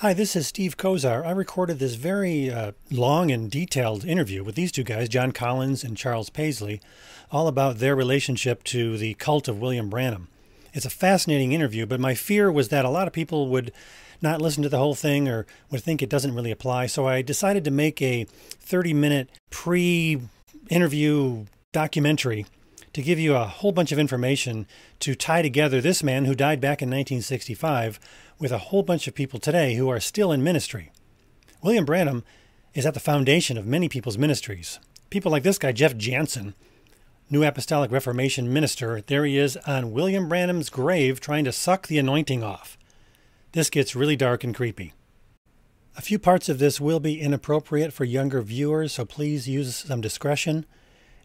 Hi, this is Steve Kozar. I recorded this very long and detailed interview with these two guys, John Collins and Charles Paisley, all about their relationship to the cult of William Branham. It's a fascinating interview, but my fear was that a lot of people would not listen to the whole thing or would think it doesn't really apply, so I decided to make a 30-minute pre-interview documentary to give you a whole bunch of information to tie together this man who died back in 1965 with a whole bunch of people today who are still in ministry. William Branham is at the foundation of many people's ministries. People like this guy, Jeff Jansen, New Apostolic Reformation minister. There he is on William Branham's grave trying to suck the anointing off. This gets really dark and creepy. A few parts of this will be inappropriate for younger viewers, so please use some discretion.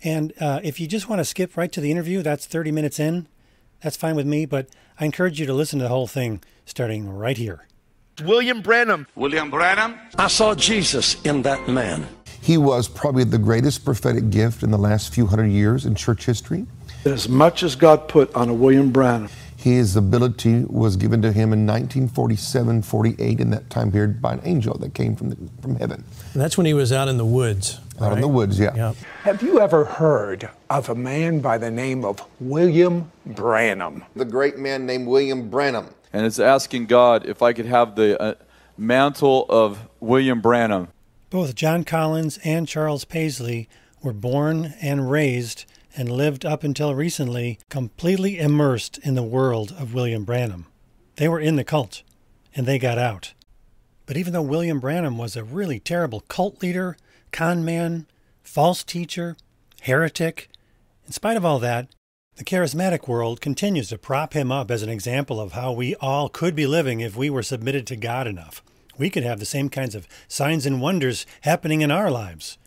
And if you just want to skip right to the interview, that's 30 minutes in. That's fine with me, but I encourage you to listen to the whole thing starting right here. William Branham. William Branham. I saw Jesus in that man. He was probably the greatest prophetic gift in the last few hundred years in church history. As much as God put on a William Branham. His ability was given to him in 1947-48 in that time period by an angel that came from heaven. And that's when he was out in the woods. Out in the woods, yeah. Have you ever heard of a man by the name of William Branham? The great man named William Branham. And it's asking God if I could have the mantle of William Branham. Both John Collins and Charles Paisley were born and raised and lived up until recently completely immersed in the world of William Branham. They were in the cult, and they got out. But even though William Branham was a really terrible cult leader, con man, false teacher, heretic. In spite of all that, the charismatic world continues to prop him up as an example of how we all could be living if we were submitted to God enough. We could have the same kinds of signs and wonders happening in our lives.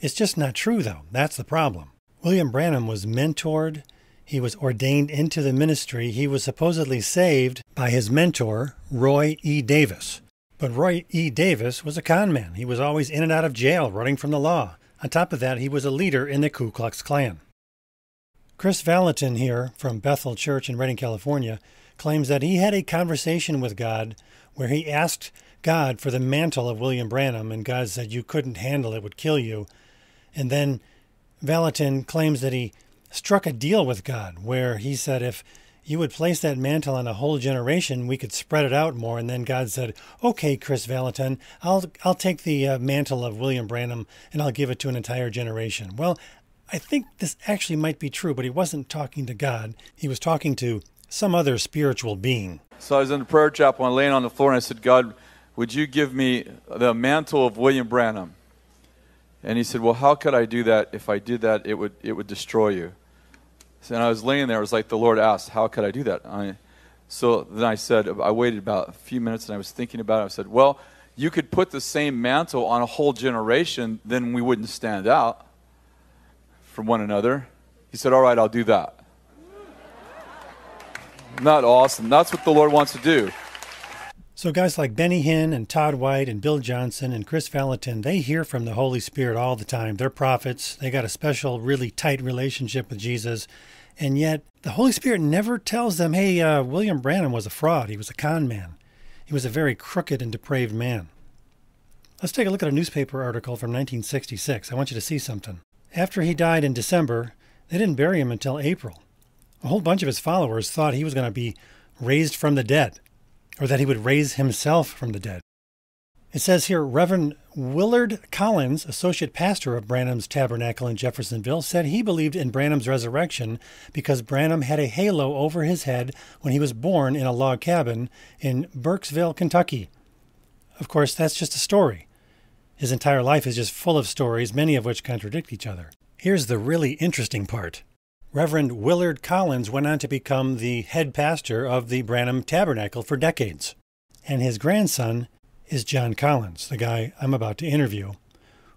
It's just not true, though. That's the problem. William Branham was mentored. He was ordained into the ministry. He was supposedly saved by his mentor, Roy E. Davis. But Roy E. Davis was a con man. He was always in and out of jail, running from the law. On top of that, he was a leader in the Ku Klux Klan. Chris Vallotton here from Bethel Church in Redding, California, claims that he had a conversation with God where he asked God for the mantle of William Branham, and God said, you couldn't handle it, would kill you. And then Vallotton claims that he struck a deal with God where he said, if you would place that mantle on a whole generation, we could spread it out more. And then God said, okay, Chris Vallotton, I'll take the mantle of William Branham and I'll give it to an entire generation. Well, I think this actually might be true, but he wasn't talking to God. He was talking to some other spiritual being. So I was in the prayer chapel and laying on the floor and I said, God, would you give me the mantle of William Branham? And he said, well, how could I do that? If I did that, it would destroy you. And I was laying there, it was like the Lord asked, how could I do that? So then I said, I waited about a few minutes and I was thinking about it. I said, well, you could put the same mantle on a whole generation, then we wouldn't stand out from one another. He said, all right, I'll do that. Isn't that awesome? That's what the Lord wants to do. So guys like Benny Hinn and Todd White and Bill Johnson and Chris Vallotton, they hear from the Holy Spirit all the time. They're prophets. They got a special, really tight relationship with Jesus. And yet the Holy Spirit never tells them, hey, William Branham was a fraud. He was a con man. He was a very crooked and depraved man. Let's take a look at a newspaper article from 1966. I want you to see something. After he died in December, they didn't bury him until April. A whole bunch of his followers thought he was going to be raised from the dead, or that he would raise himself from the dead. It says here, Reverend Willard Collins, associate pastor of Branham's Tabernacle in Jeffersonville, said he believed in Branham's resurrection because Branham had a halo over his head when he was born in a log cabin in Burkesville, Kentucky. Of course, that's just a story. His entire life is just full of stories, many of which contradict each other. Here's the really interesting part. Reverend Willard Collins went on to become the head pastor of the Branham Tabernacle for decades. And his grandson is John Collins, the guy I'm about to interview,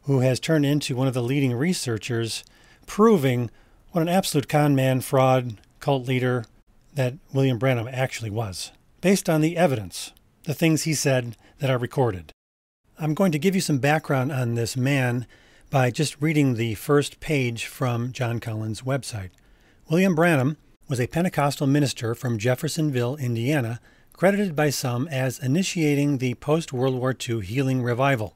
who has turned into one of the leading researchers proving what an absolute con man, fraud, cult leader that William Branham actually was, based on the evidence, the things he said that are recorded. I'm going to give you some background on this man by just reading the first page from John Collins' website. William Branham was a Pentecostal minister from Jeffersonville, Indiana, credited by some as initiating the post-World War II healing revival.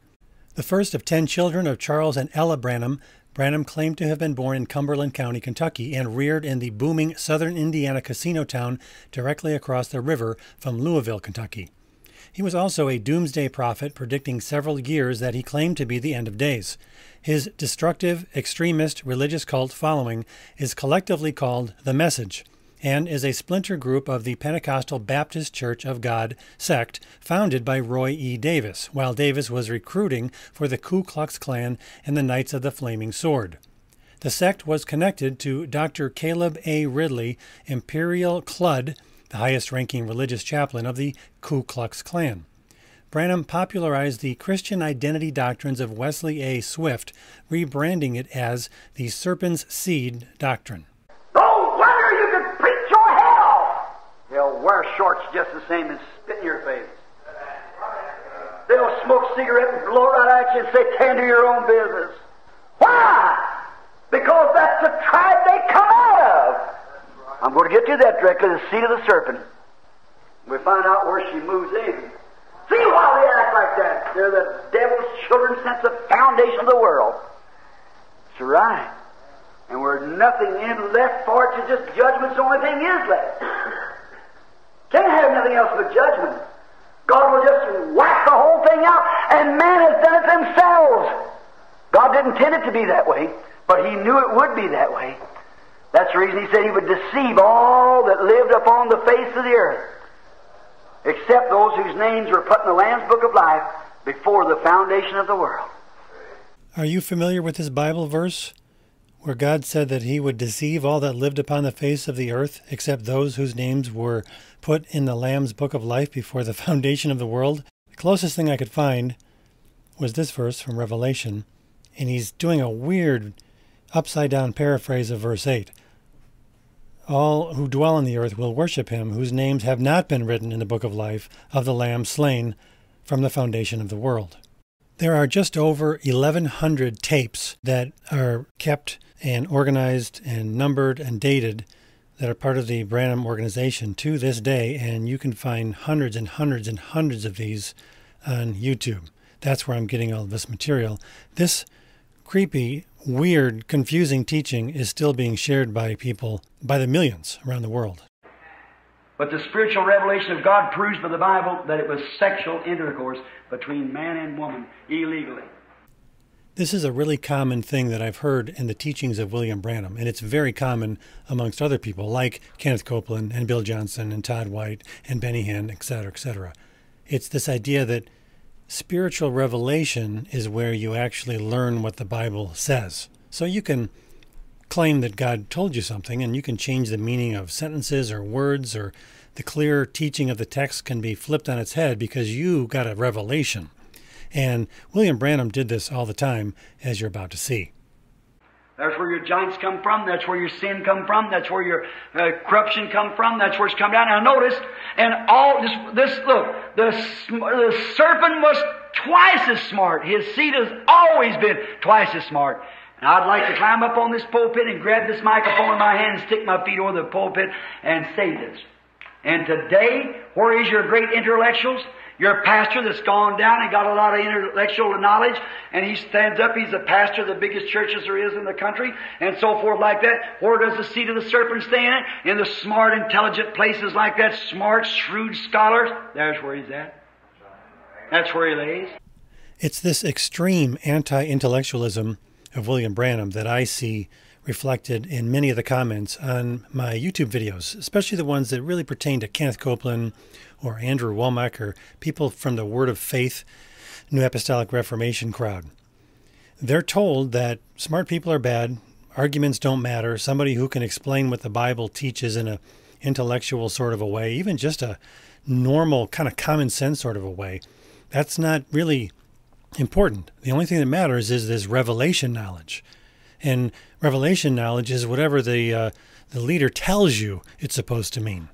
The first of 10 children of Charles and Ella Branham, Branham claimed to have been born in Cumberland County, Kentucky, and reared in the booming southern Indiana casino town directly across the river from Louisville, Kentucky. He was also a doomsday prophet, predicting several years that he claimed to be the end of days. His destructive, extremist, religious cult following is collectively called The Message, and is a splinter group of the Pentecostal Baptist Church of God sect founded by Roy E. Davis, while Davis was recruiting for the Ku Klux Klan and the Knights of the Flaming Sword. The sect was connected to Dr. Caleb A. Ridley, Imperial Clud, the highest-ranking religious chaplain of the Ku Klux Klan. Branham popularized the Christian Identity doctrines of Wesley A. Swift, rebranding it as the Serpent Seed Doctrine. They'll wear shorts just the same and spit in your face. They'll smoke a cigarette and blow right at you and say, "Tend to your own business." Why? Because that's the tribe they come out of. I'm going to get to that directly, the seed of the serpent. We find out where she moves in. See why they act like that. They're the devil's children since the foundation of the world. That's right. And we're nothing in left for it, to just judgment's the only thing is left. Can't have nothing else but judgment. God will just whack the whole thing out, and man has done it themselves. God didn't intend it to be that way, but He knew it would be that way. That's the reason He said He would deceive all that lived upon the face of the earth, except those whose names were put in the Lamb's Book of Life before the foundation of the world. Are you familiar with this Bible verse, where God said that He would deceive all that lived upon the face of the earth, except those whose names were put in the Lamb's Book of Life before the foundation of the world? The closest thing I could find was this verse from Revelation, and he's doing a weird upside-down paraphrase of verse 8. All who dwell on the earth will worship Him, whose names have not been written in the Book of Life of the Lamb slain from the foundation of the world. There are just over 1,100 tapes that are kept and organized and numbered and dated that are part of the Branham organization to this day, and you can find hundreds and hundreds and hundreds of these on YouTube. That's where I'm getting all of this material. This creepy, weird, confusing teaching is still being shared by people by the millions around the world. But the spiritual revelation of God proves by the Bible that it was sexual intercourse between man and woman, illegally. This is a really common thing that I've heard in the teachings of William Branham, and it's very common amongst other people like Kenneth Copeland and Bill Johnson and Todd White and Benny Hinn, etc., etc. It's this idea that spiritual revelation is where you actually learn what the Bible says. So you can claim that God told you something, and you can change the meaning of sentences or words, or the clear teaching of the text can be flipped on its head because you got a revelation. And William Branham did this all the time, as you're about to see. That's where your giants come from. That's where your sin come from. That's where your corruption come from. That's where it's come down. Now notice, and all this look, the serpent was twice as smart. His seed has always been twice as smart. Now, I'd like to climb up on this pulpit and grab this microphone in my hand and stick my feet over the pulpit and say this. And today, where is your great intellectuals? Your pastor that's gone down and got a lot of intellectual knowledge, and he stands up, he's the pastor of the biggest churches there is in the country, and so forth like that. Where does the seed of the serpent stay in it? In the smart, intelligent places like that, smart, shrewd scholars. There's where he's at. That's where he lays. It's this extreme anti-intellectualism of William Branham that I see reflected in many of the comments on my YouTube videos, especially the ones that really pertain to Kenneth Copeland or Andrew Womack or people from the Word of Faith, New Apostolic Reformation crowd. They're told that smart people are bad, arguments don't matter, somebody who can explain what the Bible teaches in an intellectual sort of a way, even just a normal kind of common sense sort of a way, that's not really important. The only thing that matters is this revelation knowledge. And revelation knowledge is whatever the leader tells you it's supposed to mean.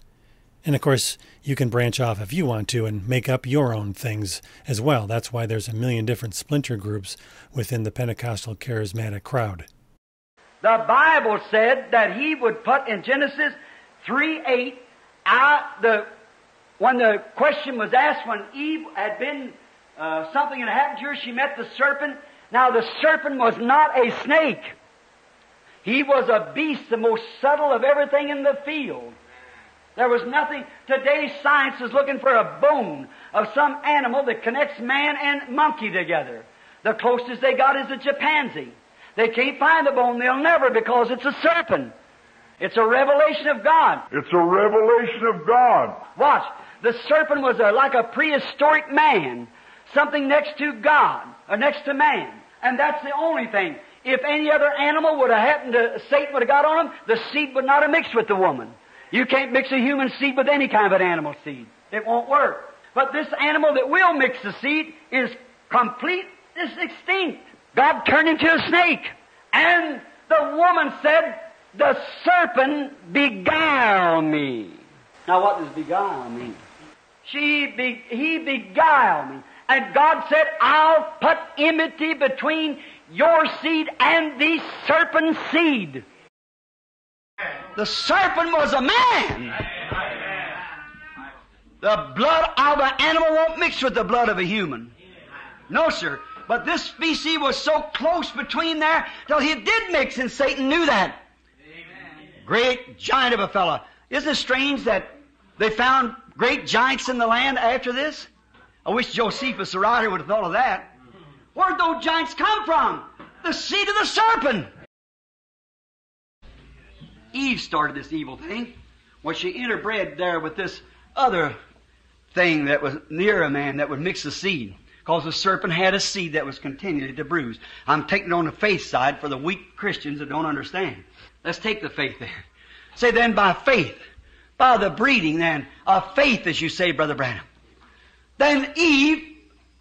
And of course, you can branch off if you want to and make up your own things as well. That's why there's a million different splinter groups within the Pentecostal charismatic crowd. The Bible said that He would put in Genesis 3:8, when the question was asked, when Eve had been, something had happened to her, she met the serpent. Now, the serpent was not a snake. He was a beast, the most subtle of everything in the field. There was nothing. Today, science is looking for a bone of some animal that connects man and monkey together. The closest they got is a chimpanzee. They can't find the bone. They'll never, because it's a serpent. It's a revelation of God. It's a revelation of God. Watch. The serpent was like a prehistoric man, something next to God, or next to man. And that's the only thing. If any other animal would have happened to, Satan would have got on him, the seed would not have mixed with the woman. You can't mix a human seed with any kind of an animal seed. It won't work. But this animal that will mix the seed is complete, is extinct. God turned him to a snake. And the woman said, "The serpent beguiled me." Now what does beguile mean? He beguiled me. And God said, "I'll put enmity between your seed and the serpent's seed." The serpent was a man. Amen. The blood of an animal won't mix with the blood of a human. No, sir. But this species was so close between there till he did mix, and Satan knew that. Amen. Great giant of a fella. Isn't it strange that they found great giants in the land after this? I wish Josephus the writer would have thought of that. Where'd those giants come from? The seed of the serpent. Eve started this evil thing when she interbred there with this other thing that was near a man that would mix the seed, because the serpent had a seed that was continually to bruise. I'm taking it on the faith side for the weak Christians that don't understand. Let's take the faith there. Say then by faith, by the breeding then of faith, as you say, Brother Branham. Then Eve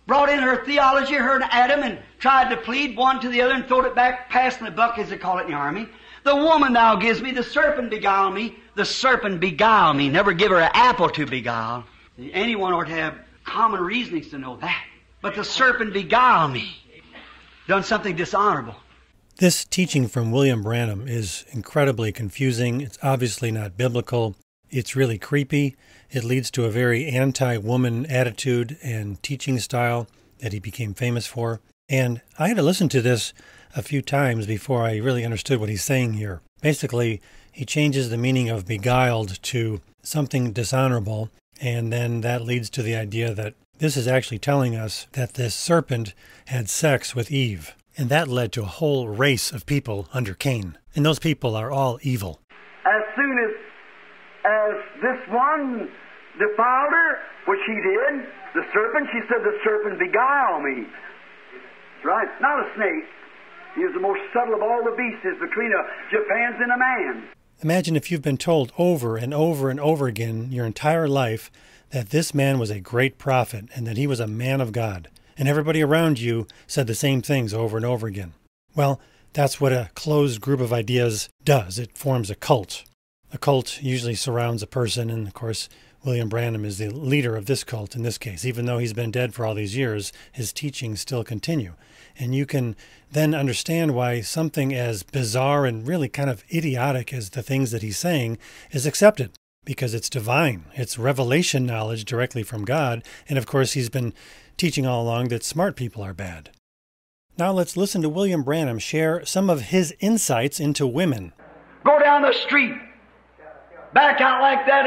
brought in her theology, her and Adam, and tried to plead one to the other and throwed it back, passing the buck, as they call it in the army. The woman thou gives me, the serpent beguiled me, the serpent beguiled me. Never give her an apple to beguile. Anyone ought to have common reasonings to know that. But the serpent beguiled me. Done something dishonorable. This teaching from William Branham is incredibly confusing. It's obviously not biblical. It's really creepy. It leads to a very anti-woman attitude and teaching style that he became famous for. And I had to listen to this a few times before I really understood what he's saying here. Basically, he changes the meaning of beguiled to something dishonorable, and then that leads to the idea that this is actually telling us that this serpent had sex with Eve, and that led to a whole race of people under Cain, and those people are all evil. As soon as this one defiled her, which she did, the serpent, she said, "The serpent beguiled me." Right, not a snake. He is the most subtle of all the beasts, between a chimpanzee and a man. Imagine if you've been told over and over and over again your entire life that this man was a great prophet and that he was a man of God. And everybody around you said the same things over and over again. Well, that's what a closed group of ideas does. It forms a cult. A cult usually surrounds a person, and of course William Branham is the leader of this cult in this case. Even though he's been dead for all these years, his teachings still continue. And you can then understand why something as bizarre and really kind of idiotic as the things that he's saying is accepted, because it's divine. It's revelation knowledge directly from God. And of course, he's been teaching all along that smart people are bad. Now let's listen to William Branham share some of his insights into women. Go down the street, back out like that,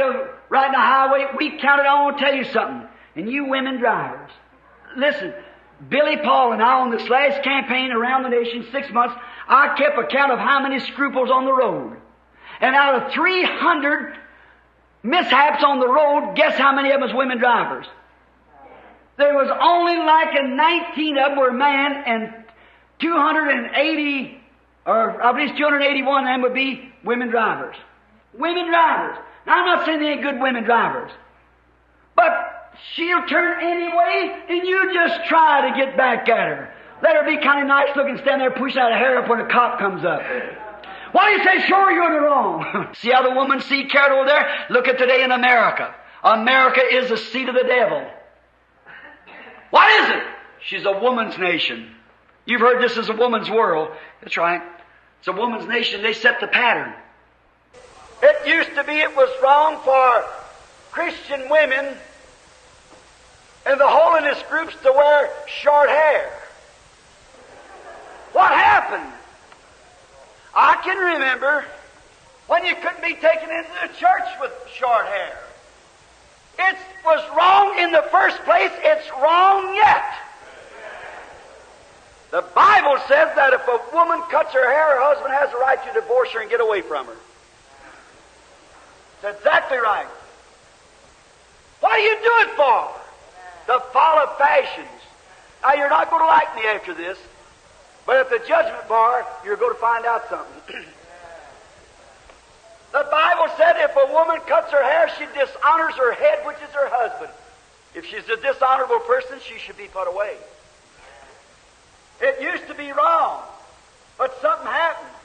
right in the highway. We counted on to tell you something. And you women drivers, listen. Billy Paul and I, on this last campaign around the nation, 6 months, I kept a count of how many scruples on the road. And out of 300 mishaps on the road, guess how many of them was women drivers? There was only like a 19 of them were man, and 280, or at least 281 of them would be women drivers. Women drivers. Now, I'm not saying they ain't good women drivers, but she'll turn anyway, and you just try to get back at her. Let her be kind of nice looking, stand there, push out a hair up when a cop comes up. Why do you say, sure, you're in the wrong? See how the woman seed carried over there? Look at today in America. America is the seat of the devil. What is it? She's a woman's nation. You've heard this is a woman's world. That's right. It's a woman's nation. They set the pattern. It used to be it was wrong for Christian women in the holiness groups to wear short hair. What happened? I can remember when you couldn't be taken into the church with short hair. It was wrong in the first place. It's wrong yet. The Bible says that if a woman cuts her hair, her husband has the right to divorce her and get away from her. That's exactly right. What do you do it for? To follow fashions. Now, you're not going to like me after this, but at the judgment bar, you're going to find out something. The Bible said if a woman cuts her hair, she dishonors her head, which is her husband. If she's a dishonorable person, she should be put away. It used to be wrong, but something happened.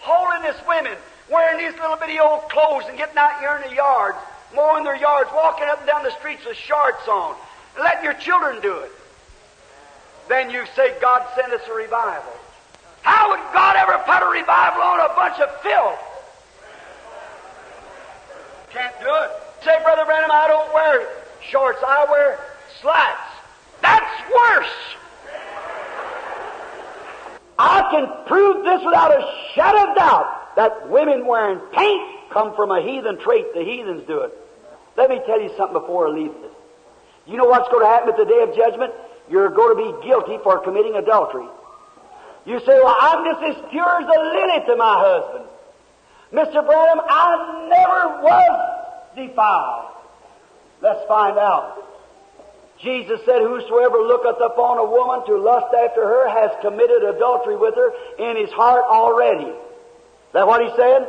Holiness women wearing these little bitty old clothes and getting out here in the yards, mowing their yards, walking up and down the streets with shorts on, and letting your children do it. Then you say, God sent us a revival. How would God ever put a revival on a bunch of filth? Can't do it. Say, Brother Branham, I don't wear shorts. I wear slats. That's worse. I can prove this without a shadow of doubt that women wearing paint come from a heathen trait. The heathens do it. Let me tell you something before I leave this. You know what's going to happen at the day of judgment? You're going to be guilty for committing adultery. You say, well, I'm just as pure as a lily to my husband. Mr. Branham, I never was defiled. Let's find out. Jesus said, whosoever looketh upon a woman to lust after her has committed adultery with her in his heart already. Is that what he said?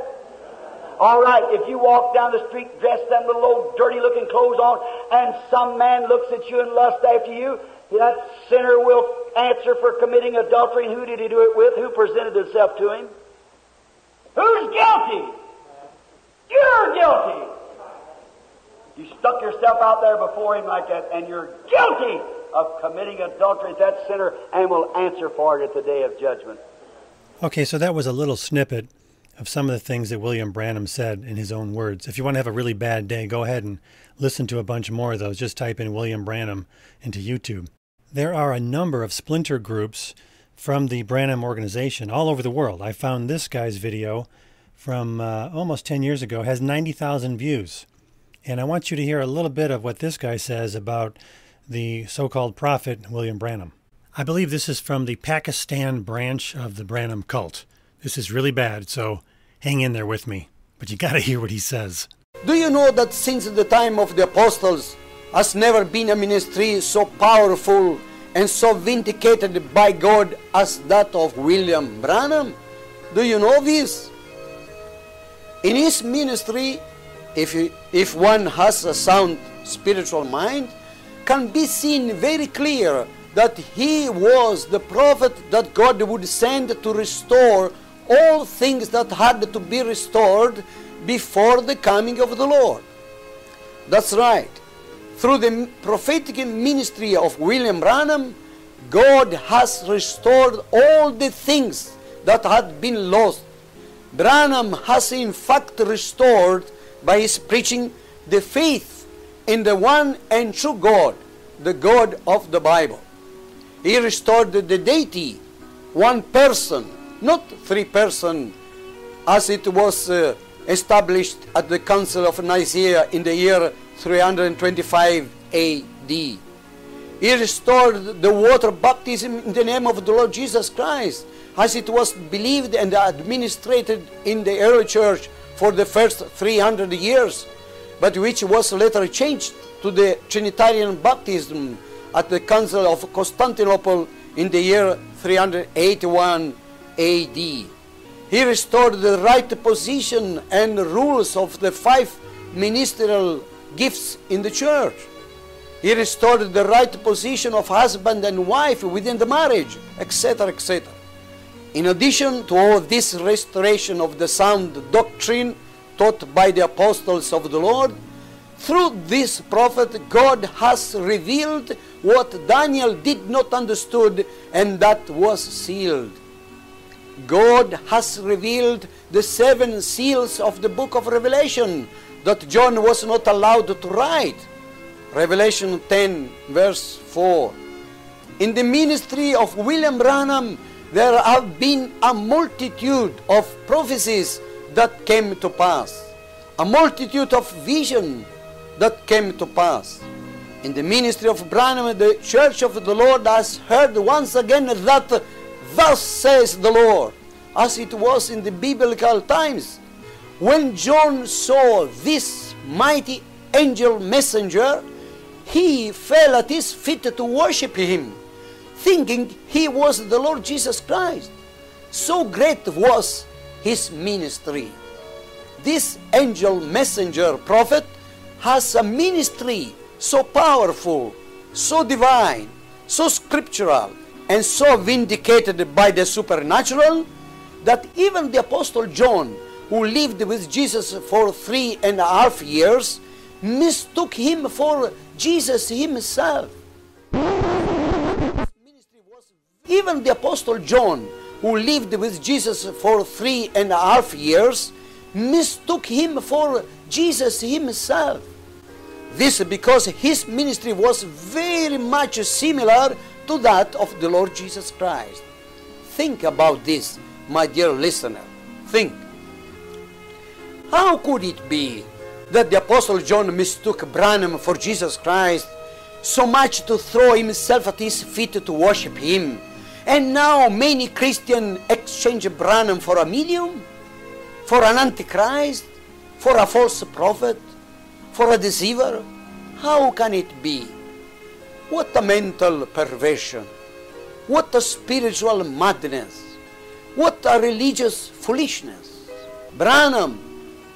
All right, if you walk down the street dressed in them little old dirty-looking clothes on and some man looks at you and lusts after you, that sinner will answer for committing adultery. And who did he do it with? Who presented himself to him? Who's guilty? You're guilty. You stuck yourself out there before him like that, and you're guilty of committing adultery at that sinner and will answer for it at the day of judgment. Okay, so that was a little snippet of some of the things that William Branham said in his own words. If you want to have a really bad day, go ahead and listen to a bunch more of those. Just type in William Branham into YouTube. There are a number of splinter groups from the Branham organization all over the world. I found this guy's video from almost 10 years ago. It has 90,000 views. And I want you to hear a little bit of what this guy says about the so-called prophet William Branham. I believe this is from the Pakistan branch of the Branham cult. This is really bad, so hang in there with me. But you got to hear what he says. Do you know that since the time of the apostles has never been a ministry so powerful and so vindicated by God as that of William Branham? Do you know this? In his ministry, if one has a sound spiritual mind, can be seen very clear that he was the prophet that God would send to restore all things that had to be restored before the coming of the Lord. That's right. Through the prophetic ministry of William Branham, God has restored all the things that had been lost. Branham has in fact restored, by his preaching, the faith in the one and true God, the God of the Bible. He restored the deity, one person, not three person, as it was established at the Council of Nicaea in the year 325 A.D. He restored the water baptism in the name of the Lord Jesus Christ, as it was believed and administrated in the early church for the first 300 years, but which was later changed to the Trinitarian baptism at the Council of Constantinople in the year 381 A.D. He restored the right position and rules of the five ministerial gifts in the church. He restored the right position of husband and wife within the marriage, etc., etc. In addition to all this restoration of the sound doctrine taught by the apostles of the Lord, through this prophet God has revealed what Daniel did not understood, and that was sealed. God has revealed the seven seals of the book of Revelation that John was not allowed to write. Revelation 10, verse 4. In the ministry of William Branham, there have been a multitude of prophecies that came to pass, a multitude of vision that came to pass. In the ministry of Branham, the Church of the Lord has heard once again that thus says the Lord, as it was in the biblical times. When John saw this mighty angel messenger, he fell at his feet to worship him, thinking he was the Lord Jesus Christ. So great was his ministry. This angel messenger prophet has a ministry so powerful, so divine, so scriptural, and so vindicated by the supernatural that even the Apostle John, who lived with Jesus for 3.5 years, mistook him for Jesus himself. Even the Apostle John, who lived with Jesus for 3.5 years, mistook him for Jesus himself. This because his ministry was very much similar to that of the Lord Jesus Christ. Think about this, my dear listener. Think. How could it be that the Apostle John mistook Branham for Jesus Christ so much to throw himself at his feet to worship him? And now many Christians exchange Branham for a medium, for an antichrist, for a false prophet, for a deceiver. How can it be? What a mental perversion. What a spiritual madness. What a religious foolishness. Branham,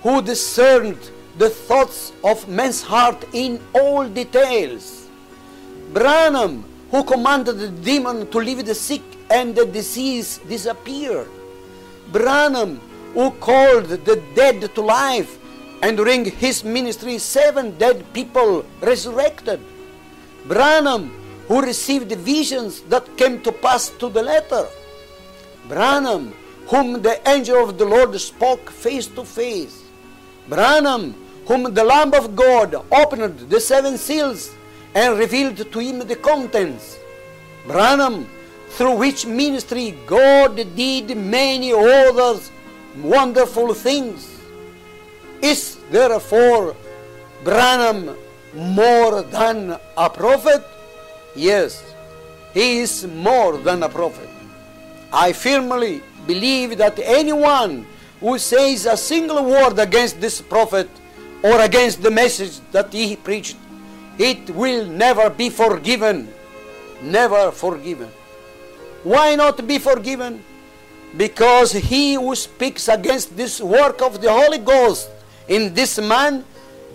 who discerned the thoughts of man's heart in all details. Branham, who commanded the demon to leave the sick and the diseased disappear. Branham, who called the dead to life, and during his ministry 7 dead people resurrected. Branham, who received visions that came to pass to the letter. Branham, whom the angel of the Lord spoke face to face. Branham, whom the Lamb of God opened the 7 seals and revealed to him the contents. Branham, through which ministry God did many other wonderful things. Is therefore Branham more than a prophet? Yes, he is more than a prophet. I firmly believe that anyone who says a single word against this prophet or against the message that he preached, it will never be forgiven. Never forgiven. Why not be forgiven? Because he who speaks against this work of the Holy Ghost in this man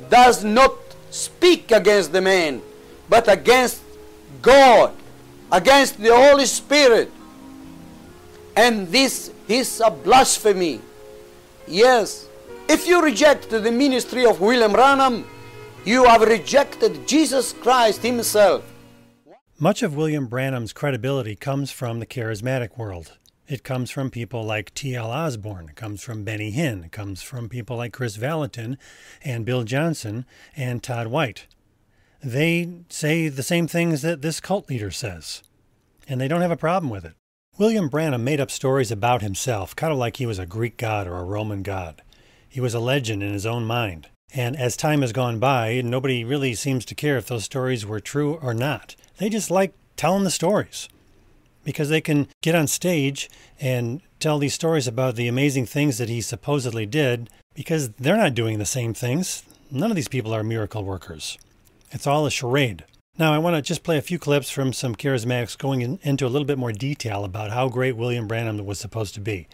does not speak against the man, but against God, against the Holy Spirit. And this is a blasphemy. Yes, if you reject the ministry of William Branham, you have rejected Jesus Christ himself. Much of William Branham's credibility comes from the charismatic world. It comes from people like T.L. Osborne, it comes from Benny Hinn, it comes from people like Chris Vallotton and Bill Johnson and Todd White. They say the same things that this cult leader says, and they don't have a problem with it. William Branham made up stories about himself, kind of like he was a Greek god or a Roman god. He was a legend in his own mind. And as time has gone by, nobody really seems to care if those stories were true or not. They just like telling the stories, because they can get on stage and tell these stories about the amazing things that he supposedly did, because they're not doing the same things. None of these people are miracle workers. It's all a charade. Now, I want to just play a few clips from some charismatics going into a little bit more detail about how great William Branham was supposed to be.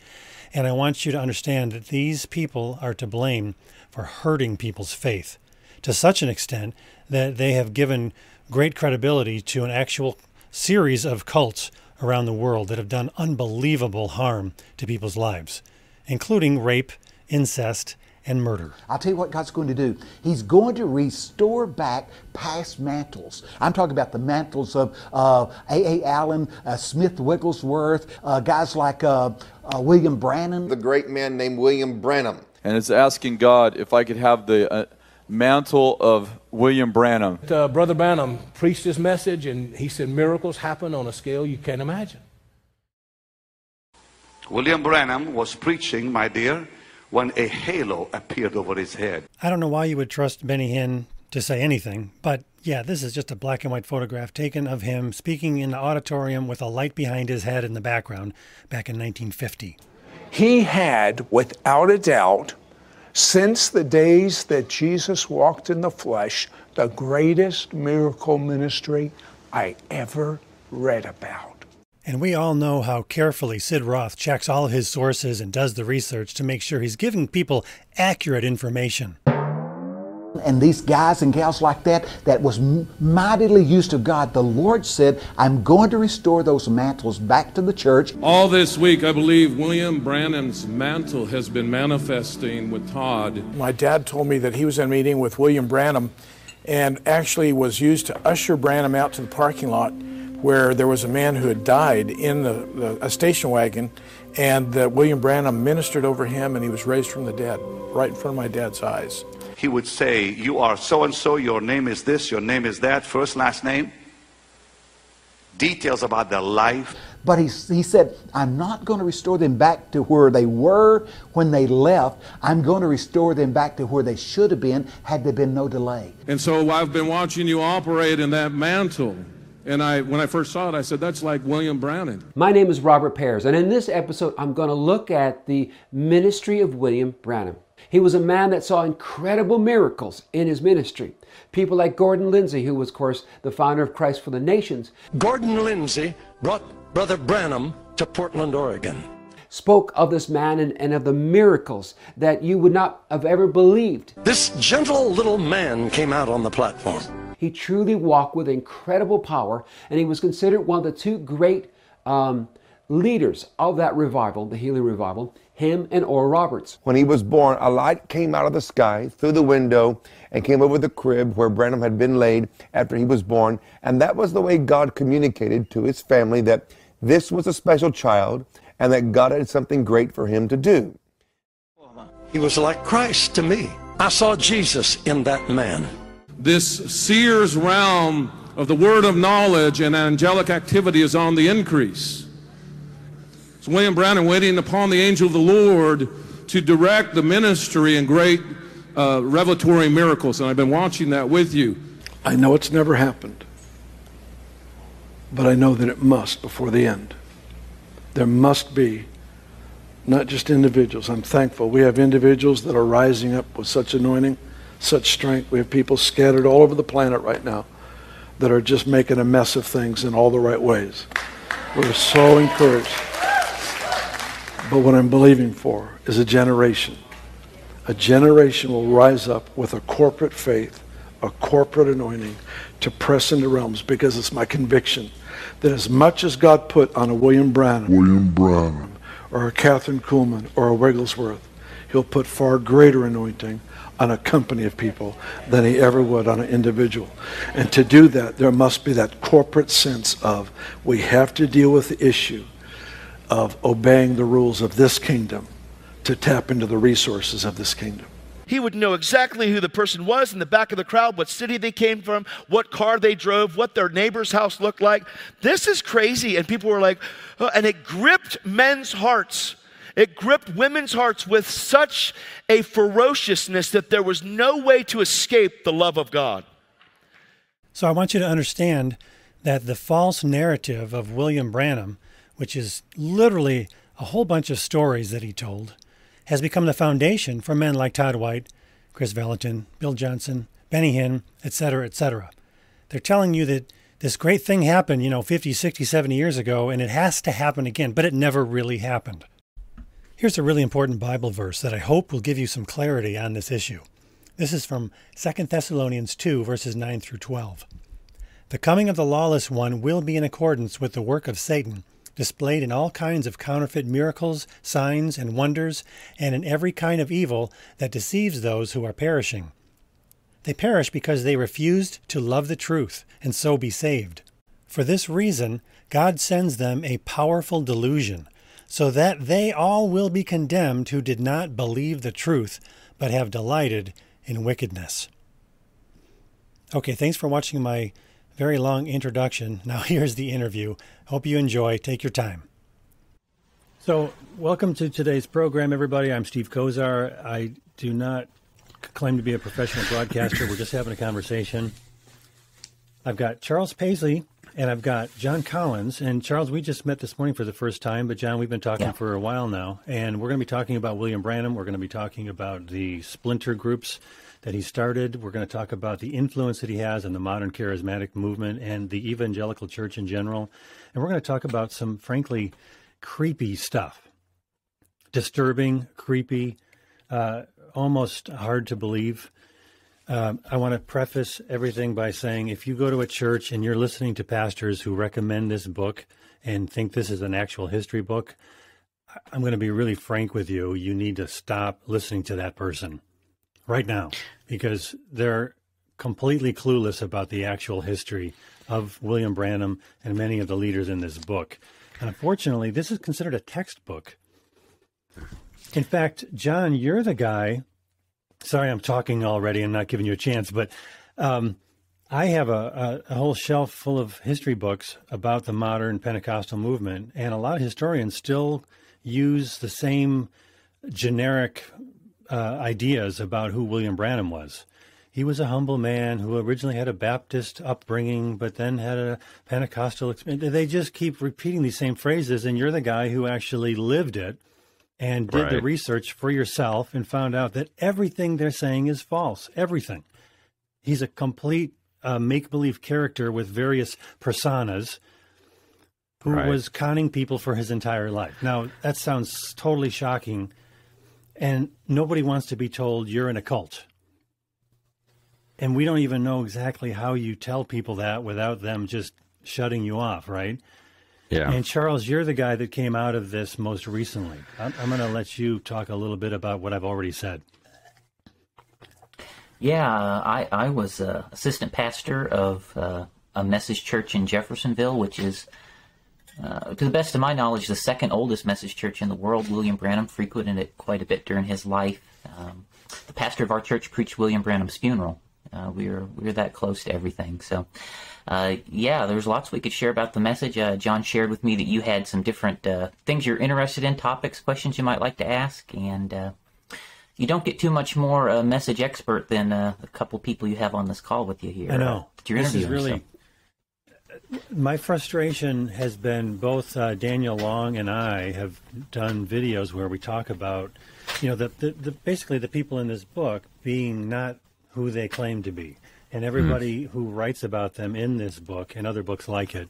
And I want you to understand that these people are to blame for hurting people's faith to such an extent that they have given great credibility to an actual series of cults around the world that have done unbelievable harm to people's lives, including rape, incest, and murder. I'll tell you what God's going to do. He's going to restore back past mantles. I'm talking about the mantles of A.A. Allen, Smith Wigglesworth, guys like William Branham. The great man named William Branham. and it's asking God if I could have the mantle of William Branham. Brother Branham preached his message, and he said miracles happen on a scale you can't imagine. William Branham was preaching, my dear, when a halo appeared over his head. I don't know why you would trust Benny Hinn to say anything, but yeah, this is just a black and white photograph taken of him speaking in the auditorium with a light behind his head in the background back in 1950. He had, without a doubt, since the days that Jesus walked in the flesh, the greatest miracle ministry I ever read about. And we all know how carefully Sid Roth checks all of his sources and does the research to make sure he's giving people accurate information. And these guys and gals like that, that was mightily used of God, the Lord said, I'm going to restore those mantles back to the church. All this week, I believe William Branham's mantle has been manifesting with Todd. My dad told me that he was in a meeting with William Branham and actually was used to usher Branham out to the parking lot, where there was a man who had died in a station wagon, and William Branham ministered over him, and he was raised from the dead, right in front of my dad's eyes. He would say, you are so-and-so, your name is this, your name is that, first, last name. Details about their life. But he said, I'm not going to restore them back to where they were when they left. I'm going to restore them back to where they should have been had there been no delay. And so I've been watching you operate in that mantle. And when I first saw it, I said, that's like William Branham. My name is Robert Pears, and in this episode, I'm going to look at the ministry of William Branham. He was a man that saw incredible miracles in his ministry. People like Gordon Lindsay, who was, of course, the founder of Christ for the Nations. Gordon Lindsay brought Brother Branham to Portland, Oregon. Spoke of this man and of the miracles that you would not have ever believed. This gentle little man came out on the platform. He truly walked with incredible power, and he was considered one of the two great leaders of that revival, the healing revival, him and Oral Roberts. When he was born, a light came out of the sky through the window and came over the crib where Branham had been laid after he was born, and that was the way God communicated to his family that this was a special child and that God had something great for him to do. He was like Christ to me. I saw Jesus in that man. This seer's realm of the word of knowledge and angelic activity is on the increase. It's William Branham waiting upon the angel of the Lord to direct the ministry in great revelatory miracles, and I've been watching that with you. I know it's never happened, but I know that it must before the end. There must be not just individuals. I'm thankful we have individuals that are rising up with such anointing, such strength. We have people scattered all over the planet right now that are just making a mess of things in all the right ways. We're so encouraged. But what I'm believing for is a generation. A generation will rise up with a corporate faith, a corporate anointing to press into realms, because it's my conviction that as much as God put on a William Branham or a Catherine Kuhlman or a Wigglesworth, he'll put far greater anointing on a company of people than he ever would on an individual. And to do that, there must be that corporate sense of we have to deal with the issue of obeying the rules of this kingdom to tap into the resources of this kingdom. He would know exactly who the person was in the back of the crowd, what city they came from, what car they drove, what their neighbor's house looked like. This is crazy. And people were like, oh, and it gripped men's hearts. It gripped women's hearts with such a ferociousness that there was no way to escape the love of God. So I want you to understand that the false narrative of William Branham, which is literally a whole bunch of stories that he told, has become the foundation for men like Todd White, Chris Vallotton, Bill Johnson, Benny Hinn, etc., etc. They're telling you that this great thing happened, you know, 50, 60, 70 years ago, and it has to happen again, but it never really happened. Here's a really important Bible verse that I hope will give you some clarity on this issue. This is from 2 Thessalonians 2, verses 9 through 12. The coming of the lawless one will be in accordance with the work of Satan, displayed in all kinds of counterfeit miracles, signs, and wonders, and in every kind of evil that deceives those who are perishing. They perish because they refused to love the truth and so be saved. For this reason, God sends them a powerful delusion, so that they all will be condemned who did not believe the truth, but have delighted in wickedness. Okay, thanks for watching my very long introduction. Now here's the interview. Hope you enjoy. Take your time. So welcome to today's program, everybody. I'm Steve Kozar. I do not claim to be a professional broadcaster. We're just having a conversation. I've got Charles Paisley and I've got John Collins. And Charles, we just met this morning for the first time, but John, we've been talking for a while now. And we're going to be talking about William Branham. We're going to be talking about the splinter groups that he started. We're going to talk about the influence that he has on the modern charismatic movement and the evangelical church in general. And we're going to talk about some, frankly, creepy stuff. Disturbing, creepy, almost hard to believe. I want to preface everything by saying, if you go to a church and you're listening to pastors who recommend this book and think this is an actual history book, I'm going to be really frank with you. You need to stop listening to that person right now, because they're completely clueless about the actual history of William Branham and many of the leaders in this book. And unfortunately, this is considered a textbook. In fact, John, you're the guy. Sorry, I'm talking already. I'm not giving you a chance, but I have a whole shelf full of history books about the modern Pentecostal movement, and a lot of historians still use the same generic ideas about who William Branham was. He was a humble man who originally had a Baptist upbringing, but then had a Pentecostal experience. They just keep repeating these same phrases, and you're the guy who actually lived it and did the research for yourself and found out that everything they're saying is false. Everything. He's a complete make-believe character with various personas who was conning people for his entire life. Now, that sounds totally shocking. And nobody wants to be told you're in a cult. And we don't even know exactly how you tell people that without them just shutting you off, right? Yeah. And Charles, you're the guy that came out of this most recently. I'm going to let you talk a little bit about what I've already said. Yeah, I was an assistant pastor of a Message church in Jeffersonville, which is... to the best of my knowledge, the second oldest Message church in the world. William Branham frequented it quite a bit during his life. The pastor of our church preached William Branham's funeral. We were that close to everything. So, yeah, there's lots we could share about the Message. John shared with me that you had some different things you're interested in, topics, questions you might like to ask. And you don't get too much more Message expert than a couple people you have on this call with you here. I know. This is really... So. My frustration has been both Daniel Long and I have done videos where we talk about, you know, basically the people in this book being not who they claim to be. And everybody who writes about them in this book and other books like it,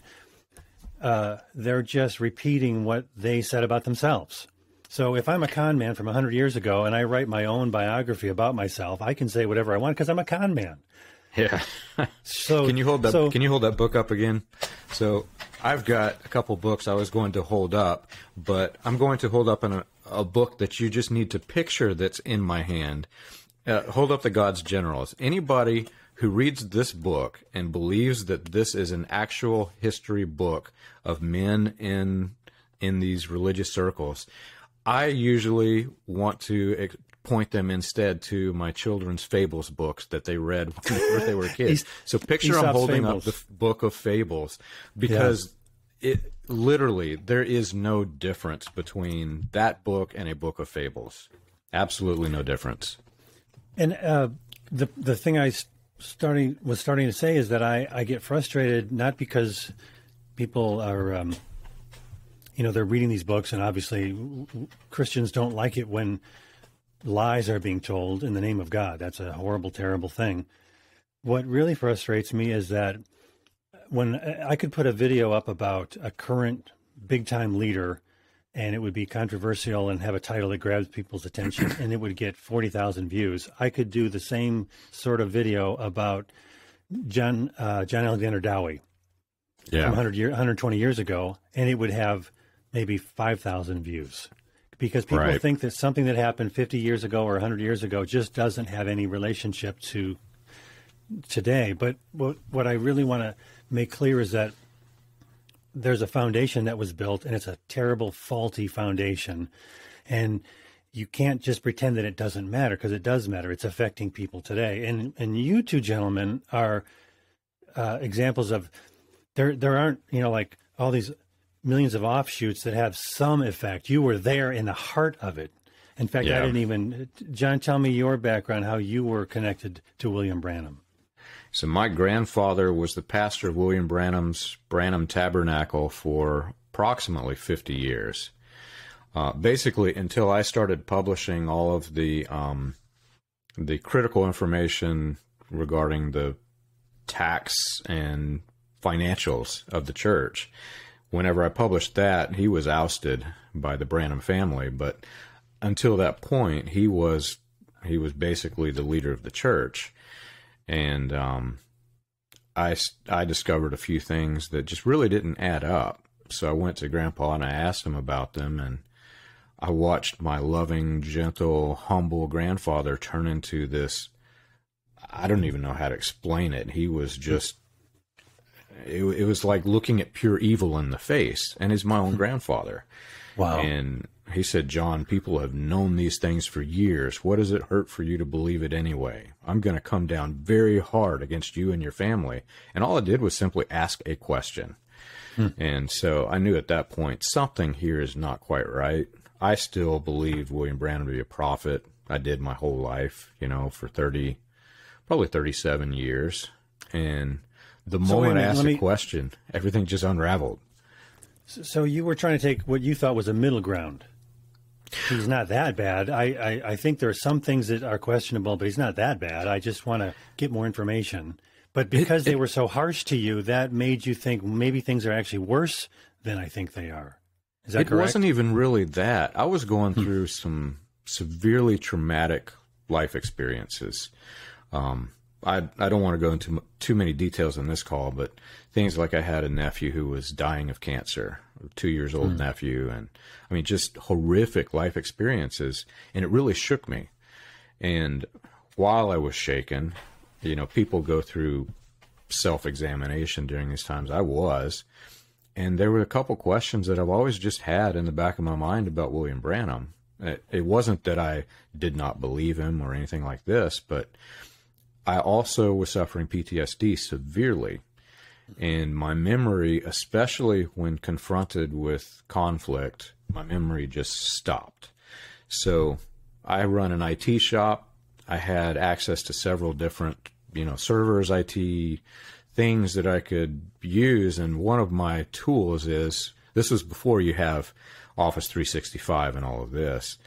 they're just repeating what they said about themselves. So if I'm a con man from 100 years ago and I write my own biography about myself, I can say whatever I want because I'm a con man. Yeah. So can you hold that book up again? So I've got a couple books I was going to hold up, but I'm going to hold up a book that you just need to picture that's in my hand. Hold up the God's Generals. Anybody who reads this book and believes that this is an actual history book of men in these religious circles, I usually want to point them instead to my children's fables books that they read when they were kids. So picture Aesop's I'm holding up the book of fables, because it literally, there is no difference between that book and a book of fables. Absolutely no difference. And the thing I was starting to say is that I get frustrated, not because people are, you know, they're reading these books, and obviously Christians don't like it when lies are being told in the name of God. That's a horrible, terrible thing. What really frustrates me is that when I could put a video up about a current big-time leader, and it would be controversial and have a title that grabs people's attention, and it would get 40,000 views. I could do the same sort of video about John Alexander Dowie from 120 years ago, and it would have maybe 5,000 views. Because people think that something that happened 50 years ago or 100 years ago just doesn't have any relationship to today. But what I really want to make clear is that there's a foundation that was built, and it's a terrible, faulty foundation. And you can't just pretend that it doesn't matter, because it does matter. It's affecting people today. And you two gentlemen are examples of, there aren't, you know, like all these millions of offshoots that have some effect. You were there in the heart of it. In fact, yeah. I didn't even, John, tell me your background, how you were connected to William Branham. So my grandfather was the pastor of William Branham's Branham Tabernacle for approximately 50 years. Basically, until I started publishing all of the critical information regarding the tax and financials of the church. Whenever I published that, he was ousted by the Branham family. But until that point, he was basically the leader of the church. And I discovered a few things that just really didn't add up. So I went to Grandpa and I asked him about them, and I watched my loving, gentle, humble grandfather turn into this, I don't even know how to explain it. He was just, it was like looking at pure evil in the face, and he's my own grandfather. Wow. And he said, John, people have known these things for years. What does it hurt for you to believe it anyway? I'm going to come down very hard against you and your family. And all I did was simply ask a question. Hmm. And so I knew at that point, something here is not quite right. I still believed William Branham to be a prophet. I did my whole life, you know, for probably 37 years. And the moment I asked a question, everything just unraveled. So you were trying to take what you thought was a middle ground. He's not that bad. I think there are some things that are questionable, but he's not that bad. I just want to get more information. But because they were so harsh to you, that made you think maybe things are actually worse than I think they are. Is that correct? It wasn't even really that. I was going through some severely traumatic life experiences. I don't want to go into too many details in this call, but things like I had a nephew who was dying of cancer, a 2-year-old nephew, and I mean, just horrific life experiences, and it really shook me. And while I was shaken, you know, people go through self-examination during these times. I was, and there were a couple questions that I've always just had in the back of my mind about William Branham. It wasn't that I did not believe him or anything like this, but I also was suffering PTSD severely, and my memory, especially when confronted with conflict, my memory just stopped. So I run an IT shop. I had access to several different, you know, servers, IT things that I could use. And one of my tools is, this was before you have Office 365 and all of this.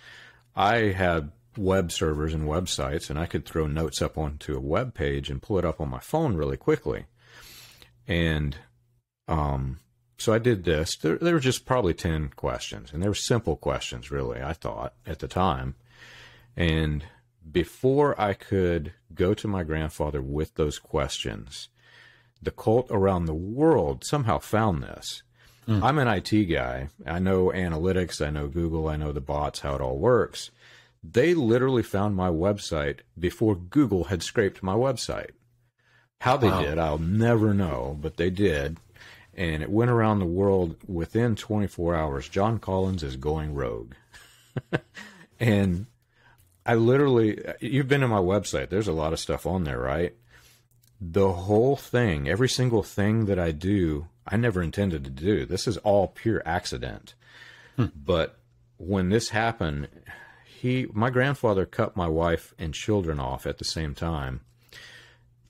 I had web servers and websites, and I could throw notes up onto a web page and pull it up on my phone really quickly. And so I did this. There were just probably 10 questions, and they were simple questions, really, I thought, at the time. And before I could go to my grandfather with those questions, the cult around the world somehow found this. Mm. I'm an IT guy. I know analytics. I know Google. I know the bots, how it all works. They literally found my website before Google had scraped my website. How they did, I'll never know, but they did. And it went around the world within 24 hours. John Collins is going rogue. And I literally, you've been to my website. There's a lot of stuff on there, right? The whole thing, every single thing that I do, I never intended to do. This is all pure accident. Hmm. But when this happened, my grandfather cut my wife and children off at the same time.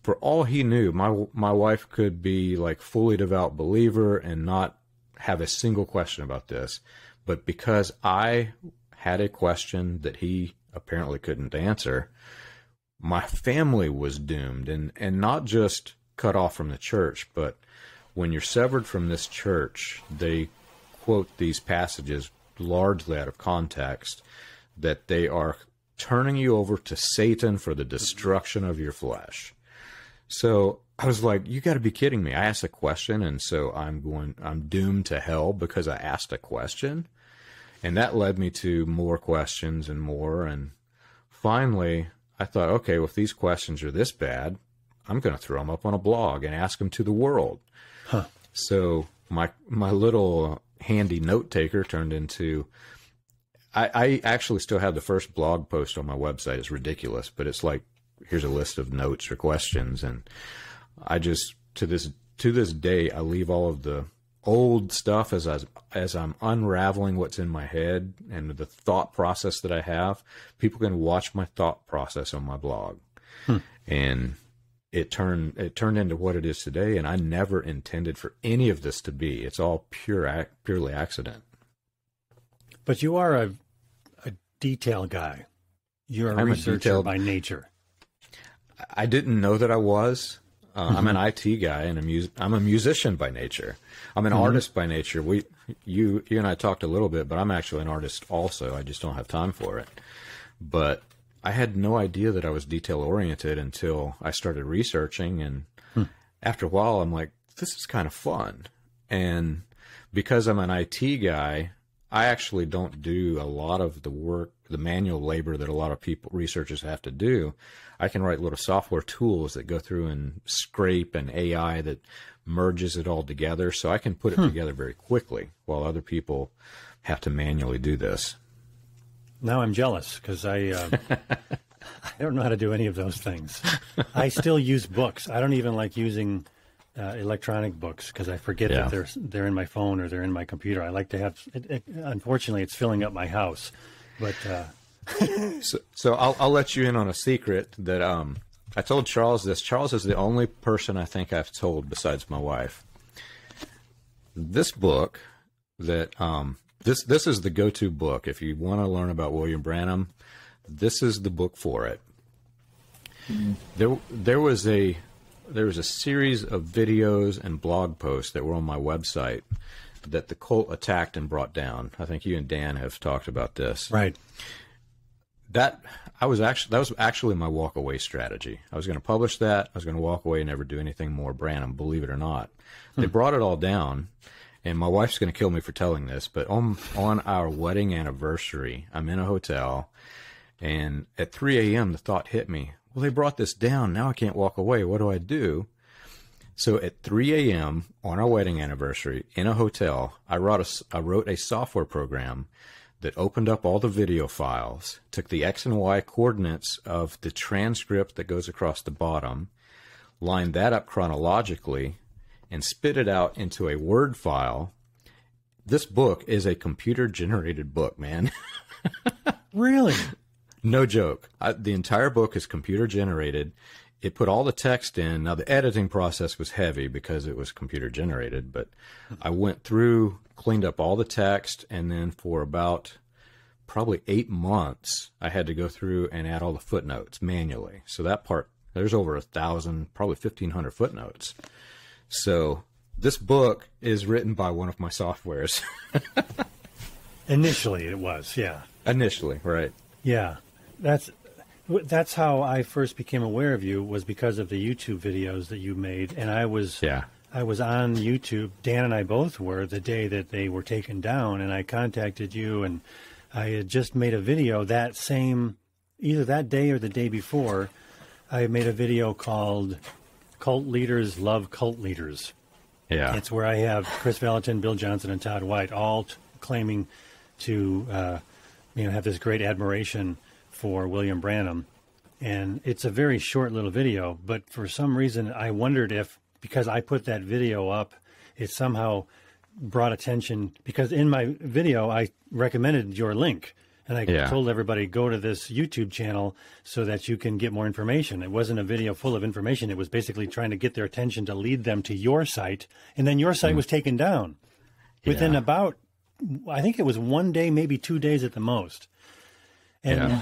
For all he knew, my wife could be like fully devout believer and not have a single question about this. But because I had a question that he apparently couldn't answer, my family was doomed, and not just cut off from the church, but when you're severed from this church, they quote these passages largely out of context, that they are turning you over to Satan for the destruction of your flesh. So I was like, you got to be kidding me. I asked a question, and so I'm doomed to hell because I asked a question. And that led me to more questions and more. And finally, I thought, okay, well, if these questions are this bad, I'm going to throw them up on a blog and ask them to the world. Huh. So my little handy note taker turned into, I actually still have the first blog post on my website. It's ridiculous, but it's like, here's a list of notes or questions. And I just, to this day, I leave all of the old stuff as I'm unraveling what's in my head and the thought process that I have. People can watch my thought process on my blog. Hmm. And it turned into what it is today. And I never intended for any of this to be. It's all purely accident. But you are a detail guy. You're a researcher by nature. I didn't know that I was. I'm an IT guy, and I'm a musician by nature. I'm an artist by nature. You and I talked a little bit, but I'm actually an artist also. I just don't have time for it. But I had no idea that I was detail-oriented until I started researching. And after a while, I'm like, this is kind of fun. And because I'm an IT guy, I actually don't do a lot of the work, the manual labor that a lot of researchers have to do. I can write little software tools that go through and scrape an AI that merges it all together. So I can put it together very quickly, while other people have to manually do this. Now I'm jealous, because I don't know how to do any of those things. I still use books. I don't even like using electronic books, because I forget that they're in my phone or they're in my computer. I like to have, unfortunately, it's filling up my house. But, so I'll let you in on a secret that, I told Charles this. Charles is the only person I think I've told besides my wife. This book that, this is the go-to book. If you want to learn about William Branham, this is the book for it. Mm-hmm. There was a series of videos and blog posts that were on my website that the cult attacked and brought down. I think you and Dan have talked about this. Right. That was actually my walk away strategy. I was going to publish that. I was going to walk away and never do anything more Branham, believe it or not. They brought it all down, and my wife's going to kill me for telling this, but on our wedding anniversary, I'm in a hotel, and at 3 a.m. the thought hit me, well, they brought this down. Now I can't walk away. What do I do? So at 3 a.m. on our wedding anniversary in a hotel, I wrote a software program that opened up all the video files, took the X and Y coordinates of the transcript that goes across the bottom, lined that up chronologically, and spit it out into a Word file. This book is a computer-generated book, man. Really? No joke. The entire book is computer-generated. It put all the text in. Now, the editing process was heavy because it was computer generated, but I went through, cleaned up all the text, and then for about probably 8 months, I had to go through and add all the footnotes manually. So that part, there's over 1,000, probably 1,500 footnotes. So this book is written by one of my softwares. Initially it was, yeah. Initially, right. Yeah, that's how I first became aware of you, was because of the YouTube videos that you made. And I was on YouTube. Dan and I both were the day that they were taken down, and I contacted you, and I had just made a video that same, either that day or the day before, I made a video called Cult Leaders Love Cult Leaders. Yeah. It's where I have Chris Vallotton, Bill Johnson, and Todd White all claiming to, have this great admiration for William Branham, and it's a very short little video, but for some reason I wondered if, because I put that video up, it somehow brought attention, because in my video I recommended your link, and I told everybody, go to this YouTube channel so that you can get more information. It wasn't a video full of information. It was basically trying to get their attention to lead them to your site, and then your site was taken down within about, I think it was 1 day, maybe 2 days at the most. And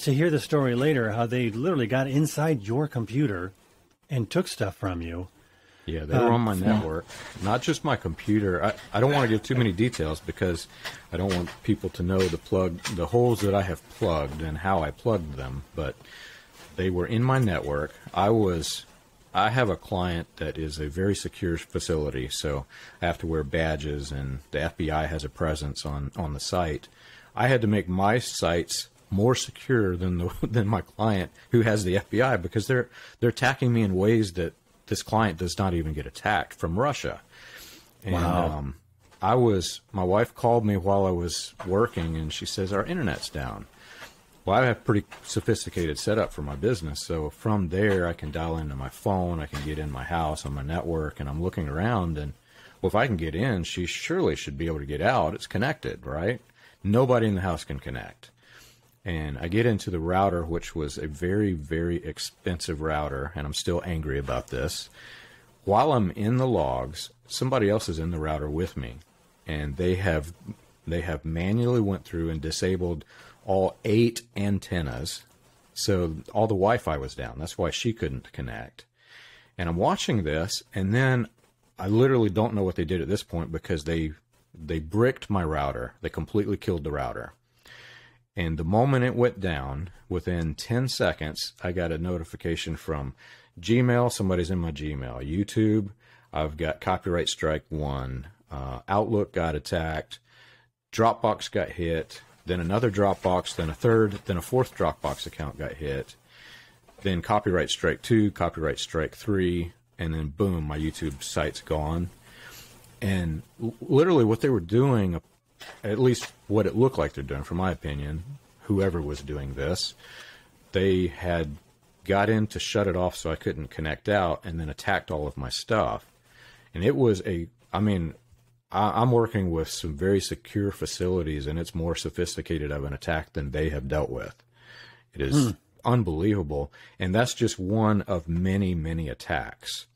to hear the story later, how they literally got inside your computer and took stuff from you. Yeah, they were on my network, not just my computer. I don't want to give too many details because I don't want people to know the holes that I have plugged and how I plugged them. But they were in my network. I have a client that is a very secure facility, so I have to wear badges, and the FBI has a presence on the site. I had to make my sites more secure than my client, who has the FBI, because they're attacking me in ways that this client does not even get attacked from Russia. And, wow. My wife called me while I was working, and she says, our internet's down. Well, I have a pretty sophisticated setup for my business, so from there I can dial into my phone, I can get in my house on my network, and I'm looking around, and well, if I can get in, she surely should be able to get out. It's connected, right? Nobody in the house can connect. And I get into the router, which was a very, very expensive router, and I'm still angry about this. While I'm in the logs, somebody else is in the router with me, and they have manually went through and disabled all 8 antennas, so all the Wi-Fi was down. That's why she couldn't connect. And I'm watching this, and then I literally don't know what they did at this point, because they bricked my router. They completely killed the router. And the moment it went down, within 10 seconds, I got a notification from Gmail. Somebody's in my Gmail. YouTube, I've got copyright strike 1. Outlook got attacked. Dropbox got hit. Then another Dropbox, then a third, then a fourth Dropbox account got hit. Then copyright strike 2, copyright strike 3, and then boom, my YouTube site's gone. And literally what they were doing, at least what it looked like they're doing, from my opinion, whoever was doing this, they had got in to shut it off so I couldn't connect out, and then attacked all of my stuff. And it was a, I mean, I'm working with some very secure facilities, and it's more sophisticated of an attack than they have dealt with. It is unbelievable. And that's just one of many, many attacks.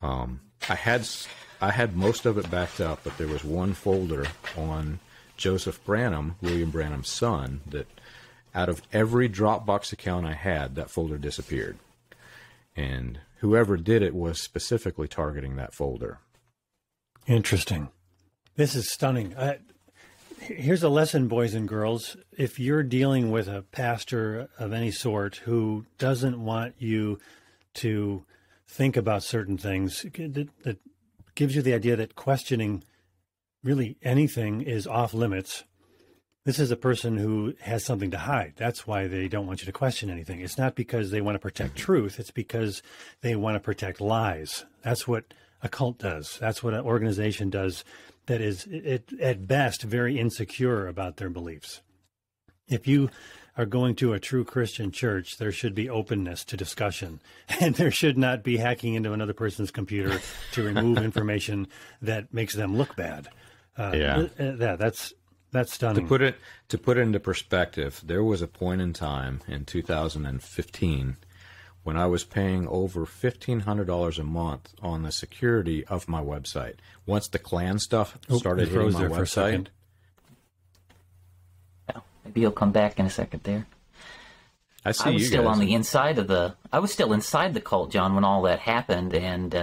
I had most of it backed up, but there was one folder on Joseph Branham, William Branham's son, that out of every Dropbox account I had, that folder disappeared. And whoever did it was specifically targeting that folder. Interesting. This is stunning. Here's a lesson, boys and girls. If you're dealing with a pastor of any sort who doesn't want you to think about certain things, that gives you the idea that questioning really anything is off limits, this is a person who has something to hide. That's why they don't want you to question anything. It's not because they want to protect truth. It's because they want to protect lies. That's what a cult does. That's what an organization does that is, at best, very insecure about their beliefs. If you are going to a true Christian church, there should be openness to discussion, and there should not be hacking into another person's computer to remove information that makes them look bad. That's stunning. To put it into perspective, there was a point in time in 2015 when I was paying over $1,500 a month on the security of my website. Once the Klan stuff started hitting my website. Oh, maybe you'll come back in a second there. I see you guys. I was still inside the cult, John, when all that happened, and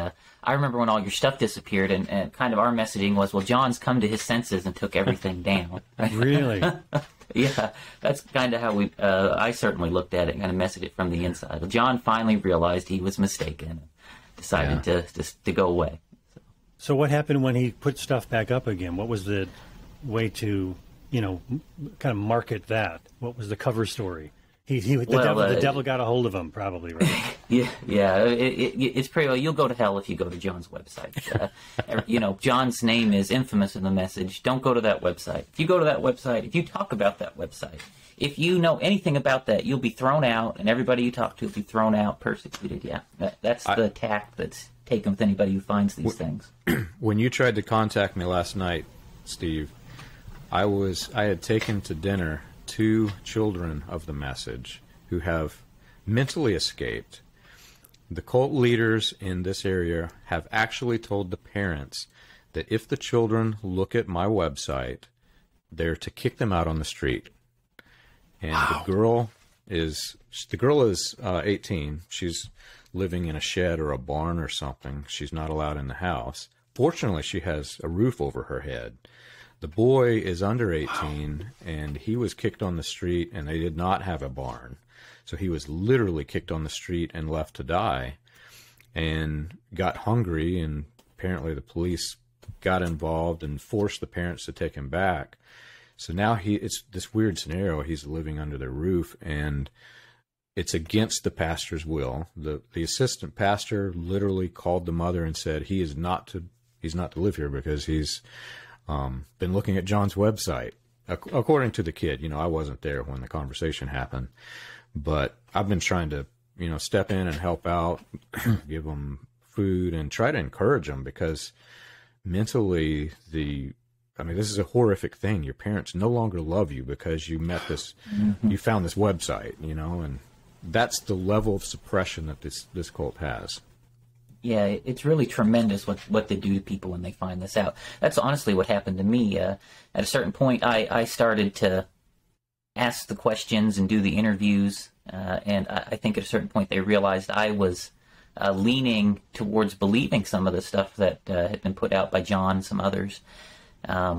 I remember when all your stuff disappeared, and kind of our messaging was, well, John's come to his senses and took everything down. Really? Yeah, that's kind of how I certainly looked at it and kind of messaged it from the inside. Well, John finally realized he was mistaken and decided to go away. So what happened when he put stuff back up again? What was the way to, kind of market that? What was the cover story? The devil got a hold of him, probably, right? Yeah. It's pretty well. You'll go to hell if you go to John's website. John's name is infamous in the message. Don't go to that website. If you go to that website, if you talk about that website, if you know anything about that, you'll be thrown out, and everybody you talk to will be thrown out, persecuted. Yeah, that's the tack that's taken with anybody who finds these things. When you tried to contact me last night, Steve, I had taken to dinner 2 children of the message who have mentally escaped. The cult leaders in this area have actually told the parents that if the children look at my website, they're to kick them out on the street. And wow. The girl is 18. She's living in a shed or a barn or something. She's not allowed in the house. Fortunately, she has a roof over her head. The boy is under 18, wow, and he was kicked on the street, and they did not have a barn. So he was literally kicked on the street and left to die, and got hungry, and apparently the police got involved and forced the parents to take him back. So now it's this weird scenario. He's living under their roof, and it's against the pastor's will. The assistant pastor literally called the mother and said, he is not to he's not to live here because he's been looking at John's website. According to the kid, you know, I wasn't there when the conversation happened, but I've been trying to, you know, step in and help out, give them food and try to encourage them, because mentally I mean, this is a horrific thing. Your parents no longer love you because you met this, you found this website, you know, and that's the level of suppression that this cult has. Yeah, it's really tremendous what they do to people when they find this out. That's honestly what happened to me. At a certain point, I started to ask the questions and do the interviews, and I think at a certain point they realized I was leaning towards believing some of the stuff that had been put out by John and some others. Yeah,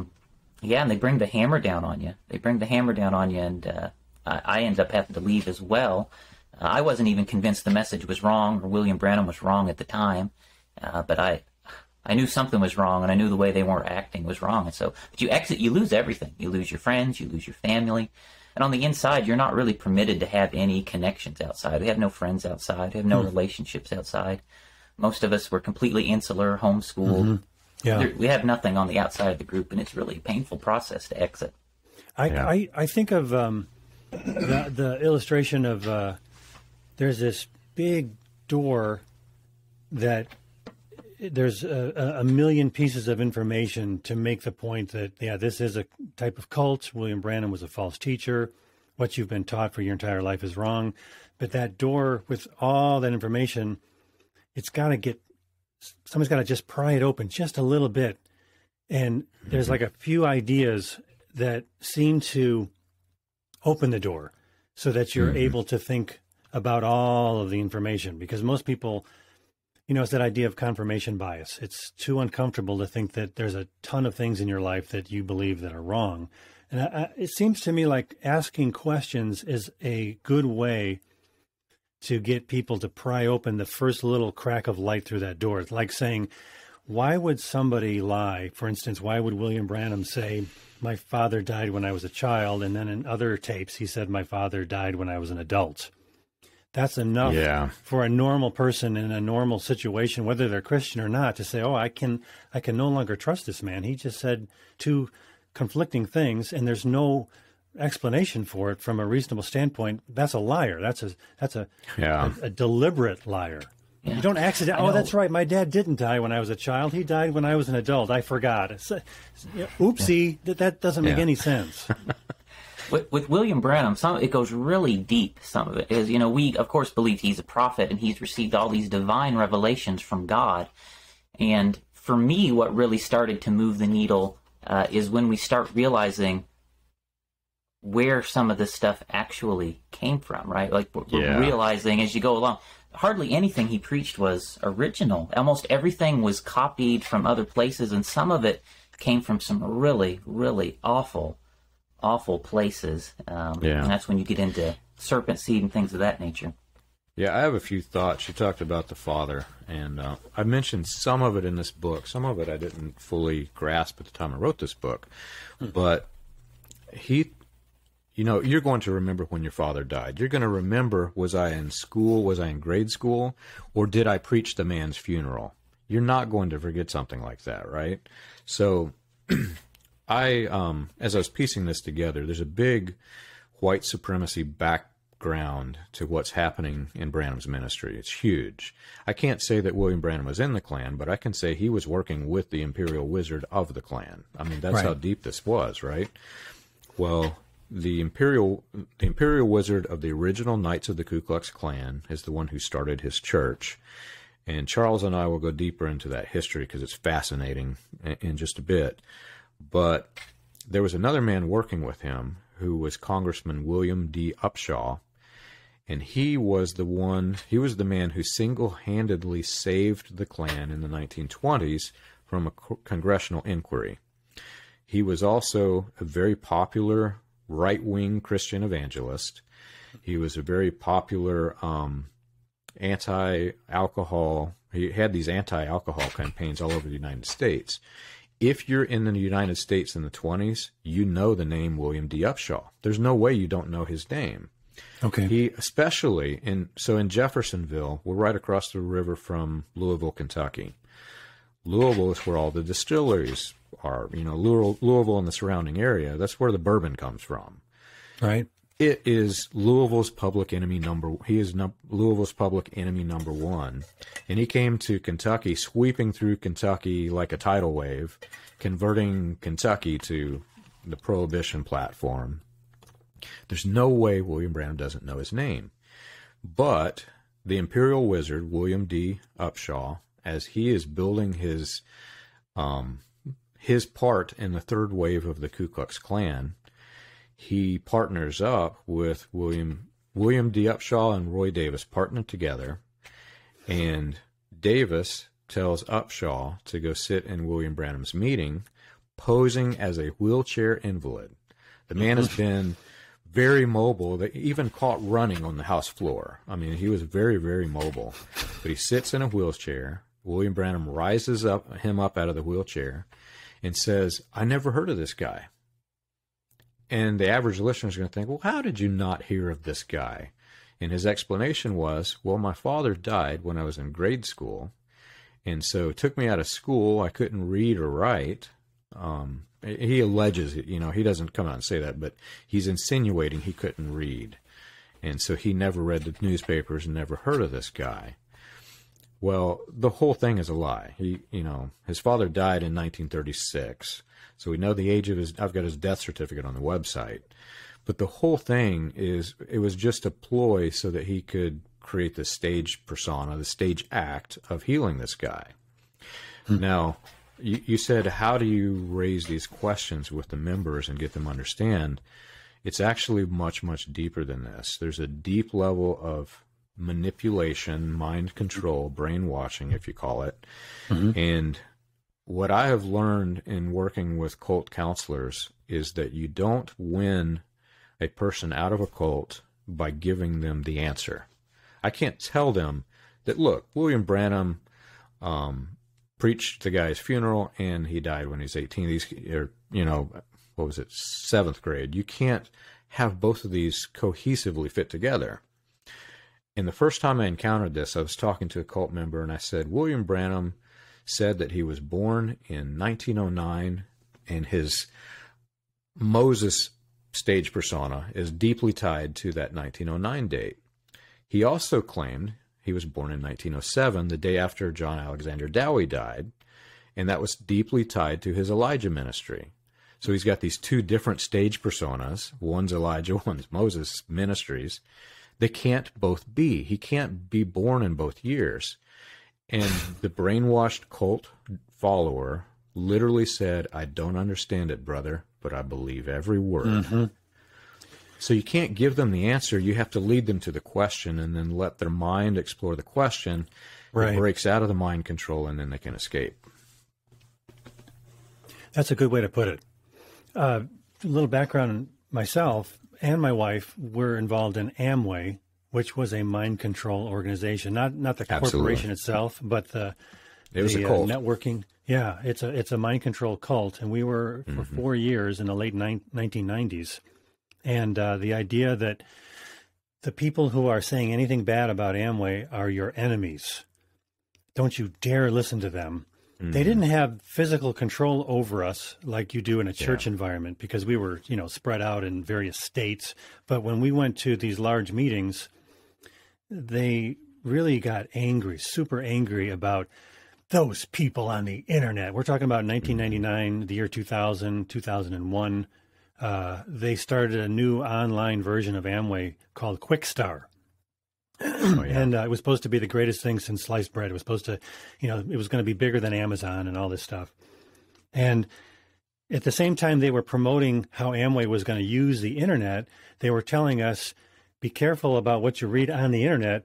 and they bring the hammer down on you. They bring the hammer down on you, and I ended up having to leave as well. I wasn't even convinced the message was wrong or William Branham was wrong at the time, but I knew something was wrong, and I knew the way they weren't acting was wrong. And so, but you exit, you lose everything. You lose your friends, you lose your family, and on the inside, you're not really permitted to have any connections outside. We have no friends outside. We have no relationships outside. Most of us were completely insular, homeschooled. Yeah, we have nothing on the outside of the group, and it's really a painful process to exit. I think of the illustration of. There's this big door that there's a million pieces of information to make the point that, yeah, this is a type of cult. William Branham was a false teacher. What you've been taught for your entire life is wrong. But that door with all that information, it's got to get, someone's got to just pry it open just a little bit. And there's like a few ideas that seem to open the door so that you're able to think about all of the information, because most people, you know, it's that idea of confirmation bias. It's too uncomfortable to think that there's a ton of things in your life that you believe that are wrong. And it seems to me like asking questions is a good way to get people to pry open the first little crack of light through that door. It's like saying, why would somebody lie? For instance, why would William Branham say, my father died when I was a child? And then in other tapes, he said, my father died when I was an adult. That's enough for a normal person in a normal situation, whether they're Christian or not, to say, oh, I can no longer trust this man. He just said two conflicting things, and there's no explanation for it from a reasonable standpoint. That's a liar. That's a deliberate liar. Yeah. You don't accidentally, oh, that's right, my dad didn't die when I was a child. He died when I was an adult. I forgot. Oopsie, that doesn't make any sense. With William Branham, it goes really deep, some of it. Is, you know, we, of course, believe he's a prophet, and he's received all these divine revelations from God. And for me, what really started to move the needle is when we start realizing where some of this stuff actually came from, right? Like, we're realizing as you go along, hardly anything he preached was original. Almost everything was copied from other places, and some of it came from some really, really awful places, and that's when you get into serpent seed and things of that nature. Yeah, I have a few thoughts. You talked about the father, and I mentioned some of it in this book. Some of it I didn't fully grasp at the time I wrote this book, but he, you know, you're going to remember when your father died. You're going to remember, was I in school, was I in grade school, or did I preach the man's funeral? You're not going to forget something like that, right? So... as I was piecing this together, there's a big white supremacy background to what's happening in Branham's ministry. It's huge. I can't say that William Branham was in the Klan, but I can say he was working with the imperial wizard of the Klan. I mean, that's how deep this was, right? Well, the imperial wizard of the original Knights of the Ku Klux Klan is the one who started his church. And Charles and I will go deeper into that history because it's fascinating in just a bit. But there was another man working with him who was Congressman William D. Upshaw, and he was the man who single-handedly saved the Klan in the 1920s from a congressional inquiry. He was also a very popular right-wing Christian evangelist. He was a very popular anti-alcohol. He had these anti-alcohol campaigns all over the United States. If you're in the United States in the 20s, you know the name William D. Upshaw. There's no way you don't know his name. Okay. He especially, in Jeffersonville, we're right across the river from Louisville, Kentucky. Louisville is where all the distilleries are. You know, Louisville and the surrounding area, that's where the bourbon comes from. Right. It is Louisville's public enemy number. He is Louisville's public enemy number one, and he came to Kentucky, sweeping through Kentucky like a tidal wave, converting Kentucky to the Prohibition platform. There's no way William Branham doesn't know his name, but the imperial wizard William D. Upshaw, as he is building his part in the third wave of the Ku Klux Klan, he partners up with William D. Upshaw and Roy Davis partner together, and Davis tells Upshaw to go sit in William Branham's meeting, posing as a wheelchair invalid. The man has been very mobile. They even caught running on the House floor. I mean, he was very, very mobile. But he sits in a wheelchair. William Branham rises him up out of the wheelchair and says, "I never heard of this guy." And the average listener is going to think, well, how did you not hear of this guy? And his explanation was, well, my father died when I was in grade school, and so it took me out of school. I couldn't read or write. He alleges, you know, he doesn't come out and say that, but he's insinuating he couldn't read. And so he never read the newspapers and never heard of this guy. Well, the whole thing is a lie. He, you know, his father died in 1936. So we know the age of his, I've got his death certificate on the website, but the whole thing is, it was just a ploy so that he could create the stage persona, the stage act of healing this guy. Now, you said, how do you raise these questions with the members and get them understand? It's actually much, much deeper than this. There's a deep level of manipulation, mind control, brainwashing, if you call it. Mm-hmm. And what I have learned in working with cult counselors is that you don't win a person out of a cult by giving them the answer. I can't tell them that, look, William Branham preached the guy's funeral and he died when he was 18. These are, you know, what was it, 7th grade. You can't have both of these cohesively fit together. And the first time I encountered this, I was talking to a cult member and I said, William Branham said that he was born in 1909 and his Moses stage persona is deeply tied to that 1909 date. He also claimed he was born in 1907, the day after John Alexander Dowie died, and that was deeply tied to his Elijah ministry. So he's got these two different stage personas, one's Elijah, one's Moses ministries. They can't both be. He can't be born in both years. And the brainwashed cult follower literally said, I don't understand it, brother, but I believe every word. Mm-hmm. So you can't give them the answer. You have to lead them to the question and then let their mind explore the question. Right. It breaks out of the mind control, and then they can escape. That's a good way to put it. A little background, myself and my wife were involved in Amway, which was a mind control organization, not the corporation itself, but it was a cult. Networking. Yeah, it's a mind control cult, and we were for 4 years in the late 1990s. And the idea that the people who are saying anything bad about Amway are your enemies. Don't you dare listen to them. Mm-hmm. They didn't have physical control over us like you do in a church environment, because we were, you know, spread out in various states. But when we went to these large meetings, they really got angry, super angry about those people on the internet. We're talking about 1999, the year 2000, 2001. They started a new online version of Amway called Quickstar. And it was supposed to be the greatest thing since sliced bread. It was supposed to, you know, it was going to be bigger than Amazon and all this stuff. And at the same time they were promoting how Amway was going to use the internet, they were telling us, be careful about what you read on the internet,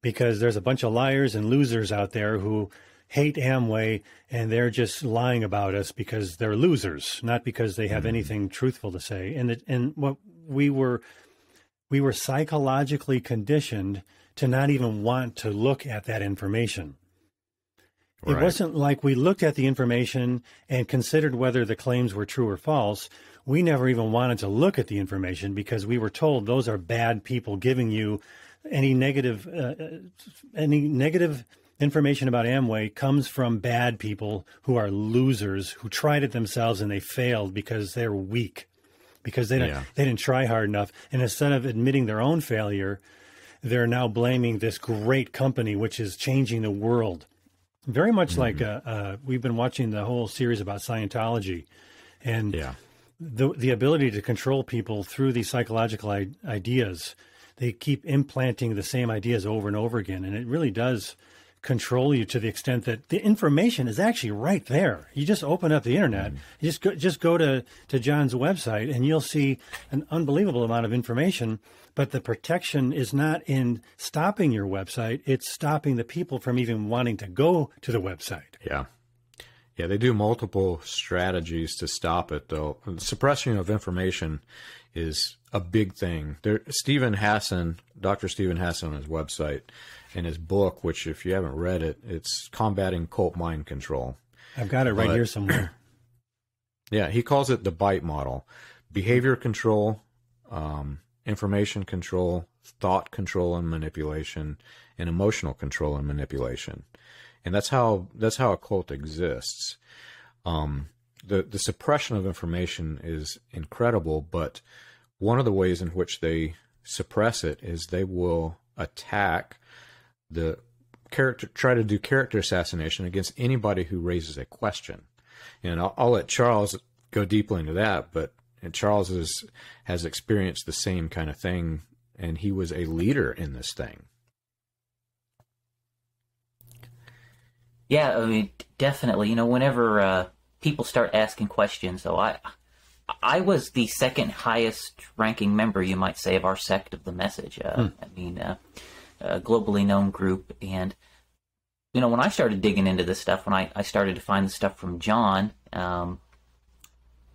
because there's a bunch of liars and losers out there who hate Amway, and they're just lying about us because they're losers, not because they have anything truthful to say. And what we were psychologically conditioned to not even want to look at that information. Right. It wasn't like we looked at the information and considered whether the claims were true or false. We never even wanted to look at the information because we were told those are bad people giving you any negative information about Amway comes from bad people who are losers, who tried it themselves and they failed because they're weak, because they didn't try hard enough. And instead of admitting their own failure, they're now blaming this great company, which is changing the world. Very much like we've been watching the whole series about Scientology and the ability to control people through these psychological ideas. They keep implanting the same ideas over and over again, and it really does control you to the extent that the information is actually right there. You just open up the internet, you just go to John's website, and you'll see an unbelievable amount of information. But the protection is not in stopping your website; it's stopping the people from even wanting to go to the website. Yeah, yeah. They do multiple strategies to stop it, though. The suppression of information is a big thing. There, Stephen Hassan, Dr. Stephen Hassan, on his website, in his book, which if you haven't read it, it's Combating Cult Mind Control. I've got it right here somewhere. Yeah, he calls it the BITE model: behavior control, information control, thought control and manipulation, and emotional control and manipulation. And that's how a cult exists. The suppression of information is incredible, but one of the ways in which they suppress it is they will attack the character, try to do character assassination against anybody who raises a question. And I'll let Charles go deeply into that, but Charles has experienced the same kind of thing, and he was a leader in this thing. Yeah, I mean, definitely. You know, whenever people start asking questions, though, I was the second highest ranking member, you might say, of our sect of the Message. I mean, a globally known group. And, you know, when I started digging into this stuff, when I started to find the stuff from John,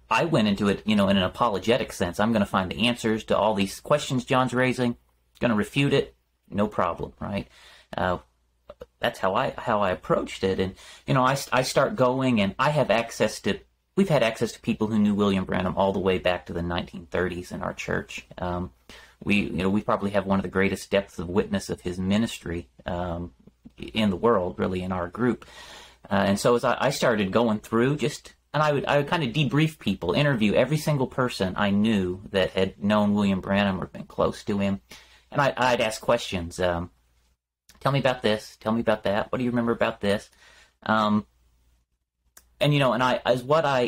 I went into it, you know, in an apologetic sense. I'm going to find the answers to all these questions John's raising, going to refute it, no problem, right? That's how I approached it. And, you know, I start going, and I have access to, we've had access to people who knew William Branham all the way back to the 1930s in our church. We probably have one of the greatest depths of witness of his ministry in the world, really, in our group. And so as I started going through, and I would kind of debrief people, interview every single person I knew that had known William Branham or been close to him. And I'd ask questions. Tell me about this. Tell me about that. What do you remember about this? And, you know, and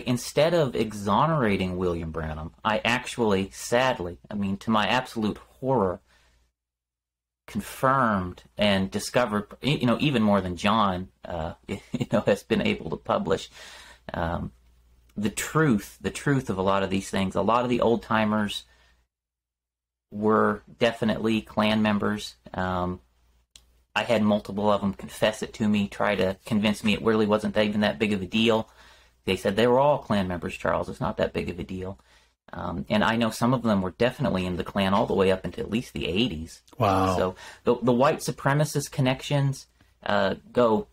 instead of exonerating William Branham, I actually, sadly, I mean, to my absolute horror, confirmed and discovered, you know, even more than John, you know, has been able to publish, the truth of a lot of these things. A lot of the old timers were definitely Klan members. I had multiple of them confess it to me, try to convince me it really wasn't even that big of a deal. They said they were all Klan members, Charles. It's not that big of a deal. And I know some of them were definitely in the Klan all the way up into at least the 80s. Wow. So the white supremacist connections go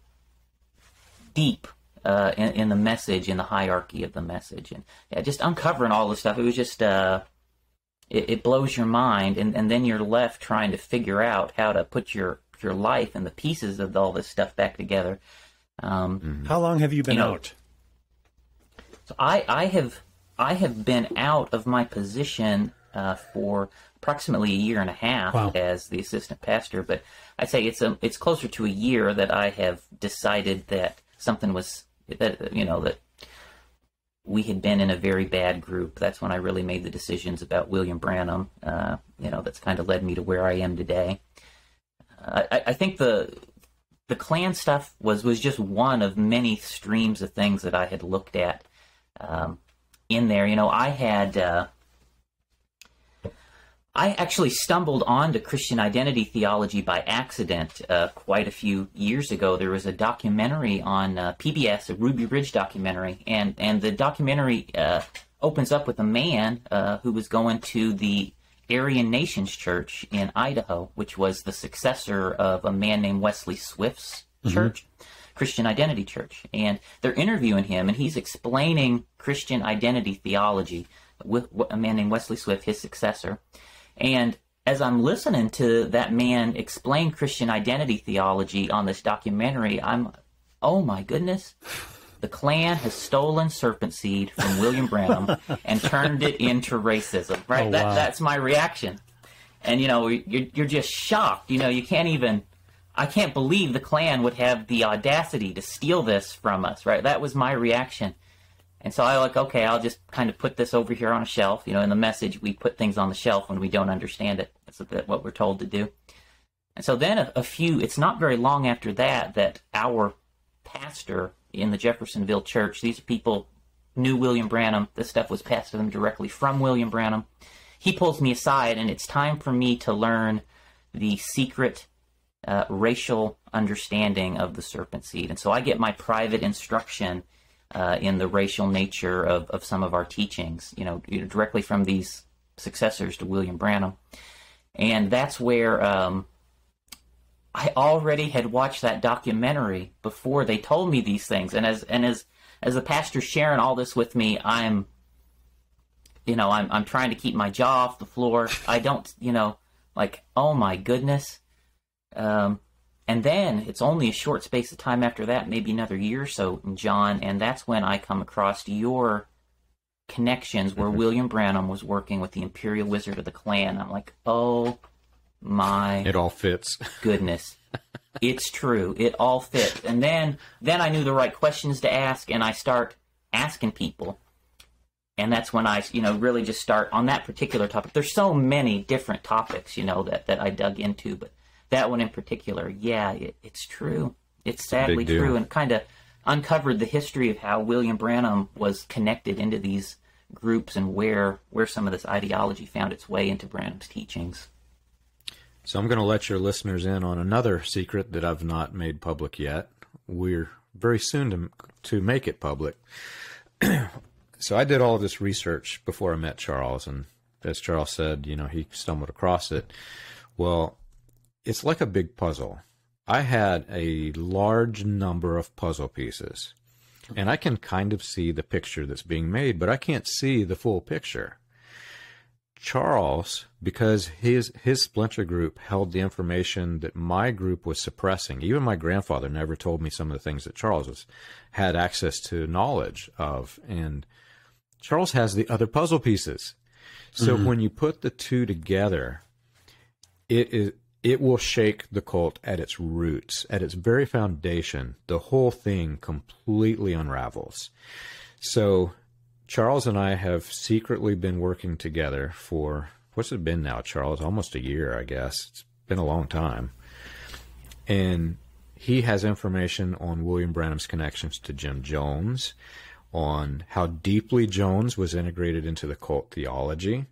deep in the Message, in the hierarchy of the Message. And just uncovering all this stuff, it was just... it blows your mind, and then you're left trying to figure out how to put your life and the pieces of all this stuff back together. How long have you been out? So I have been out of my position for approximately a year and a half as the assistant pastor, but I'd say it's closer to a year that I have decided that something was, that we had been in a very bad group. That's when I really made the decisions about William Branham. That's kind of led me to where I am today. I think the Klan stuff was just one of many streams of things that I had looked at in there. You know, I actually stumbled onto Christian identity theology by accident quite a few years ago. There was a documentary on PBS, a Ruby Ridge documentary, and the documentary opens up with a man who was going to the Aryan Nations Church in Idaho, which was the successor of a man named Wesley Swift's church, Christian Identity Church. And they're interviewing him, and he's explaining Christian identity theology with a man named Wesley Swift, his successor. And as I'm listening to that man explain Christian identity theology on this documentary, I'm, oh my goodness, the Klan has stolen Serpent Seed from William Branham and turned it into racism, right? Oh, that's my reaction. And, you know, you're just shocked. You know, you can't even, I can't believe the Klan would have the audacity to steal this from us, right? That was my reaction. And so I like, okay, I'll just kind of put this over here on a shelf. You know, in the message, we put things on the shelf when we don't understand it. That's what we're told to do. And so then it's not very long after that, that our pastor in the Jeffersonville church, these people knew William Branham. This stuff was passed to them directly from William Branham. He pulls me aside, and it's time for me to learn the secret racial understanding of the serpent seed. And so I get my private instruction in the racial nature of some of our teachings, you know, directly from these successors to William Branham. And that's where I already had watched that documentary before they told me these things. And as the pastor sharing all this with me, I'm trying to keep my jaw off the floor. I don't, you know, like, oh my goodness. And then it's only a short space of time after that, maybe another year or so, John, and that's when I come across your connections where William Branham was working with the Imperial Wizard of the Klan. I'm like, oh my... It all fits. Goodness. It's true. It all fits. And then I knew the right questions to ask, and I start asking people. And that's when I, you know, really just start on that particular topic. There's so many different topics, you know, that I dug into, but that one in particular, yeah, it's true. It's sadly true, and kind of uncovered the history of how William Branham was connected into these groups and where some of this ideology found its way into Branham's teachings. So I'm going to let your listeners in on another secret that I've not made public yet. We're very soon to make it public. So I did all of this research before I met Charles, and as Charles said, you know, he stumbled across it. Well, it's like a big puzzle. I had a large number of puzzle pieces, and I can kind of see the picture that's being made, but I can't see the full picture. Charles, because his splinter group held the information that my group was suppressing, even my grandfather never told me some of the things that Charles had access to knowledge of, and Charles has the other puzzle pieces. So when you put the two together, it will shake the cult at its roots, at its very foundation. The whole thing completely unravels. So Charles and I have secretly been working together for, what's it been now, Charles? Almost a year, I guess. It's been a long time. And he has information on William Branham's connections to Jim Jones, on how deeply Jones was integrated into the cult theology,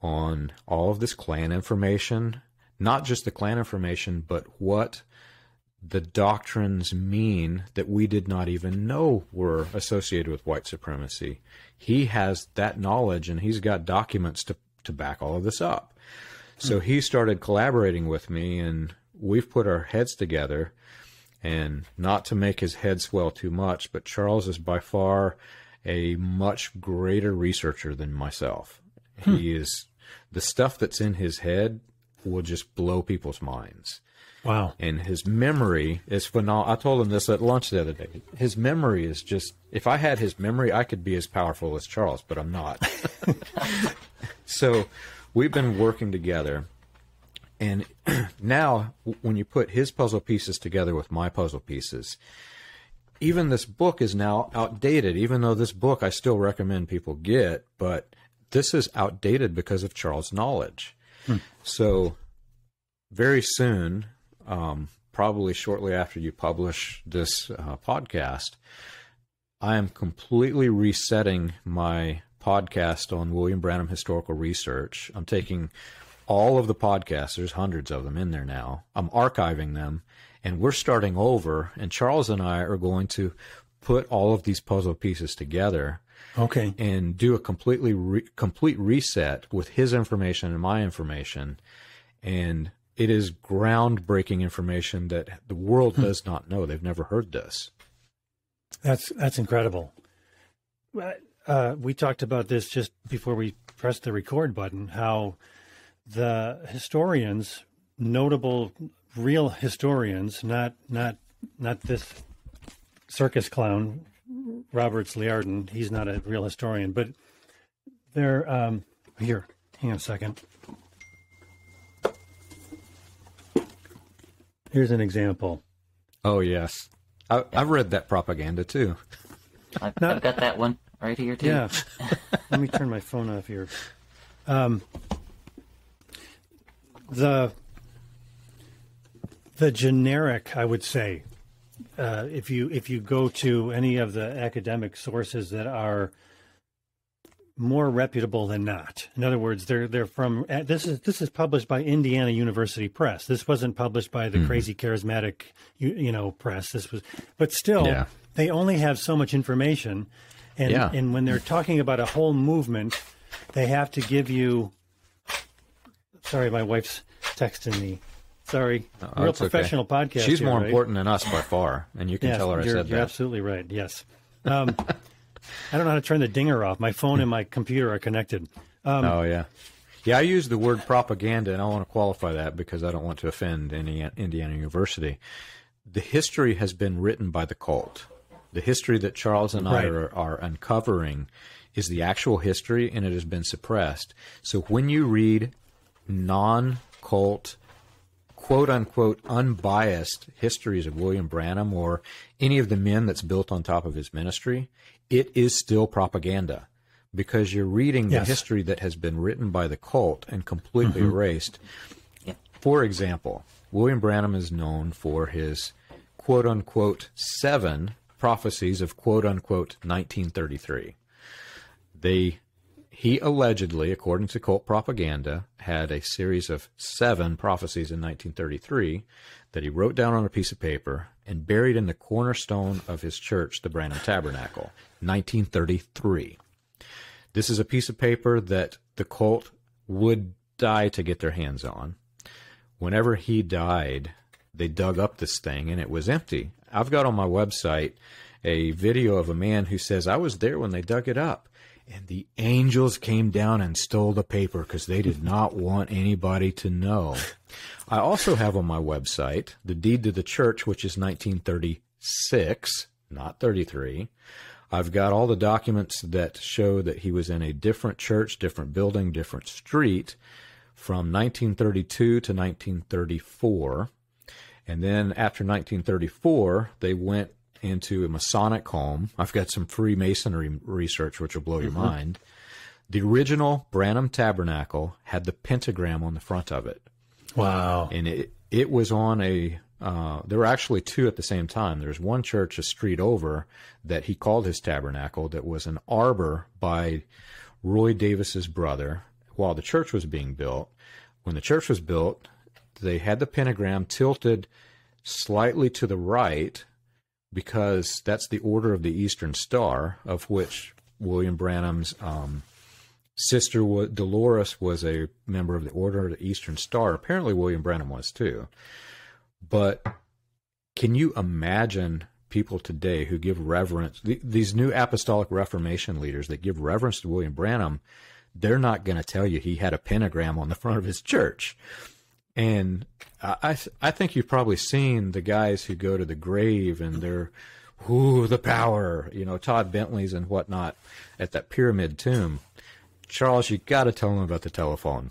on all of this Klan information. Not just the Klan information, but what the doctrines mean that we did not even know were associated with white supremacy. He has that knowledge, and he's got documents to back all of this up. So he started collaborating with me, and we've put our heads together. And not to make his head swell too much, but Charles is by far a much greater researcher than myself. He is, the stuff that's in his head will just blow people's minds. Wow. And his memory is phenomenal. I told him this at lunch the other day. His memory is just, if I had his memory, I could be as powerful as Charles, but I'm not. So we've been working together. And now when you put his puzzle pieces together with my puzzle pieces, even this book is now outdated, even though this book I still recommend people get, but this is outdated because of Charles' knowledge. So very soon, probably shortly after you publish this podcast, I am completely resetting my podcast on William Branham historical research. I'm taking all of the podcasts, there's hundreds of them in there now, I'm archiving them, and we're starting over, and Charles and I are going to put all of these puzzle pieces together. Okay. And do a complete reset with his information and my information. And it is groundbreaking information that the world does not know. They've never heard this. That's incredible. We talked about this just before we pressed the record button, how the historians, notable real historians, not this circus clown, Roberts Liardin. He's not a real historian, but they're here. Hang on a second. Here's an example. Oh, yes. I've read that propaganda, too. I've got that one right here, too. Yeah. Let me turn my phone off here. The generic, I would say, if you go to any of the academic sources that are more reputable than not. In other words, they're from this is published by Indiana University Press. This wasn't published by the crazy charismatic press. This was, but still, yeah. They only have so much information, and yeah. And when they're talking about a whole movement, they have to give you. Sorry, my wife's texting me. Sorry, no, real professional okay. podcast. She's here, more right? important than us by far, and you can tell her I said that. You're absolutely right. Yes. I don't know how to turn the dinger off. My phone and my computer are connected. Yeah, I use the word propaganda, and I want to qualify that because I don't want to offend any Indiana University. The history has been written by the cult. The history that Charles and I are uncovering is the actual history, and it has been suppressed. So when you read non-cult, quote-unquote, unbiased histories of William Branham or any of the men that's built on top of his ministry, it is still propaganda because you're reading the history that has been written by the cult and completely erased. Yeah. For example, William Branham is known for his quote-unquote 7 prophecies of quote-unquote 1933. He allegedly, according to cult propaganda, had a series of 7 prophecies in 1933 that he wrote down on a piece of paper and buried in the cornerstone of his church, the Branham Tabernacle, 1933. This is a piece of paper that the cult would die to get their hands on. Whenever he died, they dug up this thing, and it was empty. I've got on my website a video of a man who says, "I was there when they dug it up, and the angels came down and stole the paper because they did not want anybody to know." I also have on my website the deed to the church, which is 1936, not 33. I've got all the documents that show that he was in a different church, different building, different street from 1932 to 1934. And then after 1934, they went into a Masonic home. I've got some Freemasonry research, which will blow your mind. The original Branham Tabernacle had the pentagram on the front of it. Wow. And it was on a, there were actually 2 at the same time. There was one church a street over that he called his tabernacle that was an arbor by Roy Davis's brother while the church was being built. When the church was built, they had the pentagram tilted slightly to the right, because that's the Order of the Eastern Star, of which William Branham's sister Dolores was a member of the Order of the Eastern Star. Apparently William Branham was too. But can you imagine people today who give reverence, these new apostolic reformation leaders that give reverence to William Branham, they're not going to tell you he had a pentagram on the front of his church. And I think you've probably seen the guys who go to the grave and they're, ooh, the power, Todd Bentley's and whatnot at that pyramid tomb. Charles, you got to tell them about the telephone.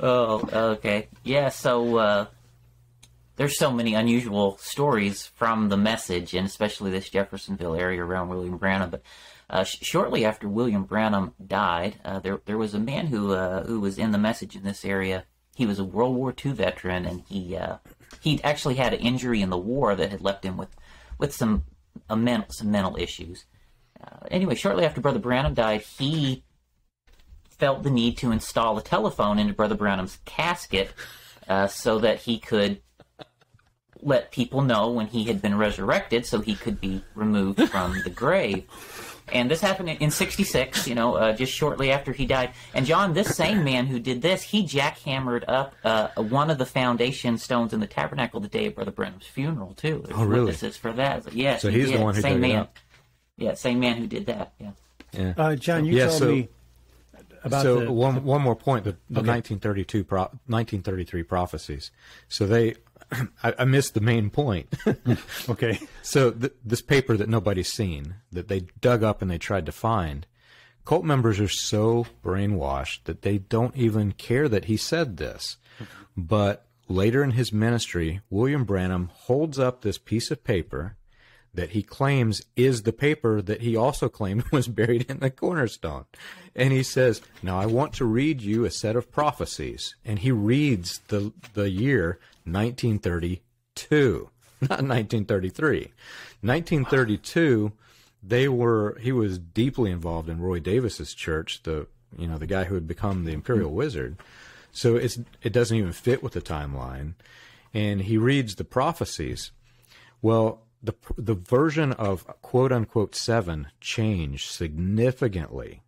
Okay. Yeah, so there's so many unusual stories from The Message, and especially this Jeffersonville area around William Branham, but shortly after William Branham died, there was a man who was in The Message in this area. He was a World War II veteran, and he actually had an injury in the war that had left him with some mental issues. Anyway, shortly after Brother Branham died, he felt the need to install a telephone into Brother Branham's casket so that he could let people know when he had been resurrected, so he could be removed from the grave. And this happened in 66, just shortly after he died. And John, this same man who did this, he jackhammered up one of the foundation stones in the tabernacle the day of Brother Branham's funeral, too. Oh, really? Witnesses for that. Yeah, so he's the one who did that. Yeah, same man who did that. Yeah. John, you told me about so the, one more point, the 1933 prophecies. So they, I missed the main point. Okay. So this paper that nobody's seen, that they dug up and they tried to find, cult members are so brainwashed that they don't even care that he said this. But later in his ministry, William Branham holds up this piece of paper that he claims is the paper that he also claimed was buried in the cornerstone. And he says, now I want to read you a set of prophecies. And he reads the year 1932, not 1933. 1932, he was deeply involved in Roy Davis's church, the guy who had become the imperial wizard. So it doesn't even fit with the timeline. And he reads the prophecies. Well, the version of quote-unquote 7 changed significantly.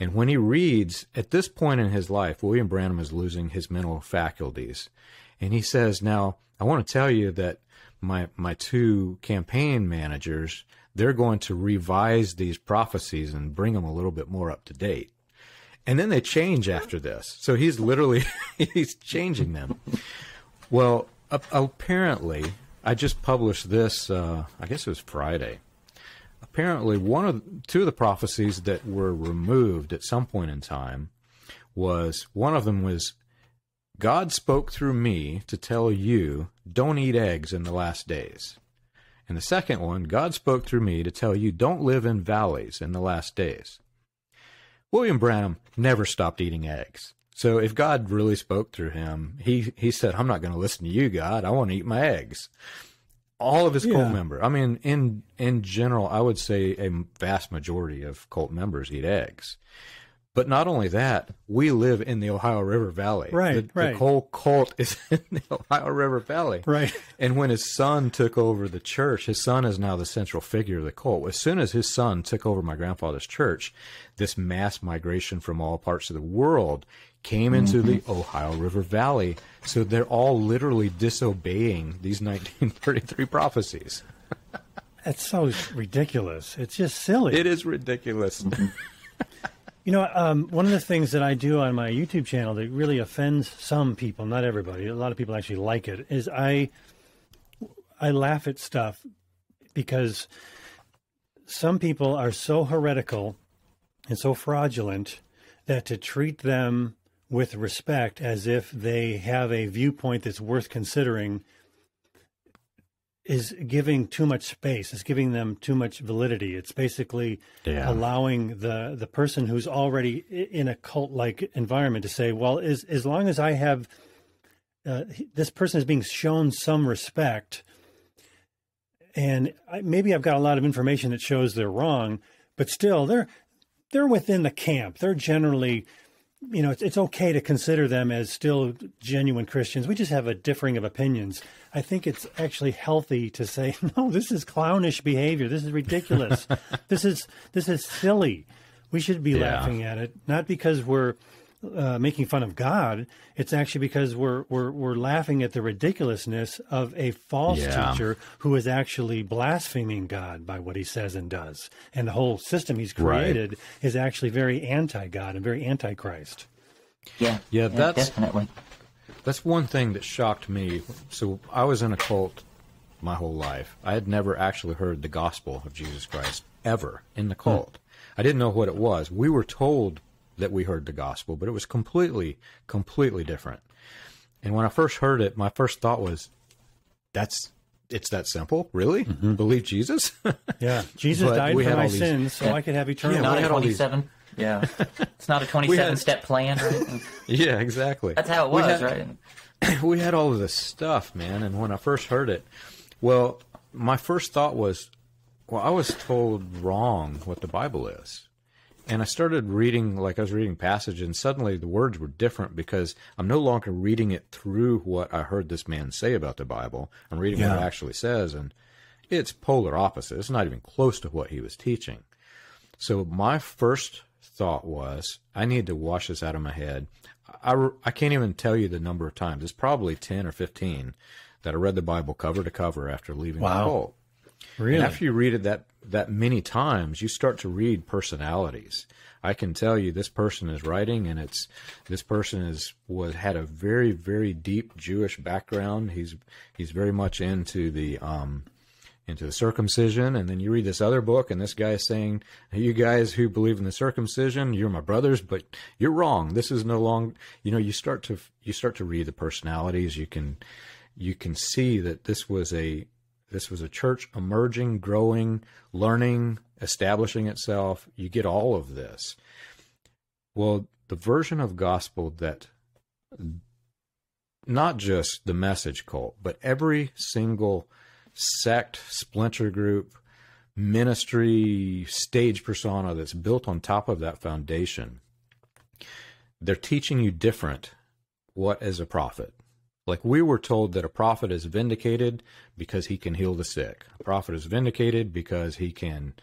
And when he reads, at this point in his life, William Branham is losing his mental faculties. And he says, now, I want to tell you that my two campaign managers, they're going to revise these prophecies and bring them a little bit more up to date. And then they change after this. So he's literally, he's changing them. Well, apparently... I just published this, I guess it was Friday. Apparently, two of the prophecies that were removed at some point in time was, one of them was, God spoke through me to tell you, don't eat eggs in the last days. And the second one, God spoke through me to tell you, don't live in valleys in the last days. William Branham never stopped eating eggs. So if God really spoke through him, he said, I'm not going to listen to you, God. I want to eat my eggs. All of his cult members. I mean, in general, I would say a vast majority of cult members eat eggs. But not only that, we live in the Ohio River Valley. Right, The whole cult is in the Ohio River Valley. Right. And when his son took over the church, his son is now the central figure of the cult. As soon as his son took over my grandfather's church, this mass migration from all parts of the world came into the Ohio River Valley. So they're all literally disobeying these 1933 prophecies. That's so ridiculous. It's just silly. It is ridiculous. You know, one of the things that I do on my YouTube channel that really offends some people, not everybody, a lot of people actually like it, is I laugh at stuff because some people are so heretical and so fraudulent that to treat them with respect as if they have a viewpoint that's worth considering is giving too much space. It's giving them too much validity. It's basically allowing the person who's already in a cult-like environment to say, well, as long as I have, this person is being shown some respect, and maybe I've got a lot of information that shows they're wrong, but still they're within the camp. They're generally, you know, it's okay to consider them as still genuine Christians. We just have a differing of opinions. I think it's actually healthy to say, no, this is clownish behavior. This is ridiculous. This is silly. We should be laughing at it, not because we're making fun of God. It's actually because we're laughing at the ridiculousness of a false teacher who is actually blaspheming God by what he says and does. And the whole system he's created is actually very anti-God and very anti-Christ. Yeah, that's definitely. That's one thing that shocked me. So I was in a cult my whole life. I had never actually heard the gospel of Jesus Christ ever in the cult. I didn't know what it was. We were told that we heard the gospel, but it was completely, completely different. And when I first heard it, my first thought was, it's that simple? Really? Believe Jesus? Jesus died for my sins so I could have eternal life. Not 27. Yeah. It's not a 27-step plan, right? Yeah, exactly. That's how it was, right? We had all of this stuff, man, and when I first heard it, well, my first thought was, well, I was told wrong what the Bible is. And I started reading, like I was reading passage, and suddenly the words were different because I'm no longer reading it through what I heard this man say about the Bible. I'm reading what it actually says, and it's polar opposite. It's not even close to what he was teaching. So my first thought was, I need to wash this out of my head. I can't even tell you the number of times. It's probably 10 or 15 that I read the Bible cover to cover after leaving the cult. Really? And after you read it that many times, you start to read personalities. I can tell you this person is writing, and it's this person had a very, very deep Jewish background. He's very much into the circumcision, and then you read this other book, and this guy is saying, "You guys who believe in the circumcision, you're my brothers, but you're wrong. This is no longer." You know, you start to read the personalities. You can see that this was a church emerging, growing, learning, establishing itself. You get all of this. Well, the version of gospel that not just the Message cult, but every single sect, splinter group, ministry, stage persona that's built on top of that foundation, they're teaching you different. What is a prophet? Like, we were told that a prophet is vindicated because he can heal the sick. A prophet is vindicated because he can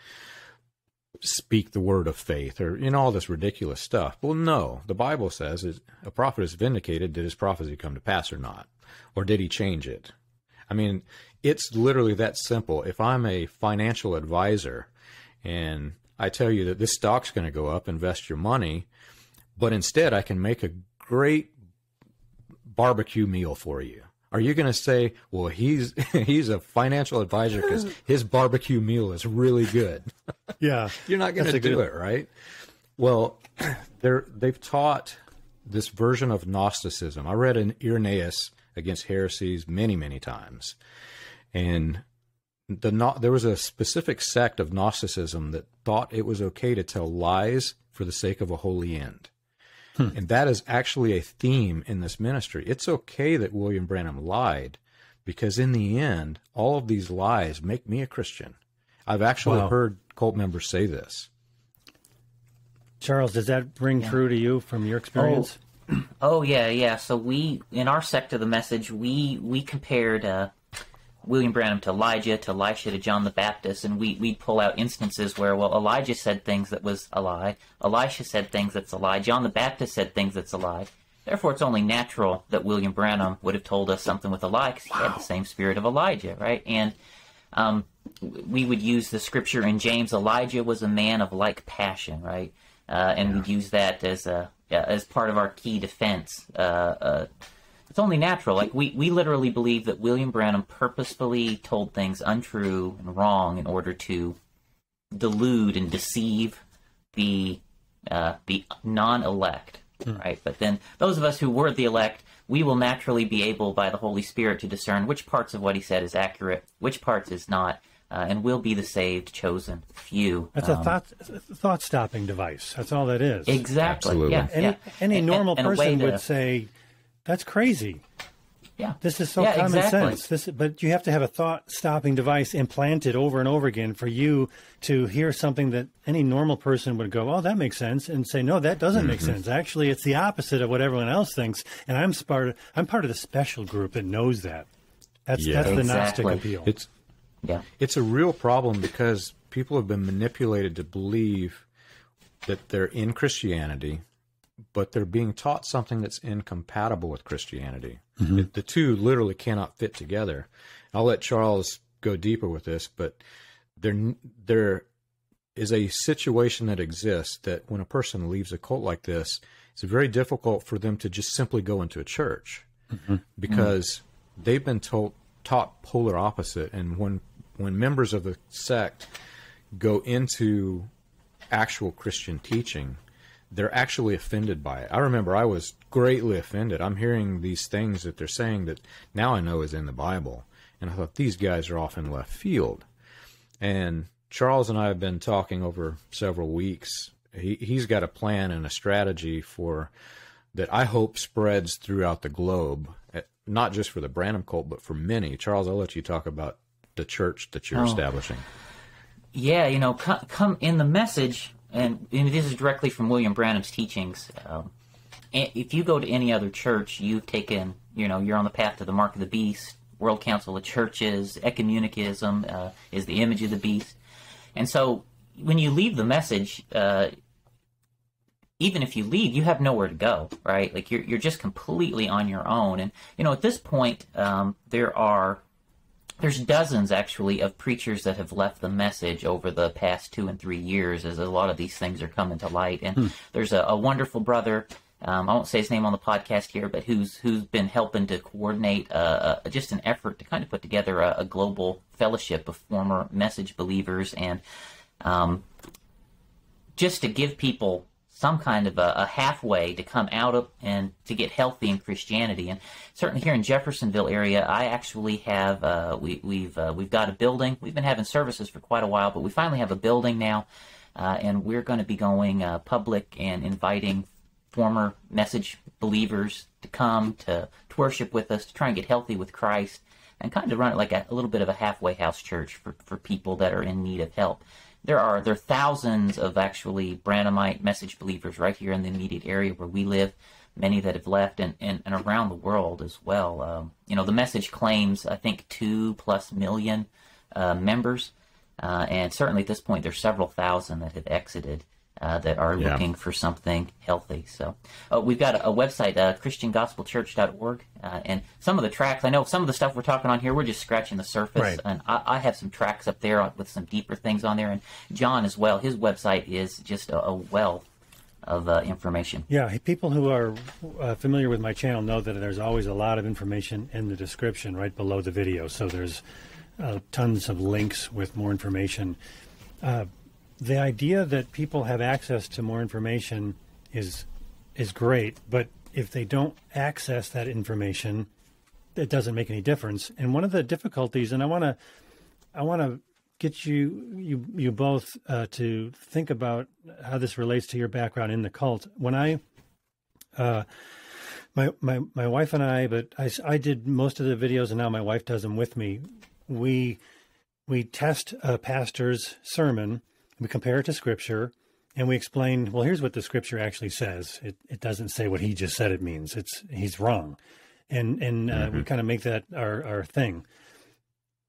speak the word of faith, or, you know, all this ridiculous stuff. Well, no, the Bible says a prophet is vindicated. Did his prophecy come to pass or not? Or did he change it? I mean, it's literally that simple. If I'm a financial advisor and I tell you that this stock's going to go up, invest your money, but instead I can make a great barbecue meal for you. Are you going to say, well, he's a financial advisor because his barbecue meal is really good? Yeah. You're not going to do it, right? Well, they've taught this version of Gnosticism. I read an Irenaeus Against Heresies many, many times. And there was a specific sect of Gnosticism that thought it was okay to tell lies for the sake of a holy end. And that is actually a theme in this ministry. It's okay that William Branham lied, because in the end, all of these lies make me a Christian. I've actually heard cult members say this. Charles, does that ring true to you from your experience? Oh, yeah, yeah. So we, in our sect of the Message, we compared William Branham to Elijah, to Elisha, to John the Baptist, and we'd pull out instances where, well, Elijah said things that was a lie, Elisha said things that's a lie, John the Baptist said things that's a lie. Therefore, it's only natural that William Branham would have told us something with a lie, because he had the same spirit of Elijah, right? And we would use the scripture in James, Elijah was a man of like passion, right? We'd use that as part of our key defense. It's only natural. Like, we literally believe that William Branham purposefully told things untrue and wrong in order to delude and deceive the non-elect, right? But then those of us who were the elect, we will naturally be able, by the Holy Spirit, to discern which parts of what he said is accurate, which parts is not, and we'll be the saved, chosen few. That's a thought-stopping device. That's all that is. Exactly. Absolutely. Yeah. Any normal person would say, that's crazy. Yeah. This is so common sense. But you have to have a thought-stopping device implanted over and over again for you to hear something that any normal person would go, oh, that makes sense, and say, no, that doesn't make sense. Actually, it's the opposite of what everyone else thinks, and I'm part of the special group that knows that. That's the Gnostic appeal. It's a real problem, because people have been manipulated to believe that they're in Christianity, but they're being taught something that's incompatible with Christianity. The two literally cannot fit together. I'll let Charles go deeper with this, but there is a situation that exists that when a person leaves a cult like this, it's very difficult for them to just simply go into a church, because they've been taught polar opposite. And when members of the sect go into actual Christian teaching, they're actually offended by it. I remember I was greatly offended. I'm hearing these things that they're saying that now I know is in the Bible. And I thought, these guys are off in left field. And Charles and I have been talking over several weeks. He's got a plan and a strategy that I hope spreads throughout the globe, not just for the Branham cult, but for many. Charles, I'll let you talk about the church that you're establishing. Yeah, you know, come in the Message, and this is directly from William Branham's teachings. If you go to any other church, you're on the path to the mark of the beast. World Council of Churches, excommunicism is the image of the beast. And so when you leave the Message, even if you leave, you have nowhere to go, right? Like, you're just completely on your own. And, you know, at this point, there are There's dozens, actually, of preachers that have left the message over the past 2 and 3 years as a lot of these things are coming to light. And there's a wonderful brother, I won't say his name on the podcast here, but who's been helping to coordinate just an effort to kind of put together a global fellowship of former message believers, and just to give people some kind of a halfway to come out of and to get healthy in Christianity. And certainly here in Jeffersonville area, I actually have we've got a building. We've been having services for quite a while, but we finally have a building now, and we're going to be going public and inviting former message believers to come to worship with us, to try and get healthy with Christ, and kind of run it like a little bit of a halfway house church for people that are in need of help. There are thousands of actually Branhamite message believers right here in the immediate area where we live, many that have left, and around the world as well. The message claims, I think, 2+ million members, and certainly at this point there's several thousand that have exited that are looking for something healthy. So we've got a website, christiangospelchurch.org, and some of the tracks, I know some of the stuff we're talking on here, we're just scratching the surface, right. And I have some tracks up there with some deeper things on there, and John as well, his website is just a wealth of information. Yeah, people who are familiar with my channel know that there's always a lot of information in the description right below the video, so there's tons of links with more information. The idea that people have access to more information is great, but if they don't access that information, it doesn't make any difference. And one of the difficulties, and I want to get you both to think about how this relates to your background in the cult. When my wife and I, but I did most of the videos, and now my wife does them with me. We test a pastor's sermon. We compare it to Scripture, and we explain, well, here's what the Scripture actually says. It doesn't say what he just said it means. He's wrong. And we kind of make that our thing.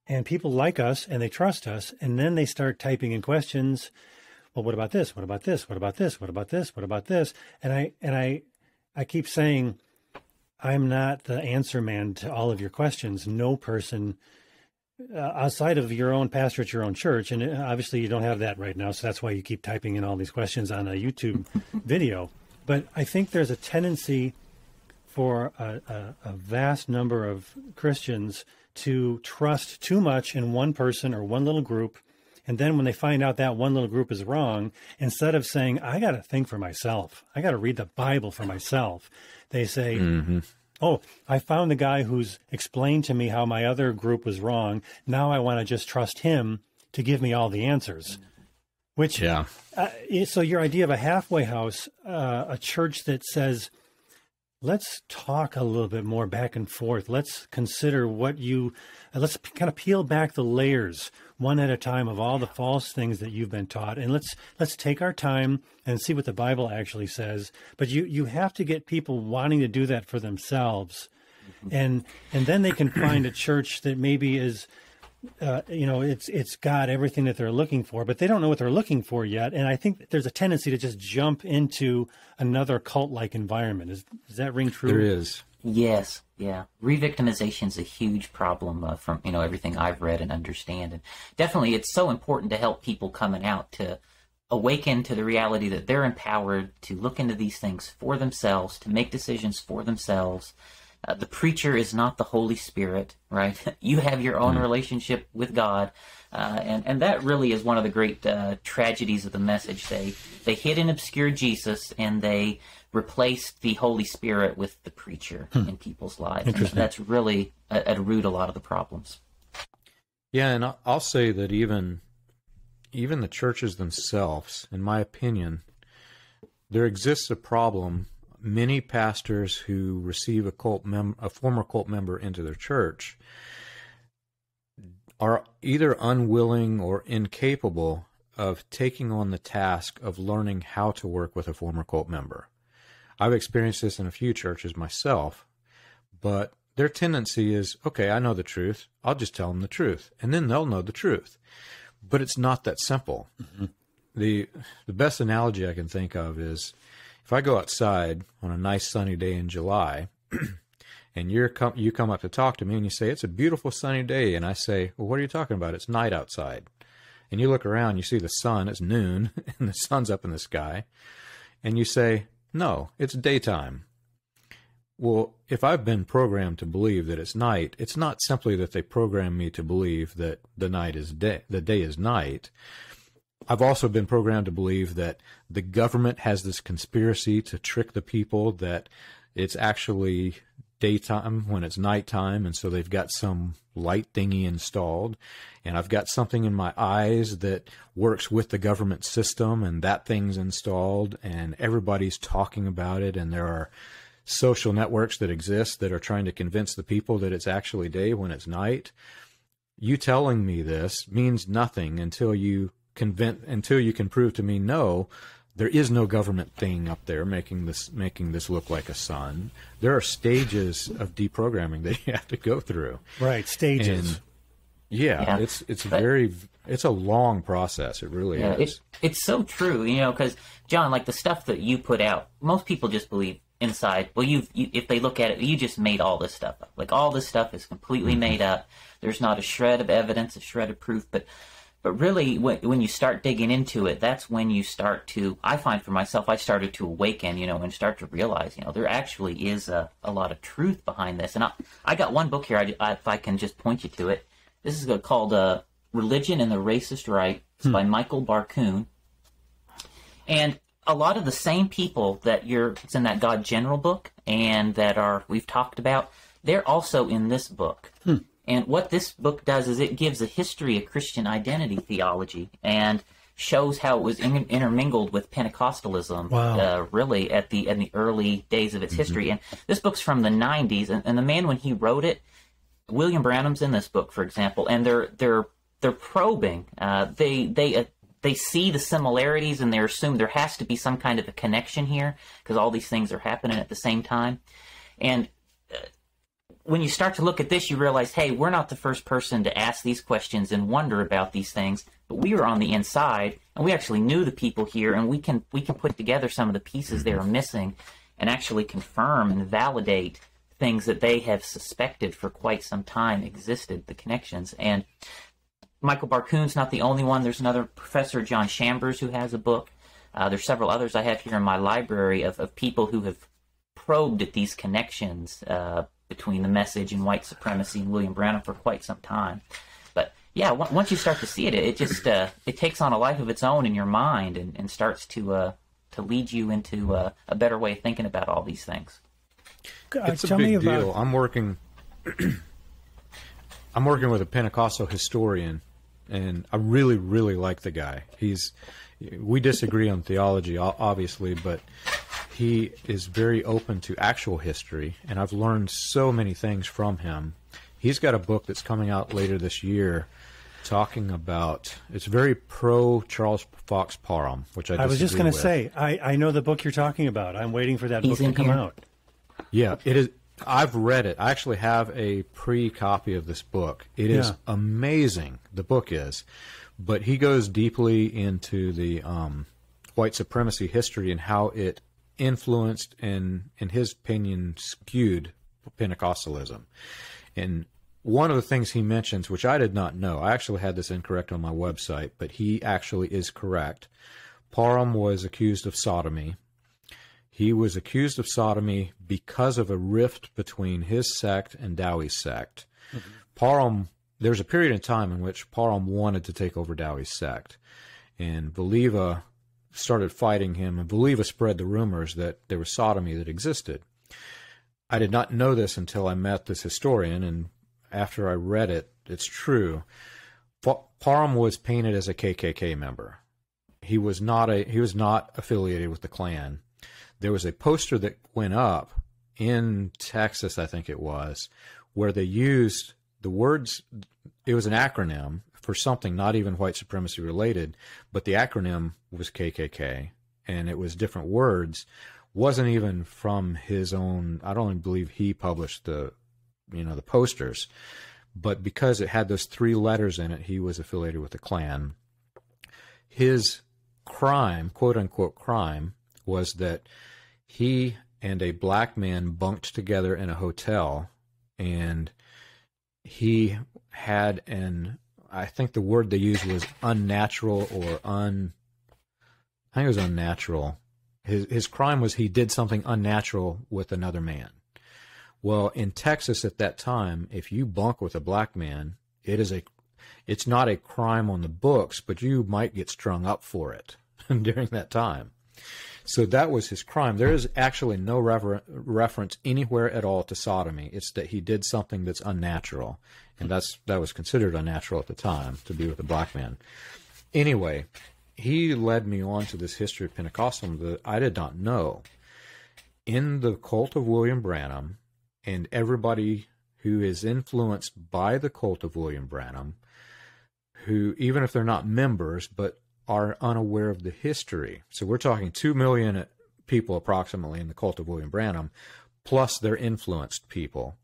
And people like us, and they trust us, and then they start typing in questions. Well, what about this? What about this? What about this? What about this? What about this? And I keep saying, I'm not the answer man to all of your questions. No person outside of your own pastor at your own church, and obviously you don't have that right now, so that's why you keep typing in all these questions on a YouTube video. But I think there's a tendency for a vast number of Christians to trust too much in one person or one little group, and then when they find out that one little group is wrong, instead of saying, I got to think for myself, I got to read the Bible for myself, they say, oh, I found the guy who's explained to me how my other group was wrong. Now I want to just trust him to give me all the answers. Which, so your idea of a halfway house, a church that says, let's talk a little bit more back and forth. Let's consider let's kind of peel back the layers one at a time of all the false things that you've been taught. And let's take our time and see what the Bible actually says. But you have to get people wanting to do that for themselves. And then they can find a church that maybe is, it's got everything that they're looking for, but they don't know what they're looking for yet. And I think there's a tendency to just jump into another cult-like environment. Does that ring true? There is. Yes. Yeah. Revictimization is a huge problem from, everything I've read and understand. And definitely it's so important to help people coming out to awaken to the reality that they're empowered to look into these things for themselves, to make decisions for themselves. The preacher is not the Holy Spirit, right? You have your own relationship with God. And that really is one of the great tragedies of the message. They hid and obscured Jesus, and they replaced the Holy Spirit with the preacher in people's lives. And that's really at root a lot of the problems. Yeah, and I'll say that even the churches themselves, in my opinion, there exists a problem. Many pastors who receive a former cult member into their church are either unwilling or incapable of taking on the task of learning how to work with a former cult member. I've experienced this in a few churches myself, but their tendency is, okay, I know the truth. I'll just tell them the truth, and then they'll know the truth. But it's not that simple. The best analogy I can think of is, if I go outside on a nice sunny day in July and you come up to talk to me and you say, it's a beautiful sunny day. And I say, well, what are you talking about? It's night outside. And you look around, you see the sun, it's noon, and the sun's up in the sky. And you say, no, it's daytime. Well, if I've been programmed to believe that it's night, it's not simply that they programmed me to believe that the night is day, the day is night. I've also been programmed to believe that the government has this conspiracy to trick the people that it's actually daytime when it's nighttime, and so they've got some light thingy installed, and I've got something in my eyes that works with the government system, and that thing's installed, and everybody's talking about it, and there are social networks that exist that are trying to convince the people that it's actually day when it's night. You telling me this means nothing until you can prove to me, no, there is no government thing up there making this look like a sun. There are stages of deprogramming that you have to go through. Right, stages. And yeah, it's a long process. It really is. It's so true, you know, because John, like the stuff that you put out, most people just believe inside. Well, if they look at it, you just made all this stuff up. Like all this stuff is completely made up. There's not a shred of evidence, a shred of proof, But really, when you start digging into it, that's when you start to, I find for myself, I started to awaken, you know, and start to realize, you know, there actually is a lot of truth behind this. And I got one book here, if I can just point you to it. This is called Religion and the Racist Right. It's by Michael Barkun. And a lot of the same people that it's in that God General book and that we've talked about, they're also in this book. And what this book does is it gives a history of Christian identity theology and shows how it was intermingled with Pentecostalism, really, in the early days of its history. And this book's from the 90s, and the man, when he wrote it, William Branham's in this book, for example, and they're probing. They see the similarities, and they assume there has to be some kind of a connection here because all these things are happening at the same time. And when you start to look at this, you realize, hey, we're not the first person to ask these questions and wonder about these things, but we were on the inside, and we actually knew the people here, and we can put together some of the pieces they are missing and actually confirm and validate things that they have suspected for quite some time existed, the connections. And Michael Barkun's not the only one. There's another professor, John Chambers, who has a book. There's several others I have here in my library of people who have probed at these connections between the message and white supremacy and William Branham for quite some time. But yeah, once you start to see it, it just it takes on a life of its own in your mind and starts to lead you into a better way of thinking about all these things. It's a big deal. I'm working with a Pentecostal historian, and I really, really like the guy. We disagree on theology, obviously, but he is very open to actual history, and I've learned so many things from him. He's got a book that's coming out later this year talking about, it's very pro-Charles Fox Parham, which I disagree with. I was just going to say, I know the book you're talking about. I'm waiting for that book to come out. Yeah, it is. I've read it. I actually have a pre-copy of this book. It is amazing, the book is. But he goes deeply into the white supremacy history and how it influenced and, in his opinion, skewed Pentecostalism. And one of the things he mentions, which I did not know, I actually had this incorrect on my website, but he actually is correct. Parham was accused of sodomy. He was accused of sodomy because of a rift between his sect and Dowie's sect. Parham, there's a period in time in which Parham wanted to take over Dowie's sect, and Valiva started fighting him, and Valiva spread the rumors that there was sodomy that existed. I did not know this until I met this historian, and after I read it, it's true. Parham was painted as a KKK member. He was not affiliated with the Klan. There was a poster that went up in Texas, I think it was, where they used the words, it was an acronym for something not even white supremacy related, but the acronym was KKK, and it was different words. Wasn't even from his own, I don't even believe he published the posters, but because it had those three letters in it, he was affiliated with the Klan. His crime, quote unquote crime, was that he and a black man bunked together in a hotel, and he had an, I think the word they used was unnatural or I think it was unnatural. His crime was he did something unnatural with another man. Well, in Texas at that time, if you bunk with a black man, it's not a crime on the books, but you might get strung up for it during that time. So that was his crime. There is actually no reference anywhere at all to sodomy. It's that he did something that's unnatural, and that was considered unnatural at the time, to be with a black man. Anyway, he led me on to this history of Pentecostalism that I did not know. In the cult of William Branham, and everybody who is influenced by the cult of William Branham, who, even if they're not members, but are unaware of the history. So we're talking 2 million people approximately in the cult of William Branham, plus their influenced people,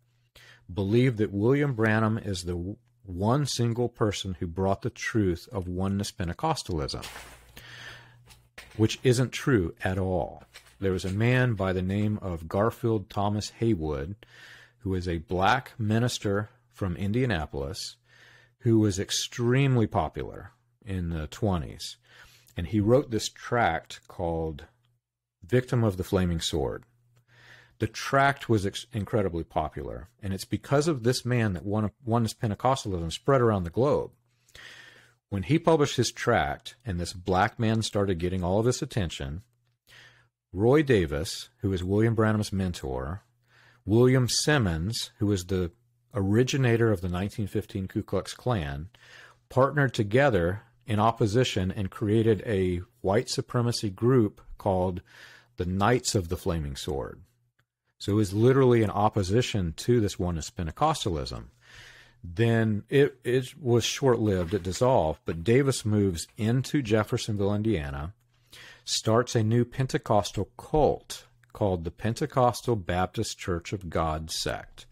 believe that William Branham is the one single person who brought the truth of oneness Pentecostalism, which isn't true at all. There was a man by the name of Garfield Thomas Haywood, who is a black minister from Indianapolis, who was extremely popular in the 1920s. And he wrote this tract called Victim of the Flaming Sword. The tract was incredibly popular, and it's because of this man that oneness Pentecostalism spread around the globe. When he published his tract, and this black man started getting all of this attention, Roy Davis, who is William Branham's mentor, William Simmons, who is the originator of the 1915 Ku Klux Klan, partnered together in opposition and created a white supremacy group called the Knights of the Flaming Sword. So it was literally in opposition to this oneness Pentecostalism. Then it was short-lived, it dissolved, but Davis moves into Jeffersonville, Indiana, starts a new Pentecostal cult called the Pentecostal Baptist Church of God sect.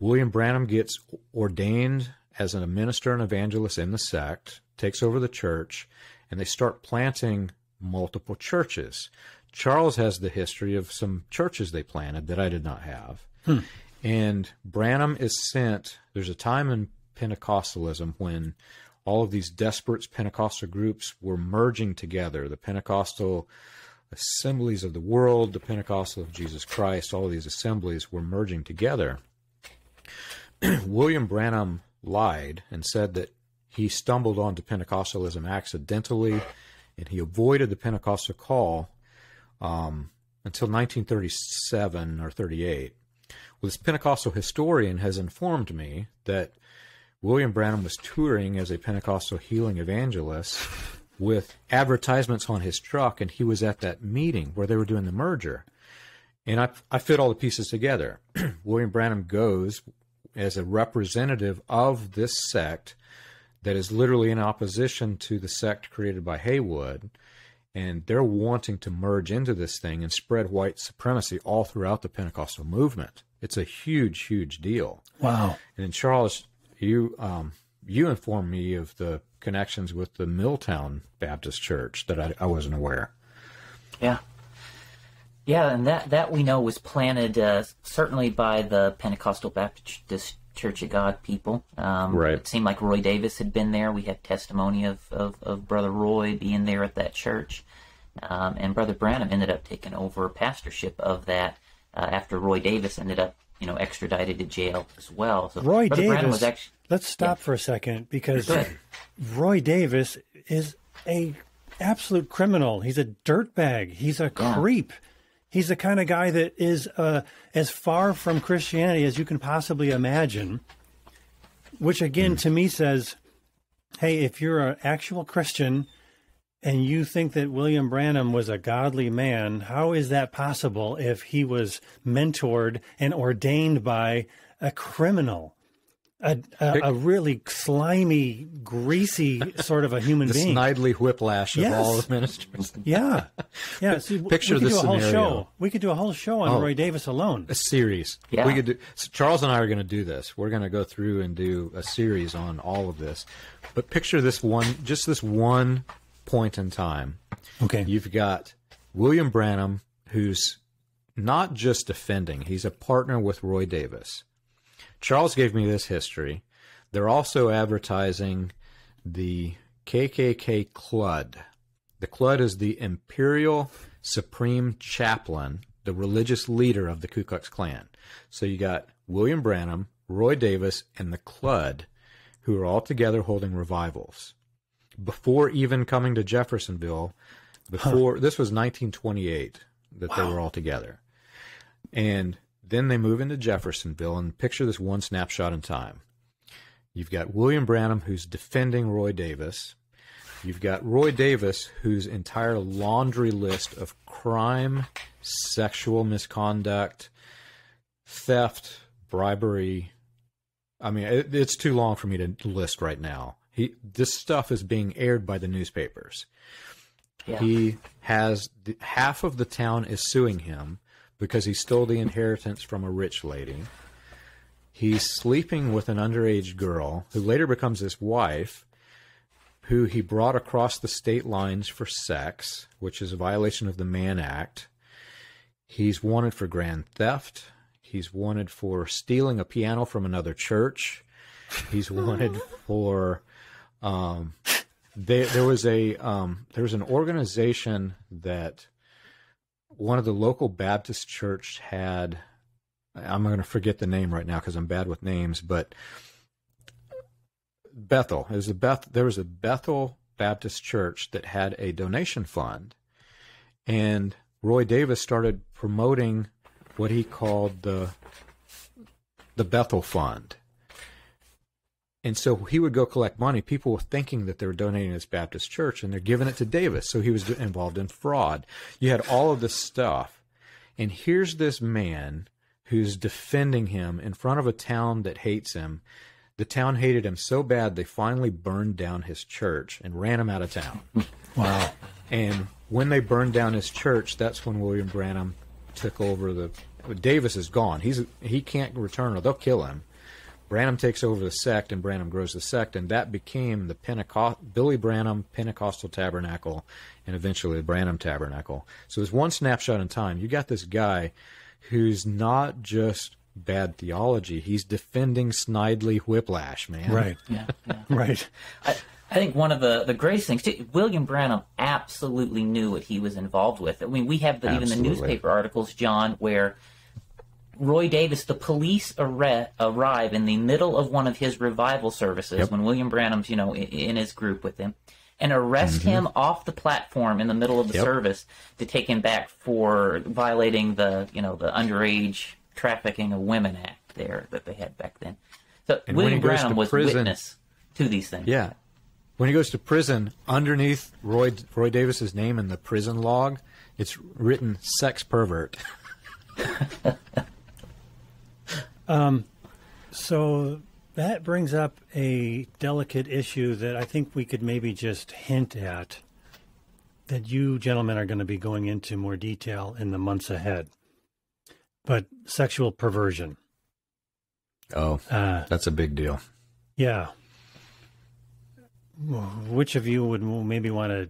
William Branham gets ordained as a minister and evangelist in the sect, takes over the church, and they start planting multiple churches. Charles has the history of some churches they planted that I did not have. And Branham is sent, there's a time in Pentecostalism when all of these desperate Pentecostal groups were merging together, the Pentecostal Assemblies of the World, the Pentecostal of Jesus Christ, all of these assemblies were merging together. William Branham lied and said that he stumbled onto Pentecostalism accidentally, and he avoided the Pentecostal call until 1937 or 38. Well, this Pentecostal historian has informed me that William Branham was touring as a Pentecostal healing evangelist with advertisements on his truck, and he was at that meeting where they were doing the merger. And I fit all the pieces together. William Branham goes as a representative of this sect that is literally in opposition to the sect created by Haywood, and they're wanting to merge into this thing and spread white supremacy all throughout the Pentecostal movement. It's a huge, huge deal. Wow. And then Charles, you informed me of the connections with the Milltown Baptist Church that I wasn't aware. Yeah. Yeah, and that we know was planted certainly by the Pentecostal Baptist Church of God people. Right. It seemed like Roy Davis had been there. We have testimony of Brother Roy being there at that church. And Brother Branham ended up taking over pastorship of that after Roy Davis ended up, extradited to jail as well. So Roy Brother Davis, Branham was actually, let's stop for a second, because Roy Davis is a absolute criminal. He's a dirtbag. He's a creep. He's the kind of guy that is as far from Christianity as you can possibly imagine, which, again, to me says, hey, if you're an actual Christian and you think that William Branham was a godly man, how is that possible if he was mentored and ordained by a criminal, a really slimy, greasy sort of a human being? The Snidely Whiplash of all the ministers. Yeah. So picture this scenario. We could do a whole show on Roy Davis alone. A series. Yeah. We could do. So Charles and I are going to do this. We're going to go through and do a series on all of this. But picture this one point in time. Okay. You've got William Branham, who's not just defending. He's a partner with Roy Davis. Charles gave me this history. They're also advertising the KKK CLUD. The CLUD is the Imperial Supreme Chaplain, the religious leader of the Ku Klux Klan. So you got William Branham, Roy Davis, and the CLUD, who are all together holding revivals. Before even coming to Jeffersonville, before this was 1928 that they were all together. And then they move into Jeffersonville, and picture this one snapshot in time. You've got William Branham, who's defending Roy Davis. You've got Roy Davis, whose entire laundry list of crime, sexual misconduct, theft, bribery. I mean, it's too long for me to list right now. This stuff is being aired by the newspapers. Yeah. He has half of the town is suing him because he stole the inheritance from a rich lady. He's sleeping with an underage girl who later becomes his wife, who he brought across the state lines for sex, which is a violation of the Mann Act. He's wanted for grand theft. He's wanted for stealing a piano from another church. He's wanted for there was an organization that one of the local Baptist church had. I'm going to forget the name right now because I'm bad with names, but Bethel. There was a Bethel Baptist church that had a donation fund, and Roy Davis started promoting what he called the Bethel Fund. And so he would go collect money. People were thinking that they were donating to this Baptist church, and they're giving it to Davis. So he was involved in fraud. You had all of this stuff. And here's this man who's defending him in front of a town that hates him. The town hated him so bad they finally burned down his church and ran him out of town. Wow. And when they burned down his church, that's when William Branham took over. Davis is gone. He can't return, or they'll kill him. Branham takes over the sect, and Branham grows the sect, and that became the Billy Branham Pentecostal Tabernacle, and eventually the Branham Tabernacle. So there's one snapshot in time. You got this guy who's not just bad theology; he's defending Snidely Whiplash, man. Right. Yeah. Yeah. Right. I think one of the greatest things, too, William Branham absolutely knew what he was involved with. I mean, we have even the newspaper articles, John, where Roy Davis, the police arrive in the middle of one of his revival services when William Branham's, you know, in his group with him, and arrest him off the platform in the middle of the service to take him back for violating the, you know, the underage trafficking of women act there that they had back then. So and William Branham was witness to these things. Yeah. When he goes to prison, underneath Roy Davis's name in the prison log, it's written sex pervert. So that brings up a delicate issue that I think we could maybe just hint at, that you gentlemen are going to be going into more detail in the months ahead. But sexual perversion. Oh, that's a big deal. Yeah. Which of you would maybe want to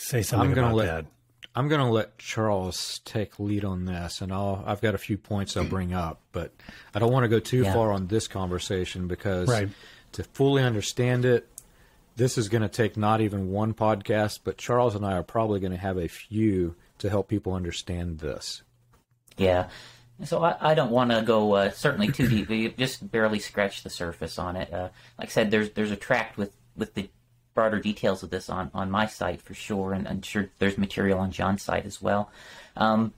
say something about that? I'm going to let Charles take lead on this, and I've got a few points I'll bring up, but I don't want to go too far on this conversation because to fully understand it, this is going to take not even one podcast, but Charles and I are probably going to have a few to help people understand this. Yeah. So I don't want to go certainly too deep. You just barely scratch the surface on it. Like I said, there's a tract with the broader details of this on my site for sure, and I'm sure there's material on John's site as well. But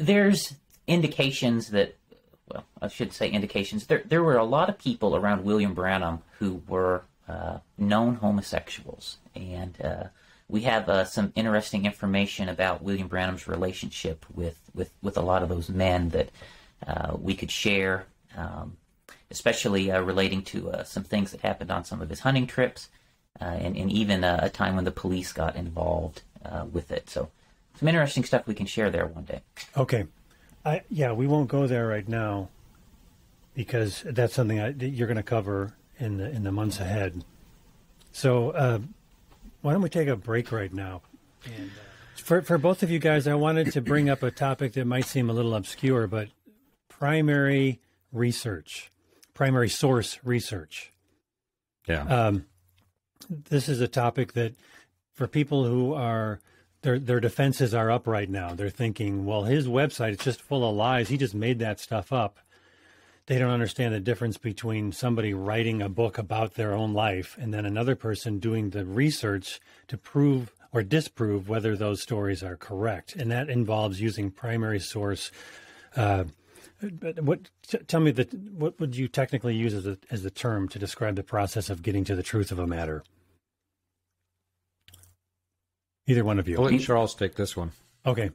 there's indications that, well, I should say indications. There were a lot of people around William Branham who were known homosexuals, and we have some interesting information about William Branham's relationship with a lot of those men that we could share, especially relating to some things that happened on some of his hunting trips, and even a time when the police got involved with it. So some interesting stuff we can share there one day. Okay. We won't go there right now because that's something that you're going to cover in the months ahead. So why don't we take a break right now? And For both of you guys, I wanted to bring up a topic that might seem a little obscure, but primary research, primary source research. Yeah. This is a topic that for people who are, their defenses are up right now. They're thinking, well, his website is just full of lies. He just made that stuff up. They don't understand the difference between somebody writing a book about their own life and then another person doing the research to prove or disprove whether those stories are correct. And that involves using primary source. What would you technically use as a term to describe the process of getting to the truth of a matter? Either one of you. I'll let Charles take this one. Okay.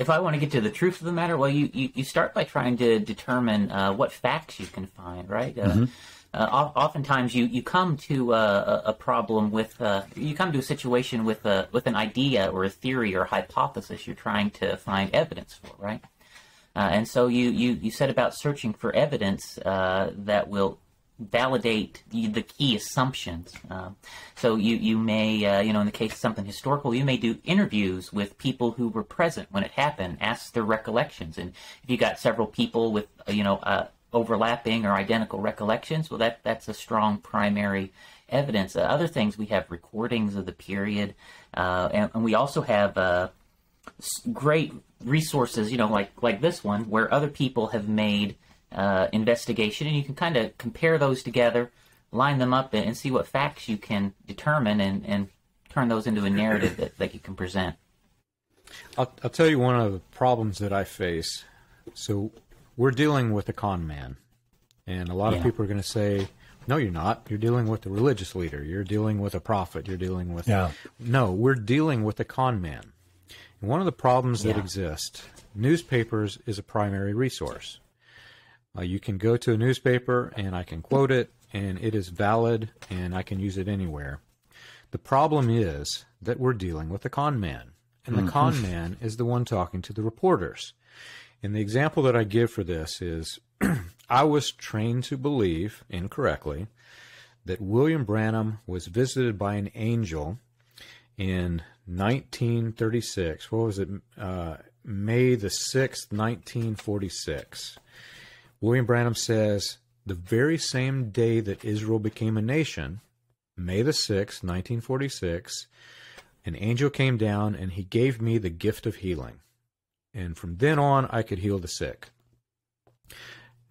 If I want to get to the truth of the matter, well, you start by trying to determine what facts you can find, right? Mm-hmm. Oftentimes, you come to a problem with you come to a situation with an idea or a theory or hypothesis you're trying to find evidence for, right? And so you set about searching for evidence that will validate the key assumptions. So you may, in the case of something historical, you may do interviews with people who were present when it happened, ask their recollections. And if you got several people with, overlapping or identical recollections, well, that's a strong primary evidence. Other things, we have recordings of the period, and we also have great resources, like this one, where other people have made investigation, and you can kind of compare those together, line them up, and see what facts you can determine, and turn those into a narrative that you can present. I'll tell you one of the problems that I face. So we're dealing with a con man, and a lot of people are going to say, no, you're not. You're dealing with a religious leader. You're dealing with a prophet. You're dealing with... Yeah. No, we're dealing with a con man. And one of the problems that exist, newspapers is a primary resource. You can go to a newspaper, and I can quote it, and it is valid, and I can use it anywhere. The problem is that we're dealing with a con man, and the con man is the one talking to the reporters. And the example that I give for this is I was trained to believe, incorrectly, that William Branham was visited by an angel in 1936. What was it? May the 6th, 1946. William Branham says, the very same day that Israel became a nation, May the 6th, 1946, an angel came down and he gave me the gift of healing. And from then on, I could heal the sick.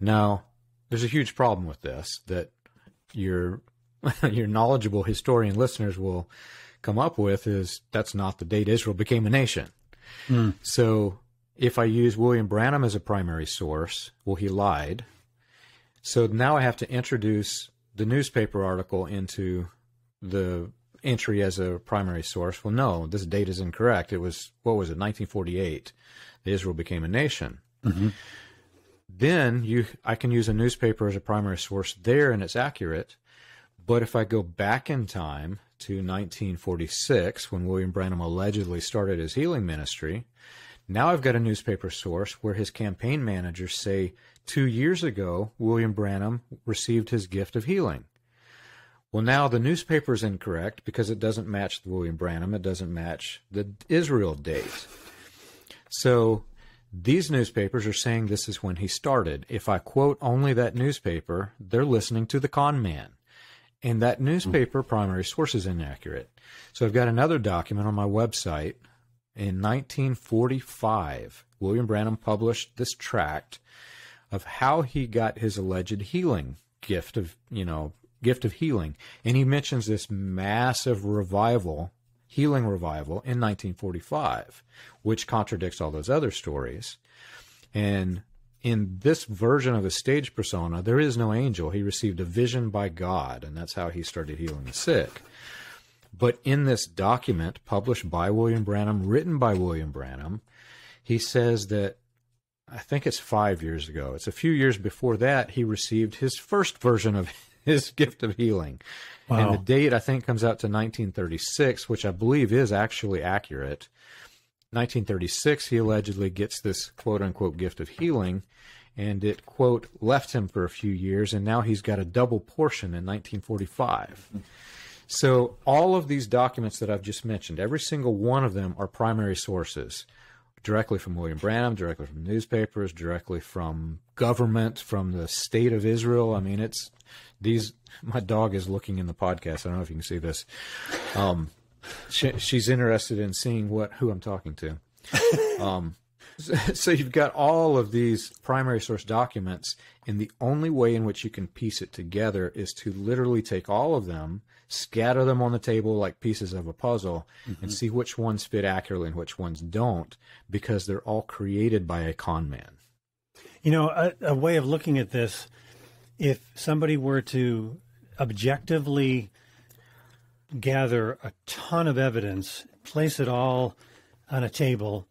Now, there's a huge problem with this that your knowledgeable historian listeners will come up with is that's not the date Israel became a nation. Mm. So... if I use William Branham as a primary source, well, he lied. So now I have to introduce the newspaper article into the entry as a primary source. Well, no, this date is incorrect. It was, what was it, 1948, that Israel became a nation. Mm-hmm. Then I can use a newspaper as a primary source there, and it's accurate. But if I go back in time to 1946, when William Branham allegedly started his healing ministry... now I've got a newspaper source where his campaign managers say 2 years ago, William Branham received his gift of healing. Well, now the newspaper is incorrect because it doesn't match the William Branham. It doesn't match the Israel date. So these newspapers are saying this is when he started. If I quote only that newspaper, they're listening to the con man. And that newspaper primary source is inaccurate. So I've got another document on my website. In 1945, William Branham published this tract of how he got his alleged healing gift of, gift of healing. And he mentions this massive revival, healing revival in 1945, which contradicts all those other stories. And in this version of his stage persona, there is no angel. He received a vision by God, and that's how he started healing the sick. But in this document published by William Branham, written by William Branham, he says that, I think it's 5 years ago, it's a few years before that, he received his first version of his gift of healing. Wow. And the date, I think, comes out to 1936, which I believe is actually accurate. 1936, he allegedly gets this quote-unquote gift of healing, and it, quote, left him for a few years, and now he's got a double portion in 1945. So all of these documents that I've just mentioned, every single one of them are primary sources, directly from William Branham, directly from newspapers, directly from government, from the state of Israel. I mean, it's these. My dog is looking in the podcast. I don't know if you can see this. She's interested in seeing who I'm talking to. So you've got all of these primary source documents, and the only way in which you can piece it together is to literally take all of them, scatter them on the table like pieces of a puzzle, mm-hmm. and see which ones fit accurately and which ones don't, because they're all created by a con man. You know, a way of looking at this, if somebody were to objectively gather a ton of evidence, place it all on a table,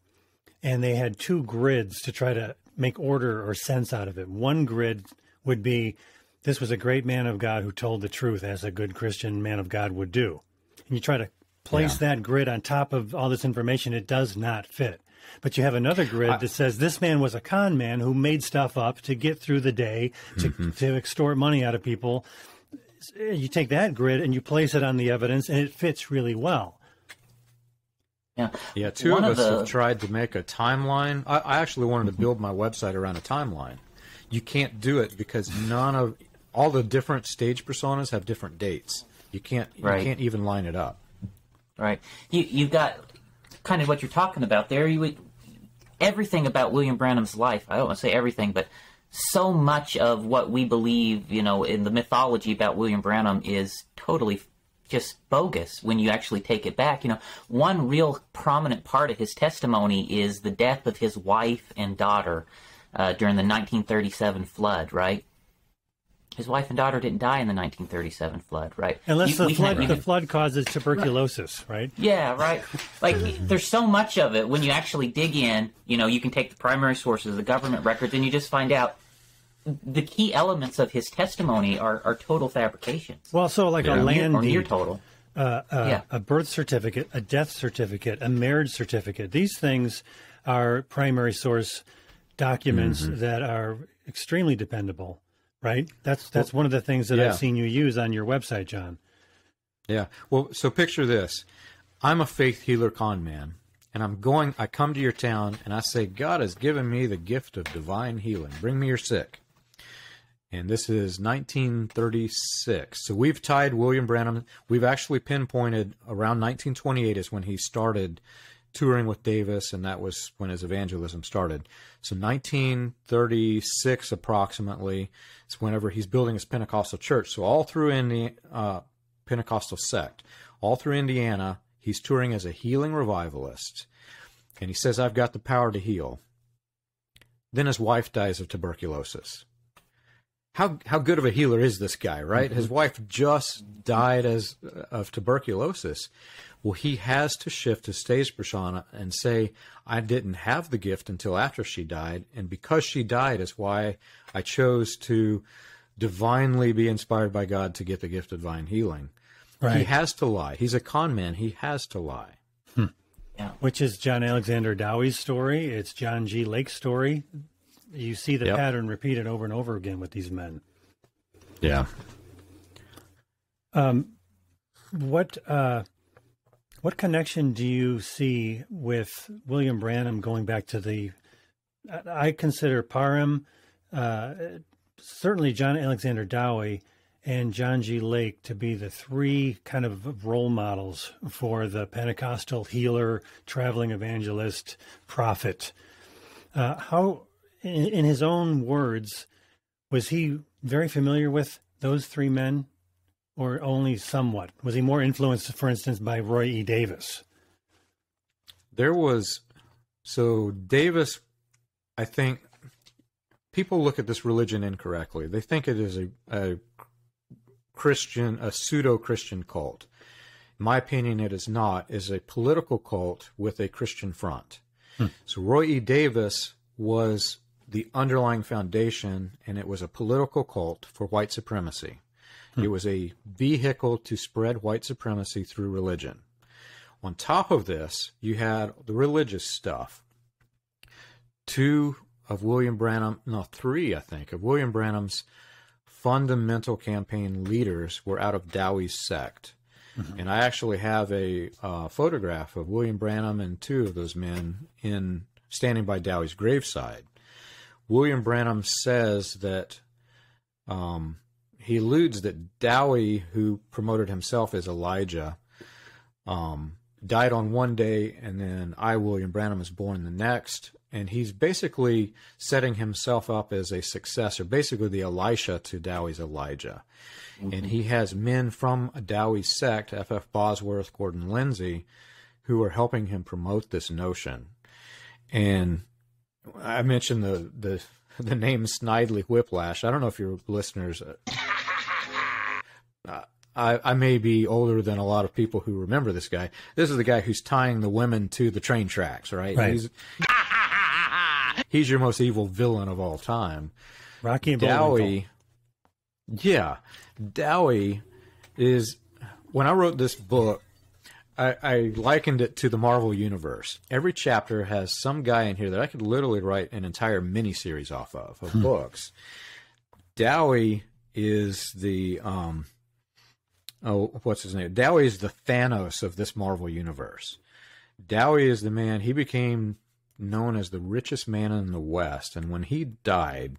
and they had two grids to try to make order or sense out of it. One grid would be, this was a great man of God who told the truth, as a good Christian man of God would do. And you try to place that grid on top of all this information, it does not fit. But you have another grid that says, this man was a con man who made stuff up to get through the day, to extort money out of people. You take that grid and you place it on the evidence, and it fits really well. Yeah, yeah. Two of us have tried to make a timeline. I actually wanted to build my website around a timeline. You can't do it because all the different stage personas have different dates. You can't even line it up. Right. You've got kind of what you're talking about there. Everything about William Branham's life. I don't want to say everything, but so much of what we believe, you know, in the mythology about William Branham is totally just bogus when you actually take it back. You know, one real prominent part of his testimony is the death of his wife and daughter during the 1937 flood, right? His wife and daughter didn't die in the 1937 flood, right? Unless the flood causes tuberculosis, right? Yeah, right. Like, there's so much of it. When you actually dig in, you know, you can take the primary sources, the government records, and you just find out the key elements of his testimony are total fabrications. Well, so like a land deed, or near total. A birth certificate, a death certificate, a marriage certificate. These things are primary source documents that are extremely dependable, right? That's one of the things that I've seen you use on your website, John. Yeah. Well, so picture this. I'm a faith healer con man, and I come to your town, and I say, God has given me the gift of divine healing. Bring me your sick. And this is 1936. So we've tied William Branham. We've actually pinpointed around 1928 is when he started touring with Davis, and that was when his evangelism started. So 1936 approximately is whenever he's building his Pentecostal church. So all through Pentecostal sect, all through Indiana, he's touring as a healing revivalist. And he says, I've got the power to heal. Then his wife dies of tuberculosis. How good of a healer is this guy, right? His wife just died of tuberculosis. Well, he has to shift his stage persona and say, I didn't have the gift until after she died, and because she died is why I chose to divinely be inspired by God to get the gift of divine healing. Right. He has to lie. He's a con man. He has to lie. Yeah. Which is John Alexander Dowie's story. It's John G. Lake's story. You see the pattern repeated over and over again with these men. Yeah. What connection do you see with William Branham going back to the, I consider Parham, certainly John Alexander Dowie and John G. Lake to be the three kind of role models for the Pentecostal healer, traveling evangelist, prophet. In his own words, was he very familiar with those three men, or only somewhat? Was he more influenced, for instance, by Roy E. Davis? Davis, I think, people look at this religion incorrectly. They think it is a Christian, a pseudo-Christian cult. In my opinion, it is not. It is a political cult with a Christian front. So Roy E. Davis was the underlying foundation, and it was a political cult for white supremacy. It was a vehicle to spread white supremacy through religion. On top of this, you had the religious stuff. Three of William Branham's fundamental campaign leaders were out of Dowie's sect. Mm-hmm. And I actually have a photograph of William Branham and two of those men standing by Dowie's graveside. William Branham says that he alludes that Dowie, who promoted himself as Elijah, died on one day, and then I, William Branham, was born the next. And he's basically setting himself up as a successor, basically the Elisha to Dowie's Elijah. Mm-hmm. And he has men from Dowie's sect, F.F. Bosworth, Gordon Lindsay, who are helping him promote this notion. And I mentioned the name Snidely Whiplash. I don't know if your listeners... I may be older than a lot of people who remember this guy. This is the guy who's tying the women to the train tracks, right? Right. He's your most evil villain of all time. Rocky and Dowie. Yeah. Dowie is, when I wrote this book, I likened it to the Marvel Universe. Every chapter has some guy in here that I could literally write an entire miniseries off of books. Dowie is the... what's his name? Dowie is the Thanos of this Marvel Universe. Dowie is the man, he became known as the richest man in the West. And when he died,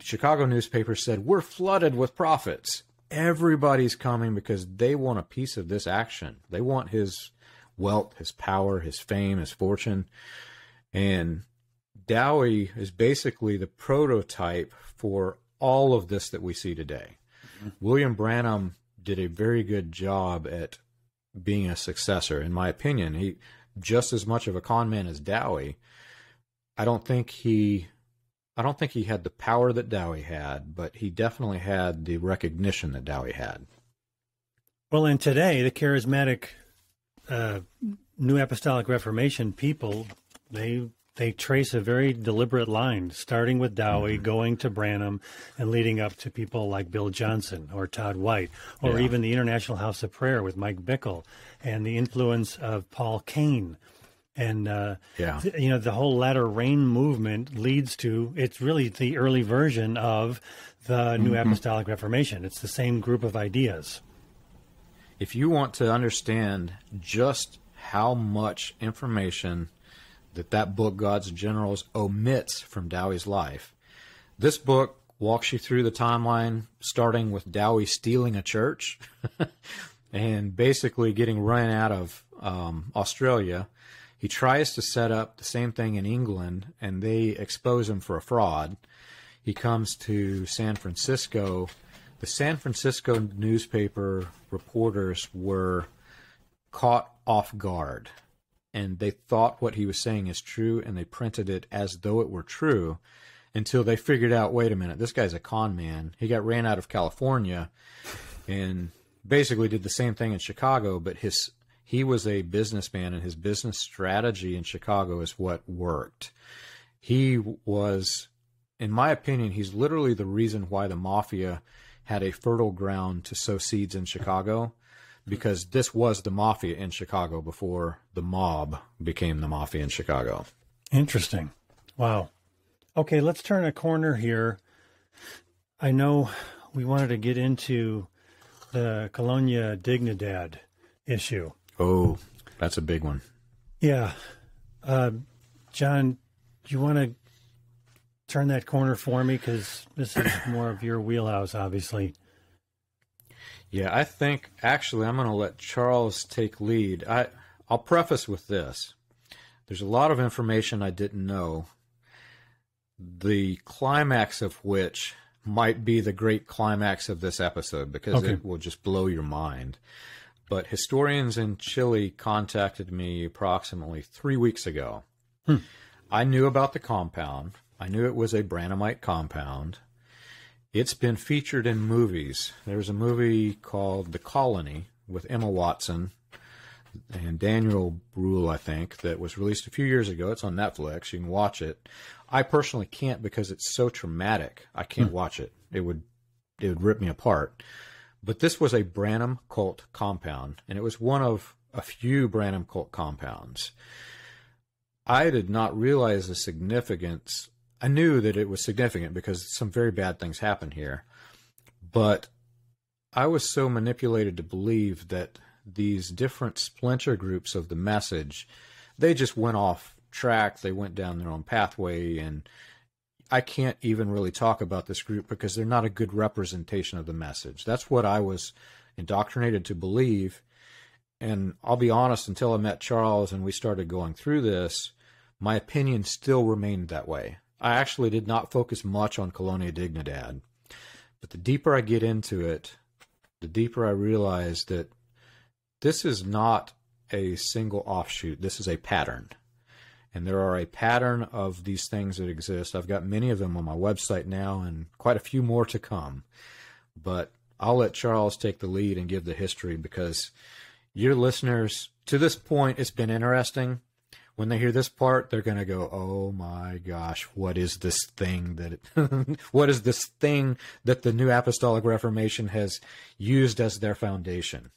Chicago newspapers said, "We're flooded with profits. Everybody's coming because they want a piece of this action. They want his wealth, his power, his fame, his fortune." And Dowie is basically the prototype for all of this that we see today. Mm-hmm. William Branham did a very good job at being a successor. In my opinion, he just as much of a con man as Dowie. I don't think he had the power that Dowie had, but he definitely had the recognition that Dowie had. Well, and today the charismatic, New Apostolic Reformation people, they trace a very deliberate line, starting with Dowie, going to Branham, and leading up to people like Bill Johnson or Todd White, or even the International House of Prayer with Mike Bickle, and the influence of Paul Kane. And, you know, the whole Latter Rain movement leads to, it's really the early version of the New Apostolic Reformation. It's the same group of ideas. If you want to understand just how much information that book, God's Generals, omits from Dowie's life, this book walks you through the timeline, starting with Dowie stealing a church and basically getting run out of Australia. He tries to set up the same thing in England, and they expose him for a fraud. He comes to San Francisco. The San Francisco newspaper reporters were caught off guard, and they thought what he was saying is true, and they printed it as though it were true until they figured out, wait a minute, this guy's a con man. He got ran out of California and basically did the same thing in Chicago, but he was a businessman, and his business strategy in Chicago is what worked. He was, in my opinion, he's literally the reason why the mafia had a fertile ground to sow seeds in Chicago, because this was the mafia in Chicago before the mob became the mafia in Chicago. Interesting. Wow. Okay, let's turn a corner here. I know we wanted to get into the Colonia Dignidad issue. Oh, that's a big one. Yeah. John, do you want to turn that corner for me? Because this is more of your wheelhouse, obviously. Yeah, I think, actually, I'm going to let Charles take lead. I'll preface with this. There's a lot of information I didn't know, the climax of which might be the great climax of this episode, because it will just blow your mind. But historians in Chile contacted me approximately 3 weeks ago. Hmm. I knew about the compound. I knew it was a Branhamite compound. It's been featured in movies. There's a movie called The Colony with Emma Watson and Daniel Bruhl, I think, that was released a few years ago. It's on Netflix. You can watch it. I personally can't, because it's so traumatic. I can't watch it. It would rip me apart. But this was a Branham cult compound, and it was one of a few Branham cult compounds. I did not realize the significance. I knew that it was significant because some very bad things happened here, but I was so manipulated to believe that these different splinter groups of the message, they just went off track, they went down their own pathway, and I can't even really talk about this group because they're not a good representation of the message. That's what I was indoctrinated to believe, and I'll be honest, until I met Charles and we started going through this, my opinion still remained that way. I actually did not focus much on Colonia Dignidad, but the deeper I get into it, the deeper I realize that this is not a single offshoot. This is a pattern. And there are a pattern of these things that exist. I've got many of them on my website now and quite a few more to come. But I'll let Charles take the lead and give the history, because your listeners, to this point, it's been interesting. When they hear this part, they're going to go, oh my gosh, what is this thing that what is this thing that the New Apostolic Reformation has used as their foundation?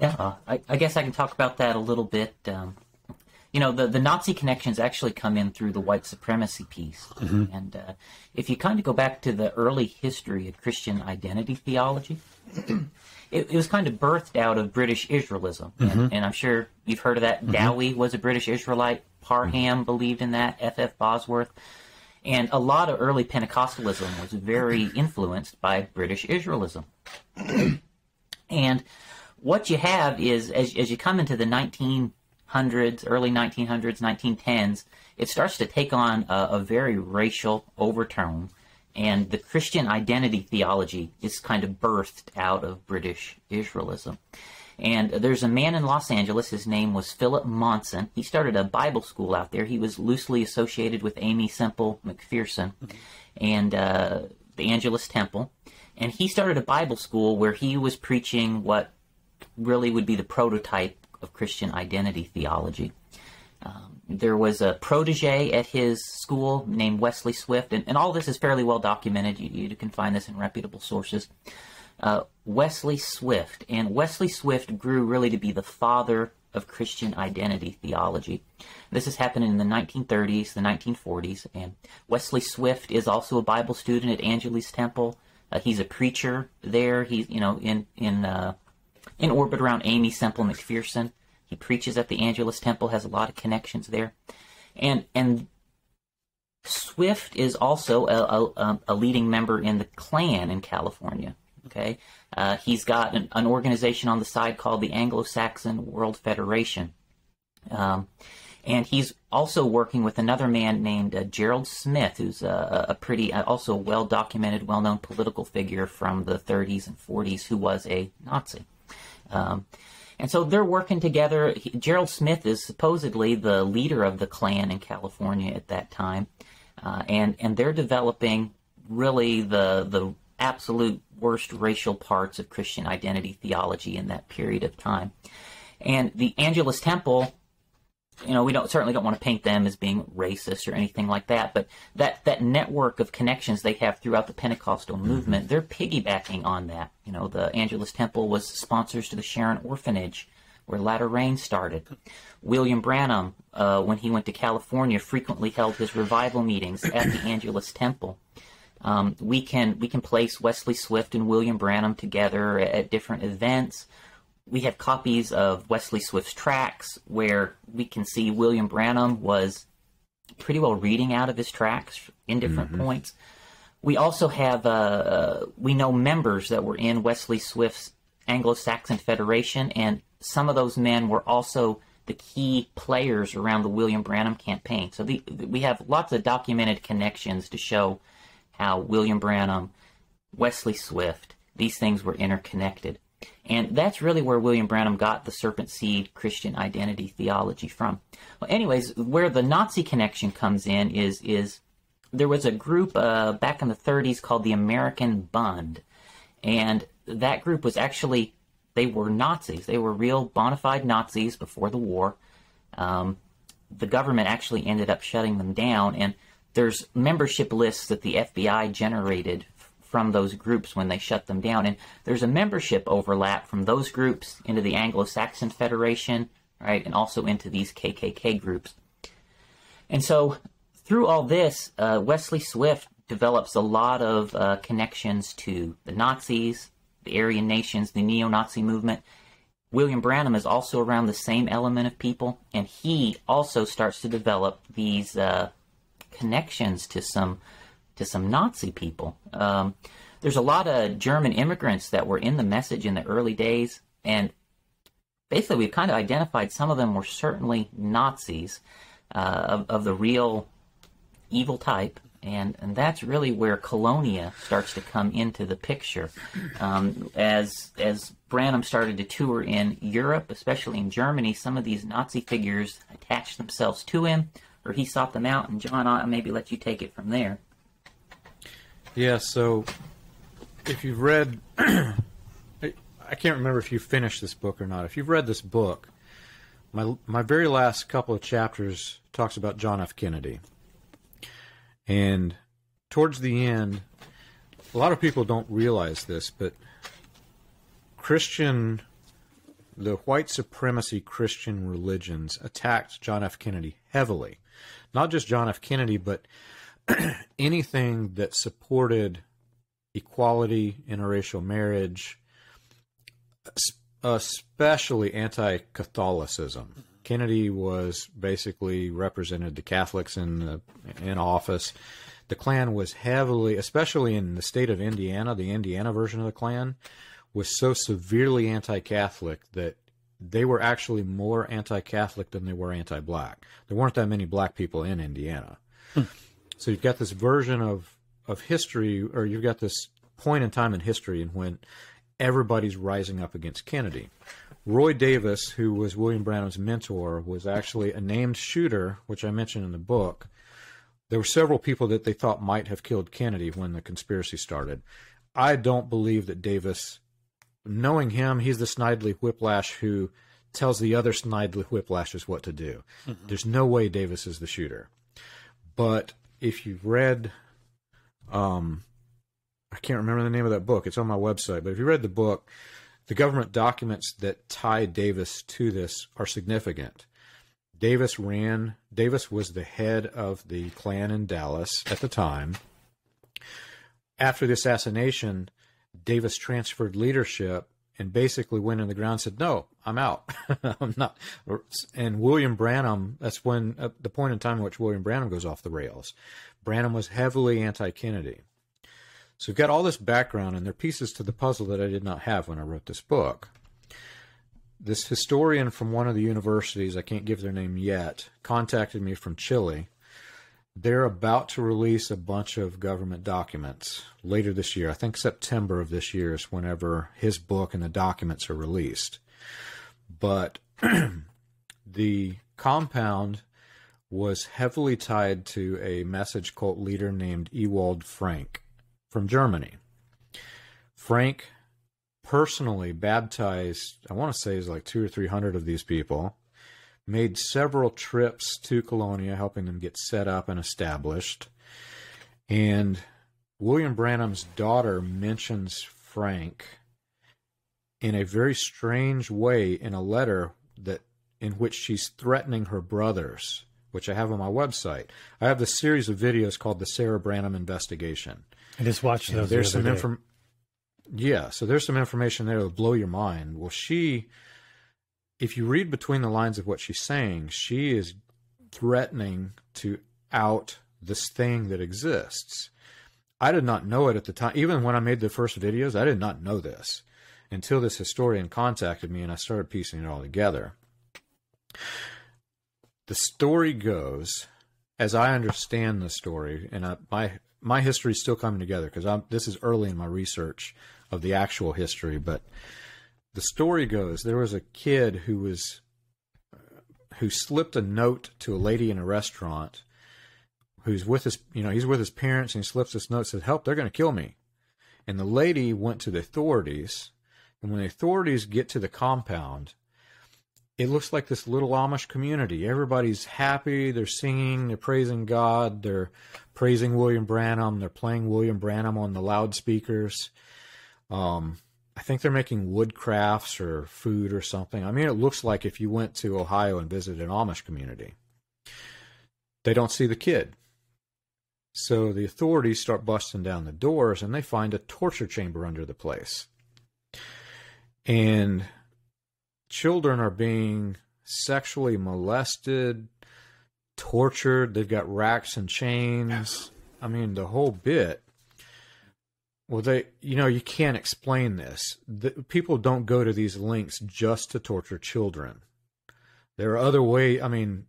Yeah, I guess I can talk about that a little bit. You know, the Nazi connections actually come in through the white supremacy piece. Mm-hmm. And if you kind of go back to the early history of Christian identity theology, it was kind of birthed out of British Israelism. Mm-hmm. And I'm sure you've heard of that. Mm-hmm. Dowie was a British Israelite. Parham mm-hmm. believed in that. F.F. Bosworth. And a lot of early Pentecostalism was very influenced by British Israelism. And what you have is, as you come into the 1900s, early 1900s, 1910s, it starts to take on a very racial overtone, and the Christian identity theology is kind of birthed out of British Israelism. And there's a man in Los Angeles, his name was Philip Monson. He started a Bible school out there. He was loosely associated with Amy Semple McPherson and the Angelus Temple. And he started a Bible school where he was preaching what really would be the prototype of Christian identity theology. There was a protege at his school named Wesley Swift, and all this is fairly well documented. You can find this in reputable sources. Wesley Swift, and Wesley Swift grew really to be the father of Christian identity theology. This is happening in the 1930s, the 1940s, and Wesley Swift is also a Bible student at Angelus Temple. He's a preacher there. He's, you know, in orbit around Amy Semple McPherson. He preaches at the Angelus Temple, has a lot of connections there. And Swift is also a leading member in the Klan in California. Okay, he's got an organization on the side called the Anglo-Saxon World Federation. And he's also working with another man named Gerald Smith, who's a pretty, also well-documented, well-known political figure from the 30s and 40s who was a Nazi. And so they're working together. Gerald Smith is supposedly the leader of the Klan in California at that time. And they're developing really the absolute worst racial parts of Christian identity theology in that period of time. And the Angelus Temple, you know, we certainly don't want to paint them as being racist or anything like that, but that network of connections they have throughout the Pentecostal movement, they're piggybacking on that. You know, the Angelus Temple was sponsors to the Sharon Orphanage, where Latter Rain started. William Branham, when he went to California, frequently held his revival meetings at the Angelus Temple. We can place Wesley Swift and William Branham together at different events. We have copies of Wesley Swift's tracts where we can see William Branham was pretty well reading out of his tracts in different points. We also have, we know members that were in Wesley Swift's Anglo-Saxon Federation, and some of those men were also the key players around the William Branham campaign. So we have lots of documented connections to show how William Branham, Wesley Swift, these things were interconnected. And that's really where William Branham got the Serpent Seed Christian identity theology from. Well, anyways, where the Nazi connection comes in is there was a group back in the 30s called the American Bund. And that group was actually, they were Nazis. They were real bona fide Nazis before the war. The government actually ended up shutting them down. And there's membership lists that the FBI generated from those groups when they shut them down. And there's a membership overlap from those groups into the Anglo-Saxon Federation, right, and also into these KKK groups. And so through all this, Wesley Swift develops a lot of connections to the Nazis, the Aryan Nations, the neo-Nazi movement. William Branham is also around the same element of people, and he also starts to develop these connections to some Nazi people. There's a lot of German immigrants that were in the Message in the early days, and basically we've kind of identified some of them were certainly Nazis of the real evil type. And that's really where Colonia starts to come into the picture. As Branham started to tour in Europe, especially in Germany, some of these Nazi figures attached themselves to him, or he sought them out. And John, I'll maybe let you take it from there. Yeah, so if you've read... I can't remember if you finished this book or not. If you've read this book, my very last couple of chapters talks about John F. Kennedy. And towards the end, a lot of people don't realize this, but the white supremacy Christian religions attacked John F. Kennedy heavily. Not just John F. Kennedy, but anything that supported equality, interracial marriage, especially anti-Catholicism. Kennedy was basically represented the Catholics in office. The Klan was heavily, especially in the state of Indiana, the Indiana version of the Klan was so severely anti-Catholic that they were actually more anti-Catholic than they were anti-black. There weren't that many black people in Indiana. So you've got this version of history, or you've got this point in time in history in when everybody's rising up against Kennedy. Roy Davis, who was William Branham's mentor, was actually a named shooter, which I mentioned in the book. There were several people that they thought might have killed Kennedy when the conspiracy started. I don't believe that Davis, knowing him, he's the Snidely Whiplash who tells the other Snidely Whiplashes what to do. Mm-hmm. There's no way Davis is the shooter. But if you've read... I can't remember the name of that book. It's on my website. But if you read the book... The government documents that tie Davis to this are significant. Davis was the head of the Klan in Dallas at the time. After the assassination, Davis transferred leadership and basically went in the ground and said, "No, I'm out." I'm not. And William Branham, that's when the point in time in which William Branham goes off the rails. Branham was heavily anti-Kennedy. So we've got all this background, and there are pieces to the puzzle that I did not have when I wrote this book. This historian from one of the universities, I can't give their name yet, contacted me from Chile. They're about to release a bunch of government documents later this year. I think September of this year is whenever his book and the documents are released. But the compound was heavily tied to a Message cult leader named Ewald Frank. From Germany. Frank personally baptized, I want to say it's like 200 or 300 of these people, made several trips to Colonia, helping them get set up and established. And William Branham's daughter mentions Frank in a very strange way in a letter that in which she's threatening her brothers, which I have on my website. I have this series of videos called the Sarah Branham Investigation. I just watched those. There's the other day. Yeah, so there's some information there that'll blow your mind. Well, she, if you read between the lines of what she's saying, she is threatening to out this thing that exists. I did not know it at the time. Even when I made the first videos, I did not know this until this historian contacted me and I started piecing it all together. The story goes, as I understand the story, and my history is still coming together because this is early in my research of the actual history, but the story goes there was a kid who slipped a note to a lady in a restaurant who's with his, you know, he's with his parents, and he slips this note and says, "Help, they're going to kill me." And the lady went to the authorities, and when the authorities get to the compound, it looks like this little Amish community. Everybody's happy. They're singing. They're praising God. They're praising William Branham. They're playing William Branham on the loudspeakers. I think they're making wood crafts or food or something. I mean, it looks like if you went to Ohio and visited an Amish community. They don't see the kid. So the authorities start busting down the doors, and they find a torture chamber under the place. And children are being sexually molested, tortured. They've got racks and chains. Yes. I mean, the whole bit. Well, you can't explain this. People don't go to these links just to torture children. There are other ways. I mean,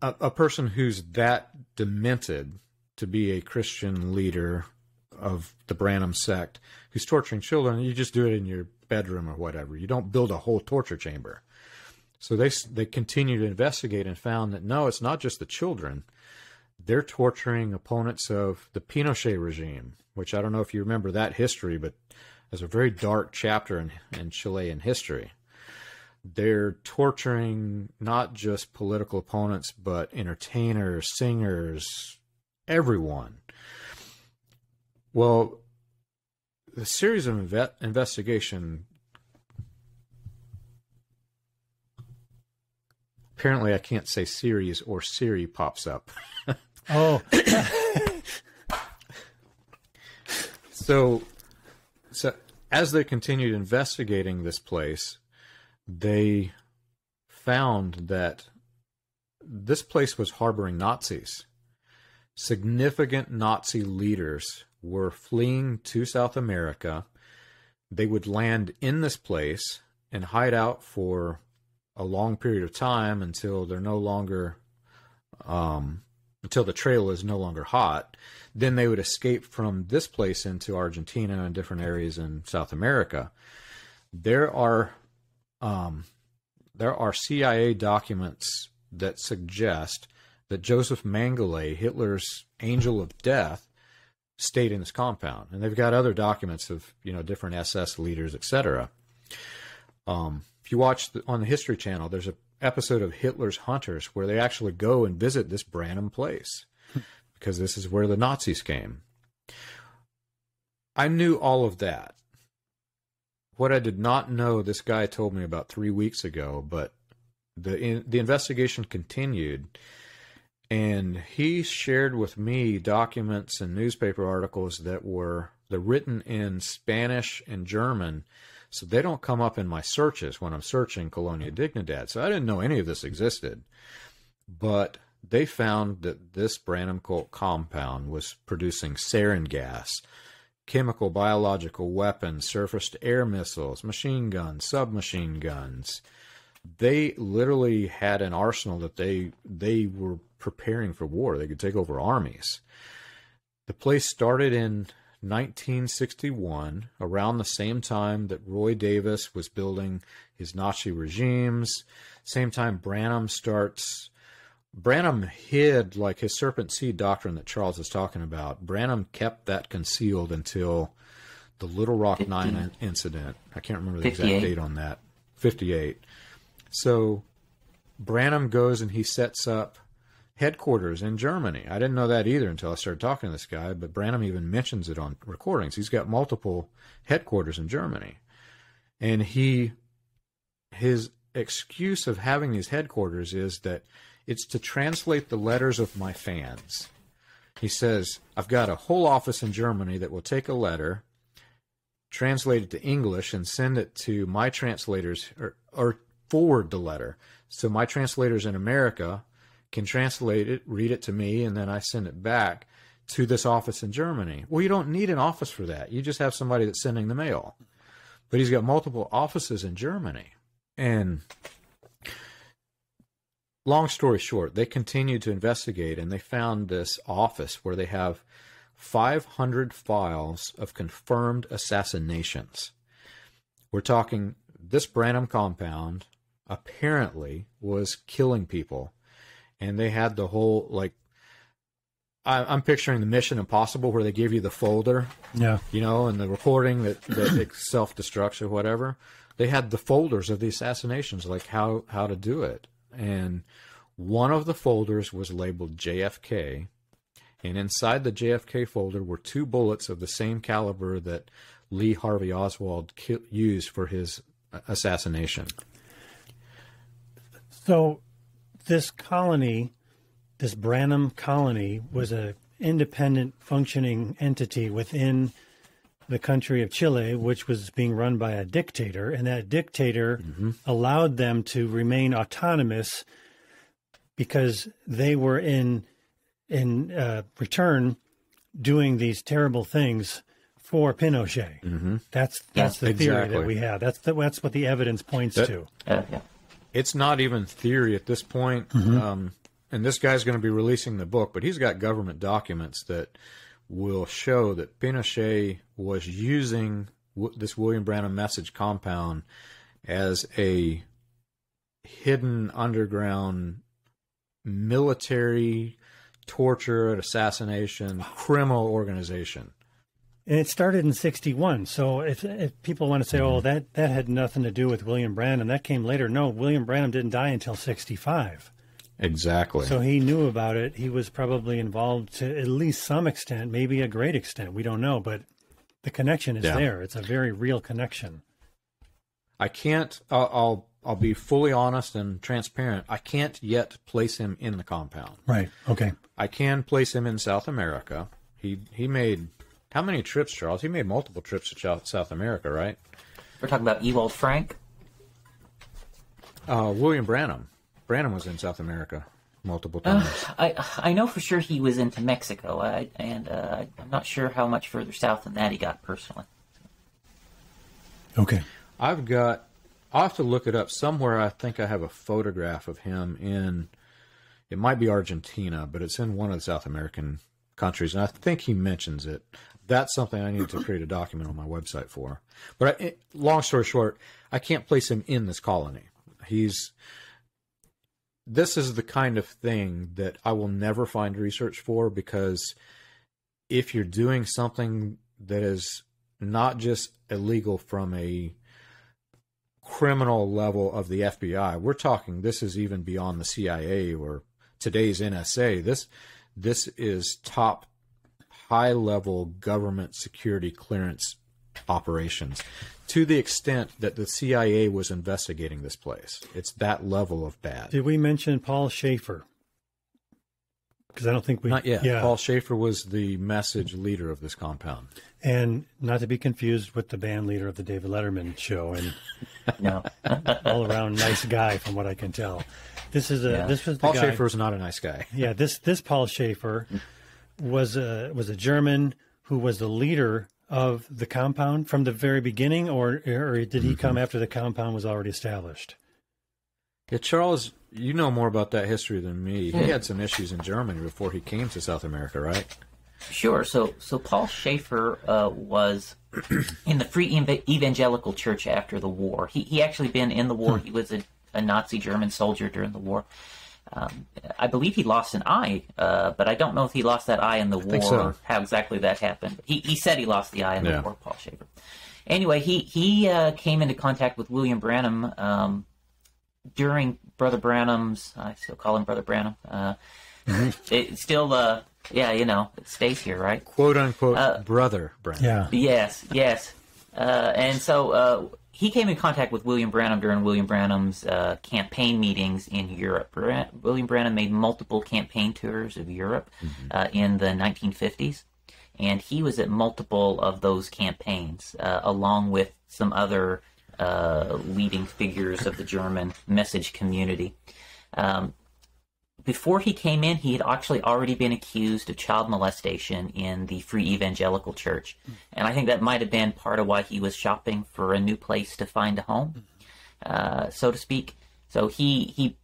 a person who's that demented to be a Christian leader of the Branham sect who's torturing children, you just do it in your bedroom or whatever. You don't build a whole torture chamber. So they continued to investigate and found that, no, it's not just the children. They're torturing opponents of the Pinochet regime, which I don't know if you remember that history, but there's a very dark chapter in Chilean history. They're torturing not just political opponents, but entertainers, singers, everyone. Well, the series of investigation, apparently I can't say series or Siri pops up. Oh. So as they continued investigating this place, they found that this place was harboring Nazis. Significant Nazi leaders were fleeing to South America. They would land in this place and hide out for a long period of time until they're no longer, until the trail is no longer hot. Then they would escape from this place into Argentina and different areas in South America. There are CIA documents that suggest that Joseph Mengele, Hitler's angel of death, stayed in this compound. And they've got other documents of, different SS leaders, etc. If you watch on the History Channel, there's an episode of Hitler's Hunters where they actually go and visit this Branham place because this is where the Nazis came. I knew all of that. What I did not know, this guy told me about 3 weeks ago, but the investigation continued, and he shared with me documents and newspaper articles that were written in Spanish and German, so they don't come up in my searches when I'm searching Colonia Dignidad. So I didn't know any of this existed, but they found that this Branham cult compound was producing sarin gas, chemical, biological weapons, surface-to-air missiles, machine guns, submachine guns. They literally had an arsenal that they were preparing for war. They could take over armies. The place started in 1961, around the same time that Roy Davis was building his Nazi regimes, same time Branham starts. Branham hid, like his Serpent Seed Doctrine that Charles is talking about, Branham kept that concealed until the Little Rock 9 incident. I can't remember the exact date on that. 58. So Branham goes and he sets up headquarters in Germany. I didn't know that either until I started talking to this guy, but Branham even mentions it on recordings. He's got multiple headquarters in Germany. And his excuse of having these headquarters is that it's to translate the letters of my fans. He says, I've got a whole office in Germany that will take a letter, translate it to English, and send it to my translators, or forward the letter. So my translators in America can translate it, read it to me, and then I send it back to this office in Germany. Well, you don't need an office for that. You just have somebody that's sending the mail. But he's got multiple offices in Germany. And long story short, they continued to investigate, and they found this office where they have 500 files of confirmed assassinations. We're talking this Branham compound apparently was killing people, and they had the whole, like, I'm picturing the Mission Impossible where they give you the folder, yeah, and the recording that self-destructs or whatever. They had the folders of the assassinations, like how to do it. And one of the folders was labeled JFK, and inside the JFK folder were two bullets of the same caliber that Lee Harvey Oswald used for his assassination. So this colony this Branham colony was an independent functioning entity within the country of Chile, which was being run by a dictator, and that dictator allowed them to remain autonomous because they were in return doing these terrible things for Pinochet. That's the theory that we have. That's what the evidence points to. It's not even theory at this point. And this guy's going to be releasing the book, but he's got government documents that will show that Pinochet was using this William Branham Message compound as a hidden underground military torture and assassination criminal organization. And it started in 61. So if people want to say, oh, that had nothing to do with William Branham, that came later. No, William Branham didn't die until 65. Exactly. So he knew about it. He was probably involved to at least some extent, maybe a great extent. We don't know, but the connection is there. It's a very real connection. I can't, I'll be fully honest and transparent. I can't yet place him in the compound. Right. Okay. I can place him in South America. He made, how many trips, Charles? He made multiple trips to South America, right? We're talking about Ewald Frank? William Branham. Branham was in South America multiple times. I know for sure he was into Mexico, and I'm not sure how much further south than that he got personally. Okay. I'll have to look it up somewhere. I think I have a photograph of him in, it might be Argentina, but it's in one of the South American countries, and I think he mentions it. That's something I need to create a document on my website for. But long story short, I can't place him in this colony. This is the kind of thing that I will never find research for, because if you're doing something that is not just illegal from a criminal level of the FBI, we're talking, this is even beyond the CIA or today's NSA. This is top high level government security clearance operations, to the extent that the CIA was investigating this place. It's that level of bad. Did we mention Paul Schaefer? Because I don't think we... Not yet. Yeah. Paul Schaefer was the Message leader of this compound. And not to be confused with the band leader of the David Letterman show, and all-around nice guy from what I can tell. Paul Schaefer was not a nice guy. Yeah, this Paul Schaefer was a German who was the leader of the compound from the very beginning, or did he come after the compound was already established? Yeah, Charles, you know more about that history than me. He had some issues in Germany before he came to South America, right? Sure. So Paul Schaefer was in the Free Evangelical Church after the war. He actually been in the war. He was a Nazi German soldier during the war. I believe he lost an eye, but I don't know if he lost that eye in the war or how exactly that happened. He said he lost the eye in the war, Paul Schaefer. Anyway, he came into contact with William Branham during Brother Branham's, I still call him Brother Branham. It stays here, right? Quote unquote, Brother Branham. Yeah. Yes. And so he came in contact with William Branham during William Branham's campaign meetings in Europe. William Branham made multiple campaign tours of Europe in the 1950s, and he was at multiple of those campaigns, along with some other leading figures of the German Message community. Before he came in, he had actually already been accused of child molestation in the Free Evangelical Church. And I think that might have been part of why he was shopping for a new place to find a home, so to speak. So he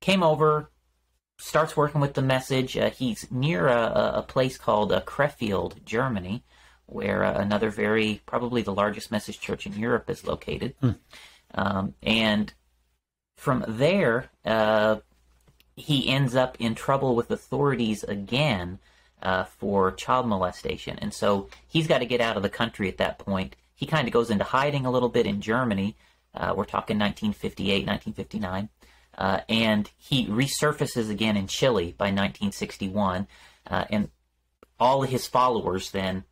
came over, starts working with the Message. He's near a place called Krefeld, Germany, where another probably the largest Message church in Europe is located. And from there... he ends up in trouble with authorities again for child molestation. And so he's got to get out of the country at that point. He kind of goes into hiding a little bit in Germany. We're talking 1958, 1959. And he resurfaces again in Chile by 1961. And all of his followers then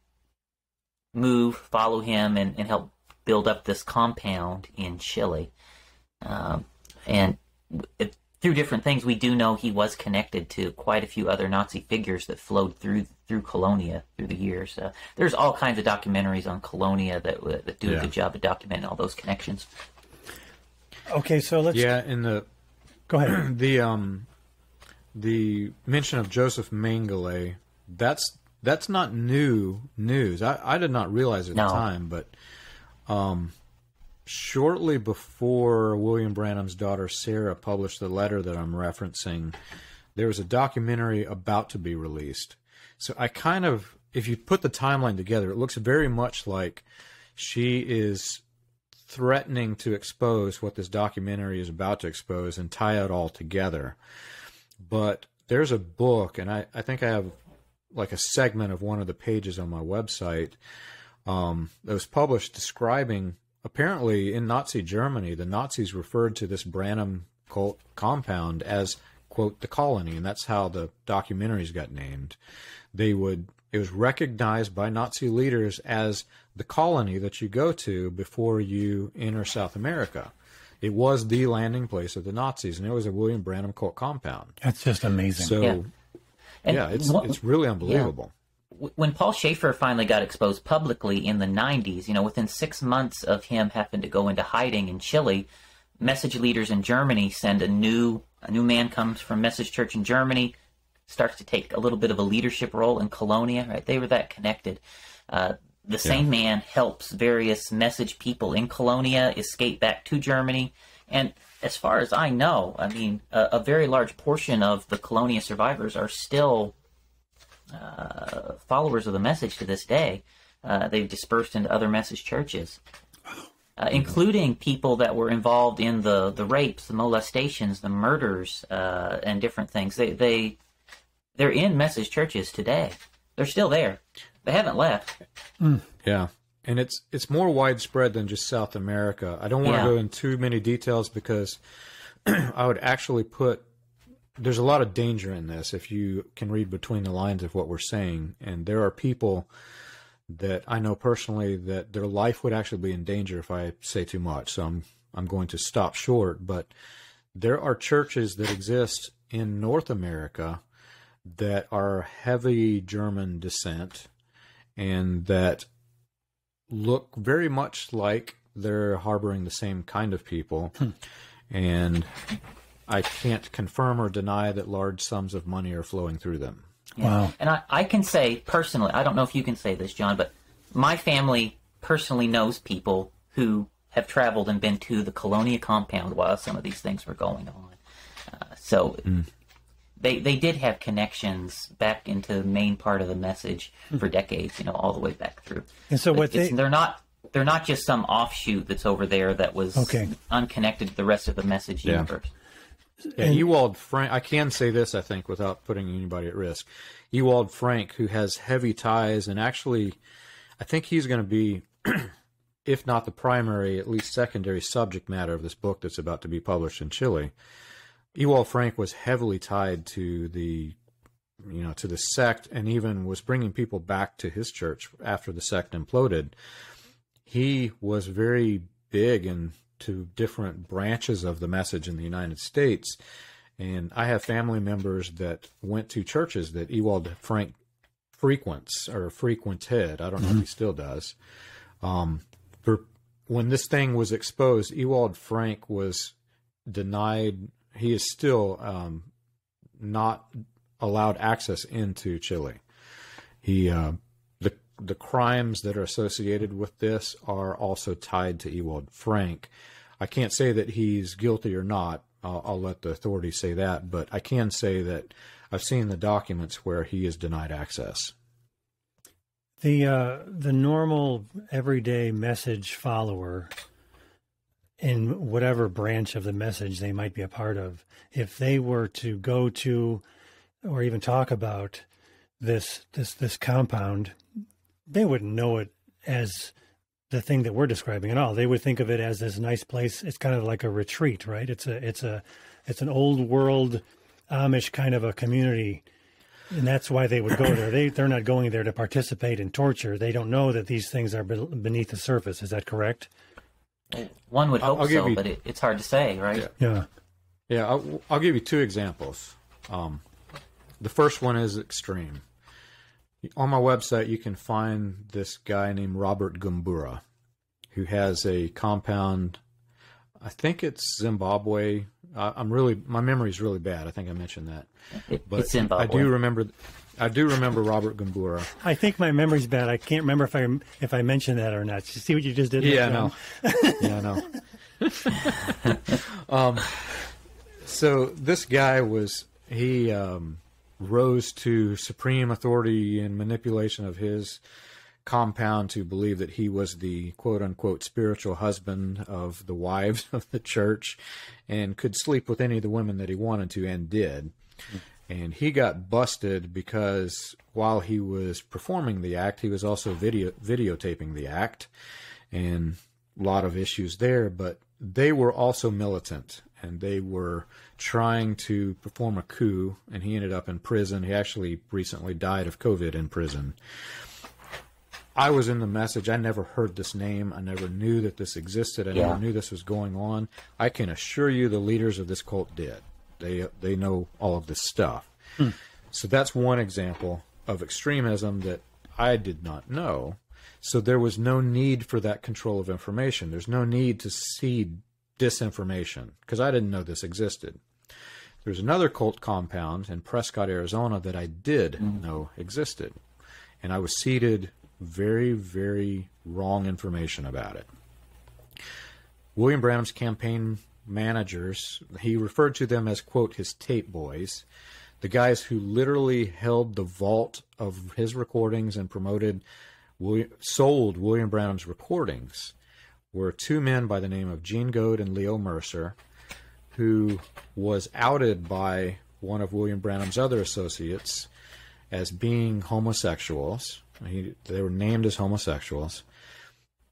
follow him, and help build up this compound in Chile. And... through different things, we do know he was connected to quite a few other Nazi figures that flowed through Colonia through the years. There's all kinds of documentaries on Colonia that do a good job of documenting all those connections. Okay, so let's... Yeah, in the... Go ahead. The mention of Joseph Mengele, that's not new news. I did not realize it at the time, but... Shortly before William Branham's daughter Sarah published the letter that I'm referencing, there was a documentary about to be released. So I kind of, if you put the timeline together, it looks very much like she is threatening to expose what this documentary is about to expose and tie it all together. But there's a book, and I think I have like a segment of one of the pages on my website that was published describing... Apparently, in Nazi Germany, the Nazis referred to this Branham cult compound as, quote, the colony, and that's how the documentaries got named. It was recognized by Nazi leaders as the colony that you go to before you enter South America. It was the landing place of the Nazis, and it was a William Branham cult compound. That's just amazing. So, it's really unbelievable. Yeah. When Paul Schaefer finally got exposed publicly in the 90s, you know, within 6 months of him having to go into hiding in Chile, Message leaders in Germany send a new man comes from Message Church in Germany, starts to take a little bit of a leadership role in Colonia, right? They were that connected. The same man helps various Message people in Colonia escape back to Germany. And as far as I know, I mean, a very large portion of the Colonia survivors are still... followers of the Message to this day. They've dispersed into other Message churches, including people that were involved in the rapes, the molestations, the murders, and different things. They're in Message churches today. They're still there. They haven't left. Yeah, and it's more widespread than just South America. I don't want to go into too many details because I would actually put... There's a lot of danger in this if you can read between the lines of what we're saying. And there are people that I know personally that their life would actually be in danger if I say too much. So I'm going to stop short. But there are churches that exist in North America that are heavy German descent and that look very much like they're harboring the same kind of people. And... I can't confirm or deny that large sums of money are flowing through them. Yeah. Wow. And I can say personally, I don't know if you can say this, John, but my family personally knows people who have traveled and been to the Colonia compound while some of these things were going on. They did have connections back into the main part of the Message for decades, you know, all the way back through. And so they're not just some offshoot that's over there that was unconnected to the rest of the Message universe. Yeah, Ewald Frank, I can say this, I think, without putting anybody at risk. Ewald Frank, who has heavy ties, and actually, I think he's going to be, if not the primary, at least secondary subject matter of this book that's about to be published in Chile. Ewald Frank was heavily tied to the, you know, to the sect, and even was bringing people back to his church after the sect imploded. He was very big and to different branches of the Message in the United States. And I have family members that went to churches that Ewald Frank frequents or frequented. I don't know if he still does. When this thing was exposed, Ewald Frank was denied. He is still not allowed access into Chile. The crimes that are associated with this are also tied to Ewald Frank. I can't say that he's guilty or not. I'll let the authorities say that, but I can say that I've seen the documents where he is denied access. The normal everyday Message follower in whatever branch of the Message they might be a part of, if they were to go to or even talk about this compound, they wouldn't know it as the thing that we're describing at all. They would think of it as this nice place. It's kind of like a retreat, right? It's an old world Amish kind of a community, and that's why they would go there. They're not going there to participate in torture. They don't know that these things are beneath the surface. Is that correct? One would hope so, but it's hard to say, right? Yeah. Yeah, I'll give you two examples. The first one is extreme. On my website, you can find this guy named Robert Gumbura, who has a compound. I think it's Zimbabwe. My memory is really bad. I think I mentioned that, but it's Zimbabwe. I do remember Robert Gumbura. I think my memory's bad. I can't remember if I mentioned that or not. See what you just did? Yeah, I know. So this guy rose to supreme authority in manipulation of his compound to believe that he was the quote-unquote spiritual husband of the wives of the church and could sleep with any of the women that he wanted to, and did. And he got busted because while he was performing the act, he was also videotaping the act, and a lot of issues there. But they were also militant, and they were trying to perform a coup, and he ended up in prison. He actually recently died of COVID in prison. I was in the message. I never heard this name. I never knew that this existed. I never knew this was going on. I can assure you the leaders of this cult did. They know all of this stuff. Mm. So that's one example of extremism that I did not know. So there was no need for that control of information. There's no need to seed disinformation, because I didn't know this existed. There's another cult compound in Prescott, Arizona that I did know existed, and I was seeded very, very wrong information about it. William Branham's campaign managers, he referred to them as, quote, his tape boys, the guys who literally held the vault of his recordings and sold William Branham's recordings, were two men by the name of Gene Goad and Leo Mercer, who was outed by one of William Branham's other associates as being homosexuals. They were named as homosexuals.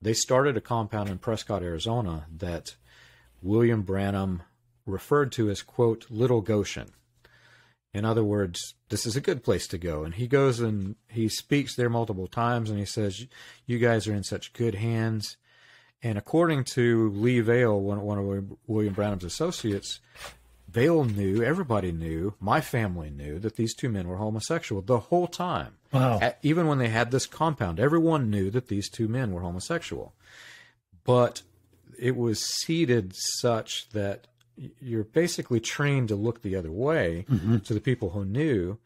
They started a compound in Prescott, Arizona that William Branham referred to as, quote, Little Goshen. In other words, this is a good place to go. And he goes and he speaks there multiple times, and he says, you guys are in such good hands. And according to Lee Vail, one of William Branham's associates, Vail knew, everybody knew, my family knew that these two men were homosexual the whole time. Wow. Even when they had this compound, everyone knew that these two men were homosexual. But it was seeded such that you're basically trained to look the other way to the people who knew,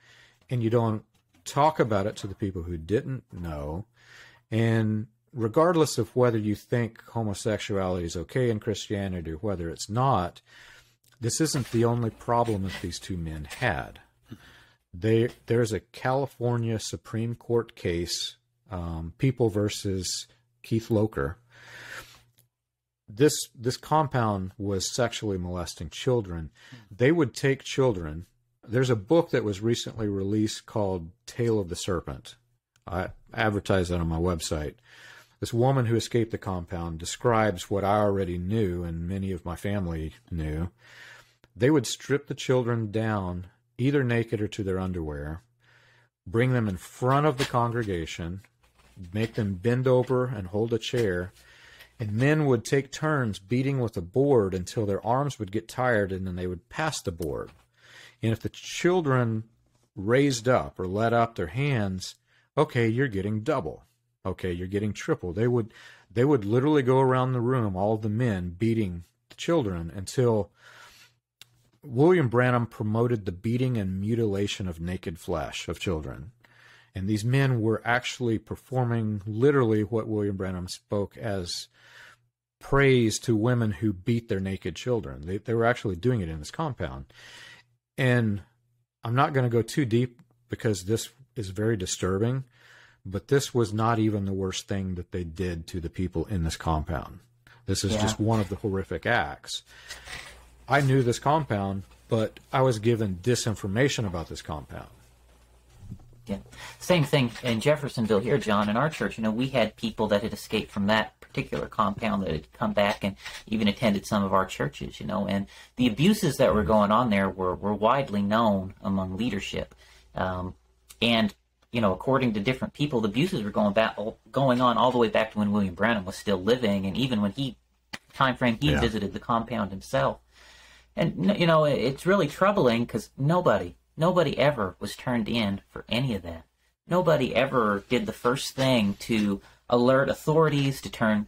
and you don't talk about it to the people who didn't know. And regardless of whether you think homosexuality is okay in Christianity or whether it's not, this isn't the only problem that these two men had. There's a California Supreme Court case, People versus Keith Locher. This compound was sexually molesting children. They would take children. There's a book that was recently released called Tale of the Serpent. I advertise that on my website. This woman who escaped the compound describes what I already knew and many of my family knew. They would strip the children down, either naked or to their underwear, bring them in front of the congregation, make them bend over and hold a chair, and men would take turns beating with a board until their arms would get tired, and then they would pass the board. And if the children raised up or let up their hands, okay, you're getting double. Okay, you're getting triple. They would literally go around the room, all the men beating the children, until William Branham promoted the beating and mutilation of naked flesh of children. And these men were actually performing literally what William Branham spoke as praise to women who beat their naked children. They were actually doing it in this compound. And I'm not going to go too deep because this is very disturbing, but this was not even the worst thing that they did to the people in this compound. This is just one of the horrific acts. I knew this compound, but I was given disinformation about this compound. Yeah. Same thing in Jeffersonville here, John, in our church. You know, we had people that had escaped from that particular compound that had come back and even attended some of our churches, you know, and the abuses that were going on there were widely known among leadership. And, you know, according to different people, the abuses were going on all the way back to when William Branham was still living, and even when time frame he visited the compound himself. And, you know, it's really troubling because nobody ever was turned in for any of that. Nobody ever did the first thing to alert authorities, to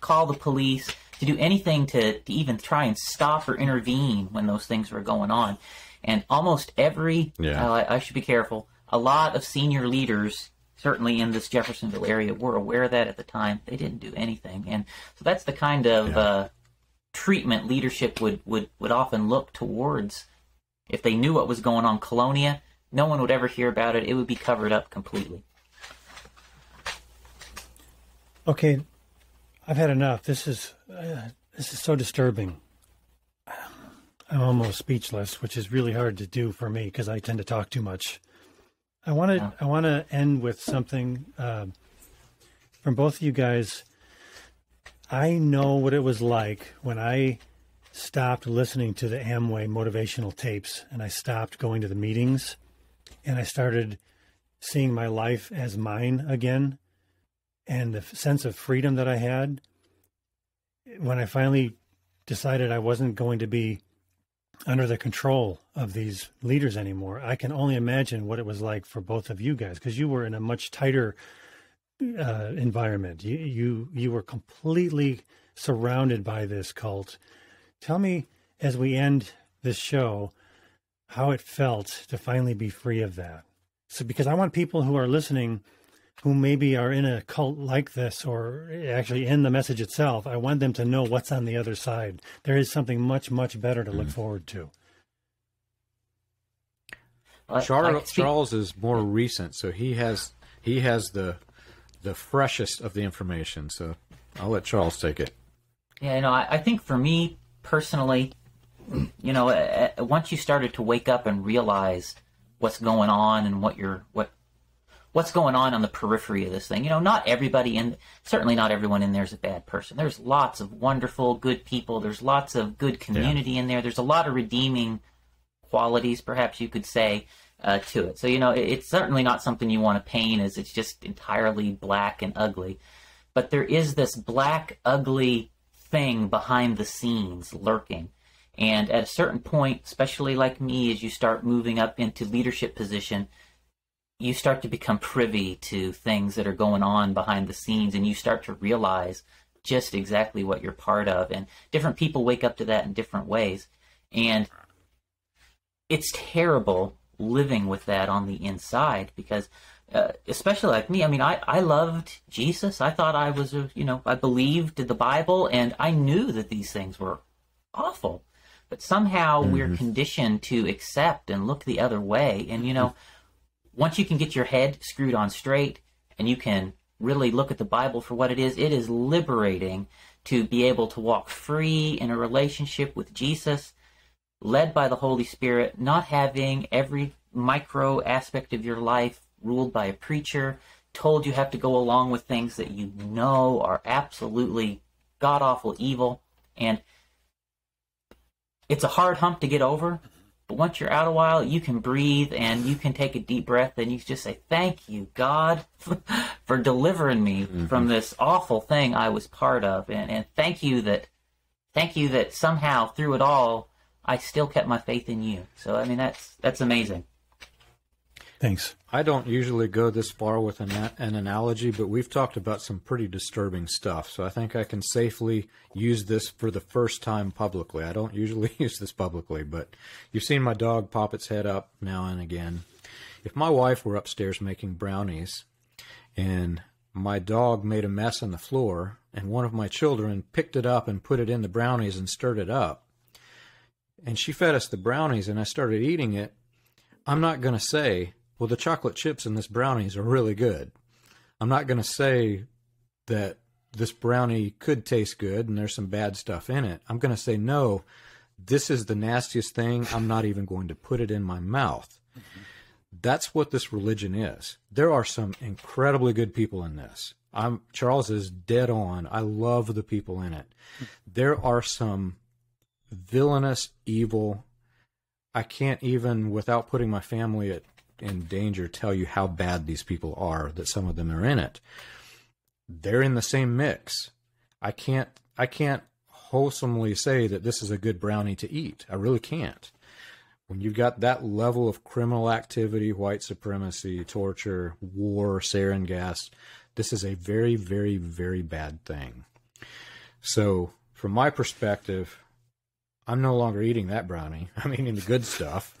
call the police, to do anything to even try and stop or intervene when those things were going on. And almost every, I should be careful, a lot of senior leaders, certainly in this Jeffersonville area, were aware of that at the time. They didn't do anything. And so that's the kind of treatment leadership would often look towards. If they knew what was going on Colonia, no one would ever hear about it. It would be covered up completely. Okay, I've had enough. This is so disturbing. I'm almost speechless, which is really hard to do for me because I tend to talk too much. I want to end with something from both of you guys. I know what it was like when I stopped listening to the Amway motivational tapes, and I stopped going to the meetings, and I started seeing my life as mine again, and the sense of freedom that I had when I finally decided I wasn't going to be under the control of these leaders anymore. I can only imagine what it was like for both of you guys, because you were in a much tighter environment. You were completely surrounded by this cult. Tell me, as we end this show, how it felt to finally be free of that. So, because I want people who are listening who maybe are in a cult like this, or actually in the message itself, I want them to know what's on the other side. There is something much, much better to look forward to. Charles is more recent, so he has the freshest of the information. So I'll let Charles take it. Yeah, you know, I think for me personally, you know, once you started to wake up and realize what's going on and what's going on the periphery of this thing. You know, not everybody, and certainly not everyone in there is a bad person. There's lots of wonderful, good people. There's lots of good community in there. There's a lot of redeeming qualities, perhaps you could say, to it. So, you know, it's certainly not something you want to paint as it's just entirely black and ugly. But there is this black, ugly thing behind the scenes lurking. And at a certain point, especially like me, as you start moving up into leadership position, you start to become privy to things that are going on behind the scenes, and you start to realize just exactly what you're part of. And different people wake up to that in different ways. And it's terrible living with that on the inside because, especially like me, I mean, I loved Jesus. I thought I was, you know, I believed the Bible, and I knew that these things were awful. But somehow we're conditioned to accept and look the other way. And, you know, once you can get your head screwed on straight and you can really look at the Bible for what it is liberating to be able to walk free in a relationship with Jesus, led by the Holy Spirit, not having every micro aspect of your life ruled by a preacher, told you have to go along with things that you know are absolutely god-awful evil. And it's a hard hump to get over. But once you're out a while, you can breathe and you can take a deep breath and you just say, thank you, God, for delivering me from this awful thing I was part of. And thank you that somehow through it all, I still kept my faith in you. So, I mean, that's amazing. Thanks. I don't usually go this far with an analogy, but we've talked about some pretty disturbing stuff. So I think I can safely use this for the first time publicly. I don't usually use this publicly, but you've seen my dog pop its head up now and again. If my wife were upstairs making brownies and my dog made a mess on the floor and one of my children picked it up and put it in the brownies and stirred it up, and she fed us the brownies and I started eating it, I'm not going to say, well, the chocolate chips in this brownies are really good. I'm not going to say that this brownie could taste good and there's some bad stuff in it. I'm going to say, no, this is the nastiest thing. I'm not even going to put it in my mouth. That's what this religion is. There are some incredibly good people in this. Charles is dead on. I love the people in it. There are some villainous, evil, I can't even, without putting my family in danger, tell you how bad these people are, that some of them are in it. They're in the same mix. I can't wholesomely say that this is a good brownie to eat. I really can't. When you've got that level of criminal activity, white supremacy, torture, war, sarin gas, this is a very, very, very bad thing. So from my perspective, I'm no longer eating that brownie. I'm eating the good stuff.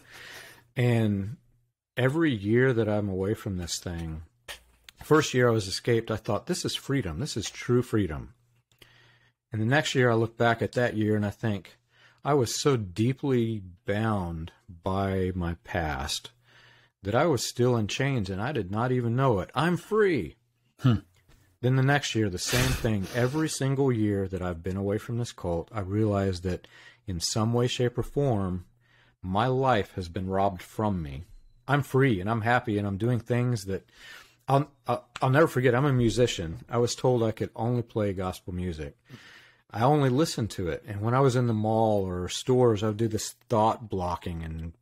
And every year that I'm away from this thing, first year I was escaped, I thought, this is freedom. This is true freedom. And the next year I look back at that year and I think, I was so deeply bound by my past that I was still in chains and I did not even know it. I'm free. Then the next year, the same thing. Every single year that I've been away from this cult, I realized that in some way, shape, or form, my life has been robbed from me. I'm free and I'm happy and I'm doing things that I'll never forget. I'm a musician. I was told I could only play gospel music. I only listened to it. And when I was in the mall or stores, I would do this thought blocking and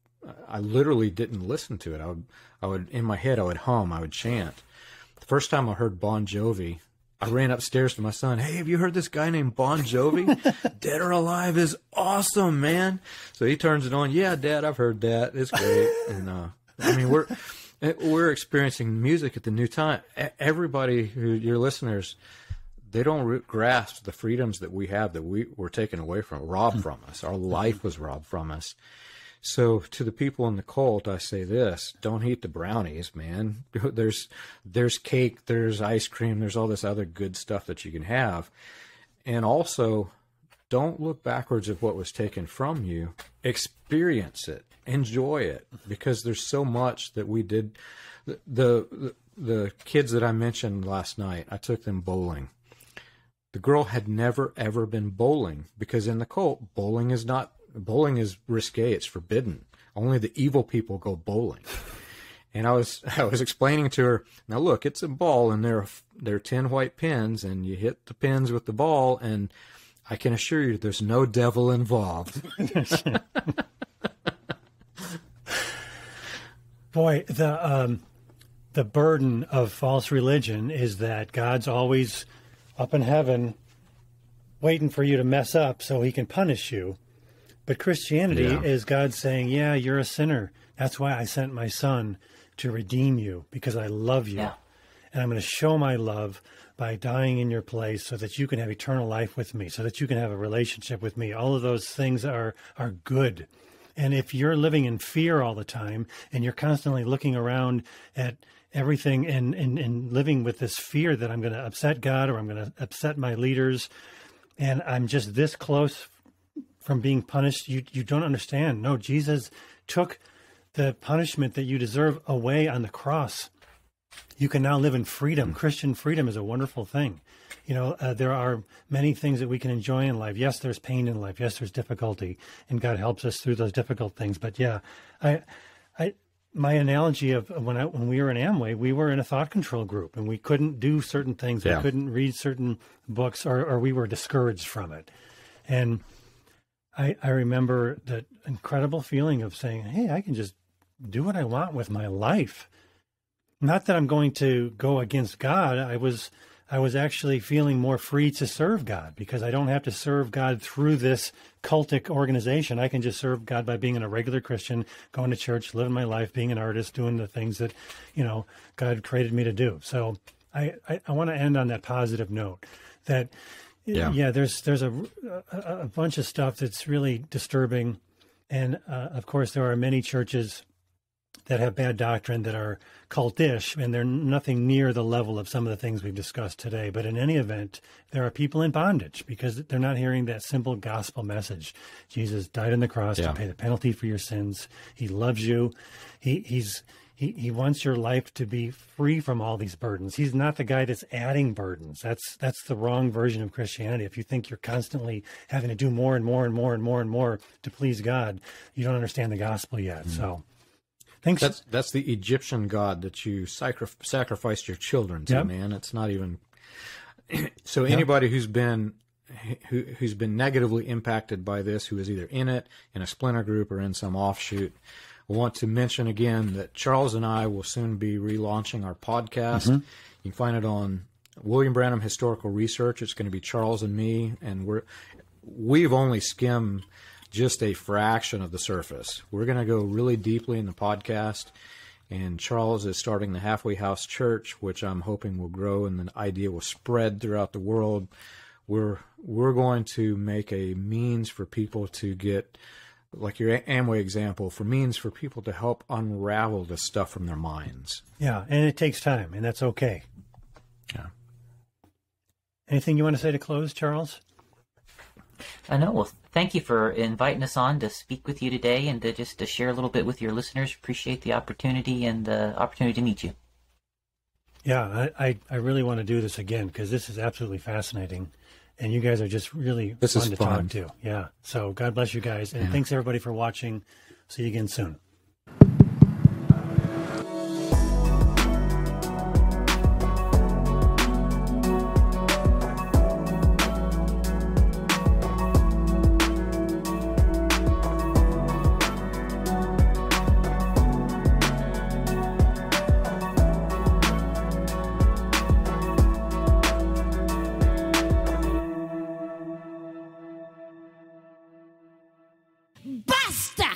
I literally didn't listen to it. I would in my head, I would hum, I would chant. The first time I heard Bon Jovi, I ran upstairs to my son. Hey, have you heard this guy named Bon Jovi? Dead or Alive is awesome, man. So he turns it on. Yeah, Dad, I've heard that. It's great. And, I mean, we're experiencing music at the new time. Everybody, who, your listeners, they don't grasp the freedoms that we have that we were taken away from, robbed from us. Our life was robbed from us. So to the people in the cult, I say this, don't eat the brownies, man. There's cake, there's ice cream, there's all this other good stuff that you can have. And also, don't look backwards at what was taken from you. Experience it. Enjoy it. Because there's so much that we did. The kids that I mentioned last night, I took them bowling. The girl had never, ever been bowling. Because in the cult, bowling is risque. It's forbidden. Only the evil people go bowling. And I was explaining to her, now look, it's a ball and there are 10 white pins and you hit the pins with the ball and I can assure you there's no devil involved. Boy, the burden of false religion is that God's always up in heaven waiting for you to mess up so he can punish you. But Christianity is God saying, yeah, you're a sinner. That's why I sent my son to redeem you, because I love you. Yeah. And I'm going to show my love by dying in your place so that you can have eternal life with me, so that you can have a relationship with me. All of those things are good. And if you're living in fear all the time and you're constantly looking around at everything and living with this fear that I'm going to upset God or I'm going to upset my leaders and I'm just this close from being punished, you don't understand. No, Jesus took the punishment that you deserve away on the cross. You can now live in freedom. Christian freedom is a wonderful thing. You know, there are many things that we can enjoy in life. Yes, there's pain in life. Yes, there's difficulty, and God helps us through those difficult things. But yeah, my analogy of when we were in Amway, we were in a thought control group, and we couldn't do certain things. Yeah. We couldn't read certain books, or we were discouraged from it, and I remember that incredible feeling of saying, hey, I can just do what I want with my life. Not that I'm going to go against God. I was actually feeling more free to serve God because I don't have to serve God through this cultic organization. I can just serve God by being a regular Christian, going to church, living my life, being an artist, doing the things that, you know, God created me to do. So I want to end on that positive note that, Yeah, there's a bunch of stuff that's really disturbing. And, of course, there are many churches that have bad doctrine that are cultish, and they're nothing near the level of some of the things we've discussed today. But in any event, there are people in bondage because they're not hearing that simple gospel message. Jesus died on the cross to pay the penalty for your sins. He loves you. He wants your life to be free from all these burdens. He's not the guy that's adding burdens. That's the wrong version of Christianity. If you think you're constantly having to do more and more and more and more and more to please God, you don't understand the gospel yet. Mm-hmm. So thanks. That's the Egyptian God that you sacrificed your children to, man. It's not even so. Anybody who's been negatively impacted by this, who is either in it, in a splinter group, or in some offshoot. I want to mention again that Charles and I will soon be relaunching our podcast. Mm-hmm. You can find it on William Branham Historical Research. It's going to be Charles and me, and we've only skimmed just a fraction of the surface. We're going to go really deeply in the podcast, and Charles is starting the Halfway House Church, which I'm hoping will grow and the idea will spread throughout the world. We're going to make a means for people to get, like your Amway example, for means for people to help unravel this stuff from their minds. Yeah, and it takes time, and that's okay. Yeah. Anything you want to say to close, Charles? I know. Well, thank you for inviting us on to speak with you today and to just to share a little bit with your listeners. Appreciate the opportunity and the opportunity to meet you. Yeah, I really want to do this again because this is absolutely fascinating. And you guys are just really fun to talk to. Yeah. So God bless you guys. And thanks everybody for watching. See you again soon. Basta!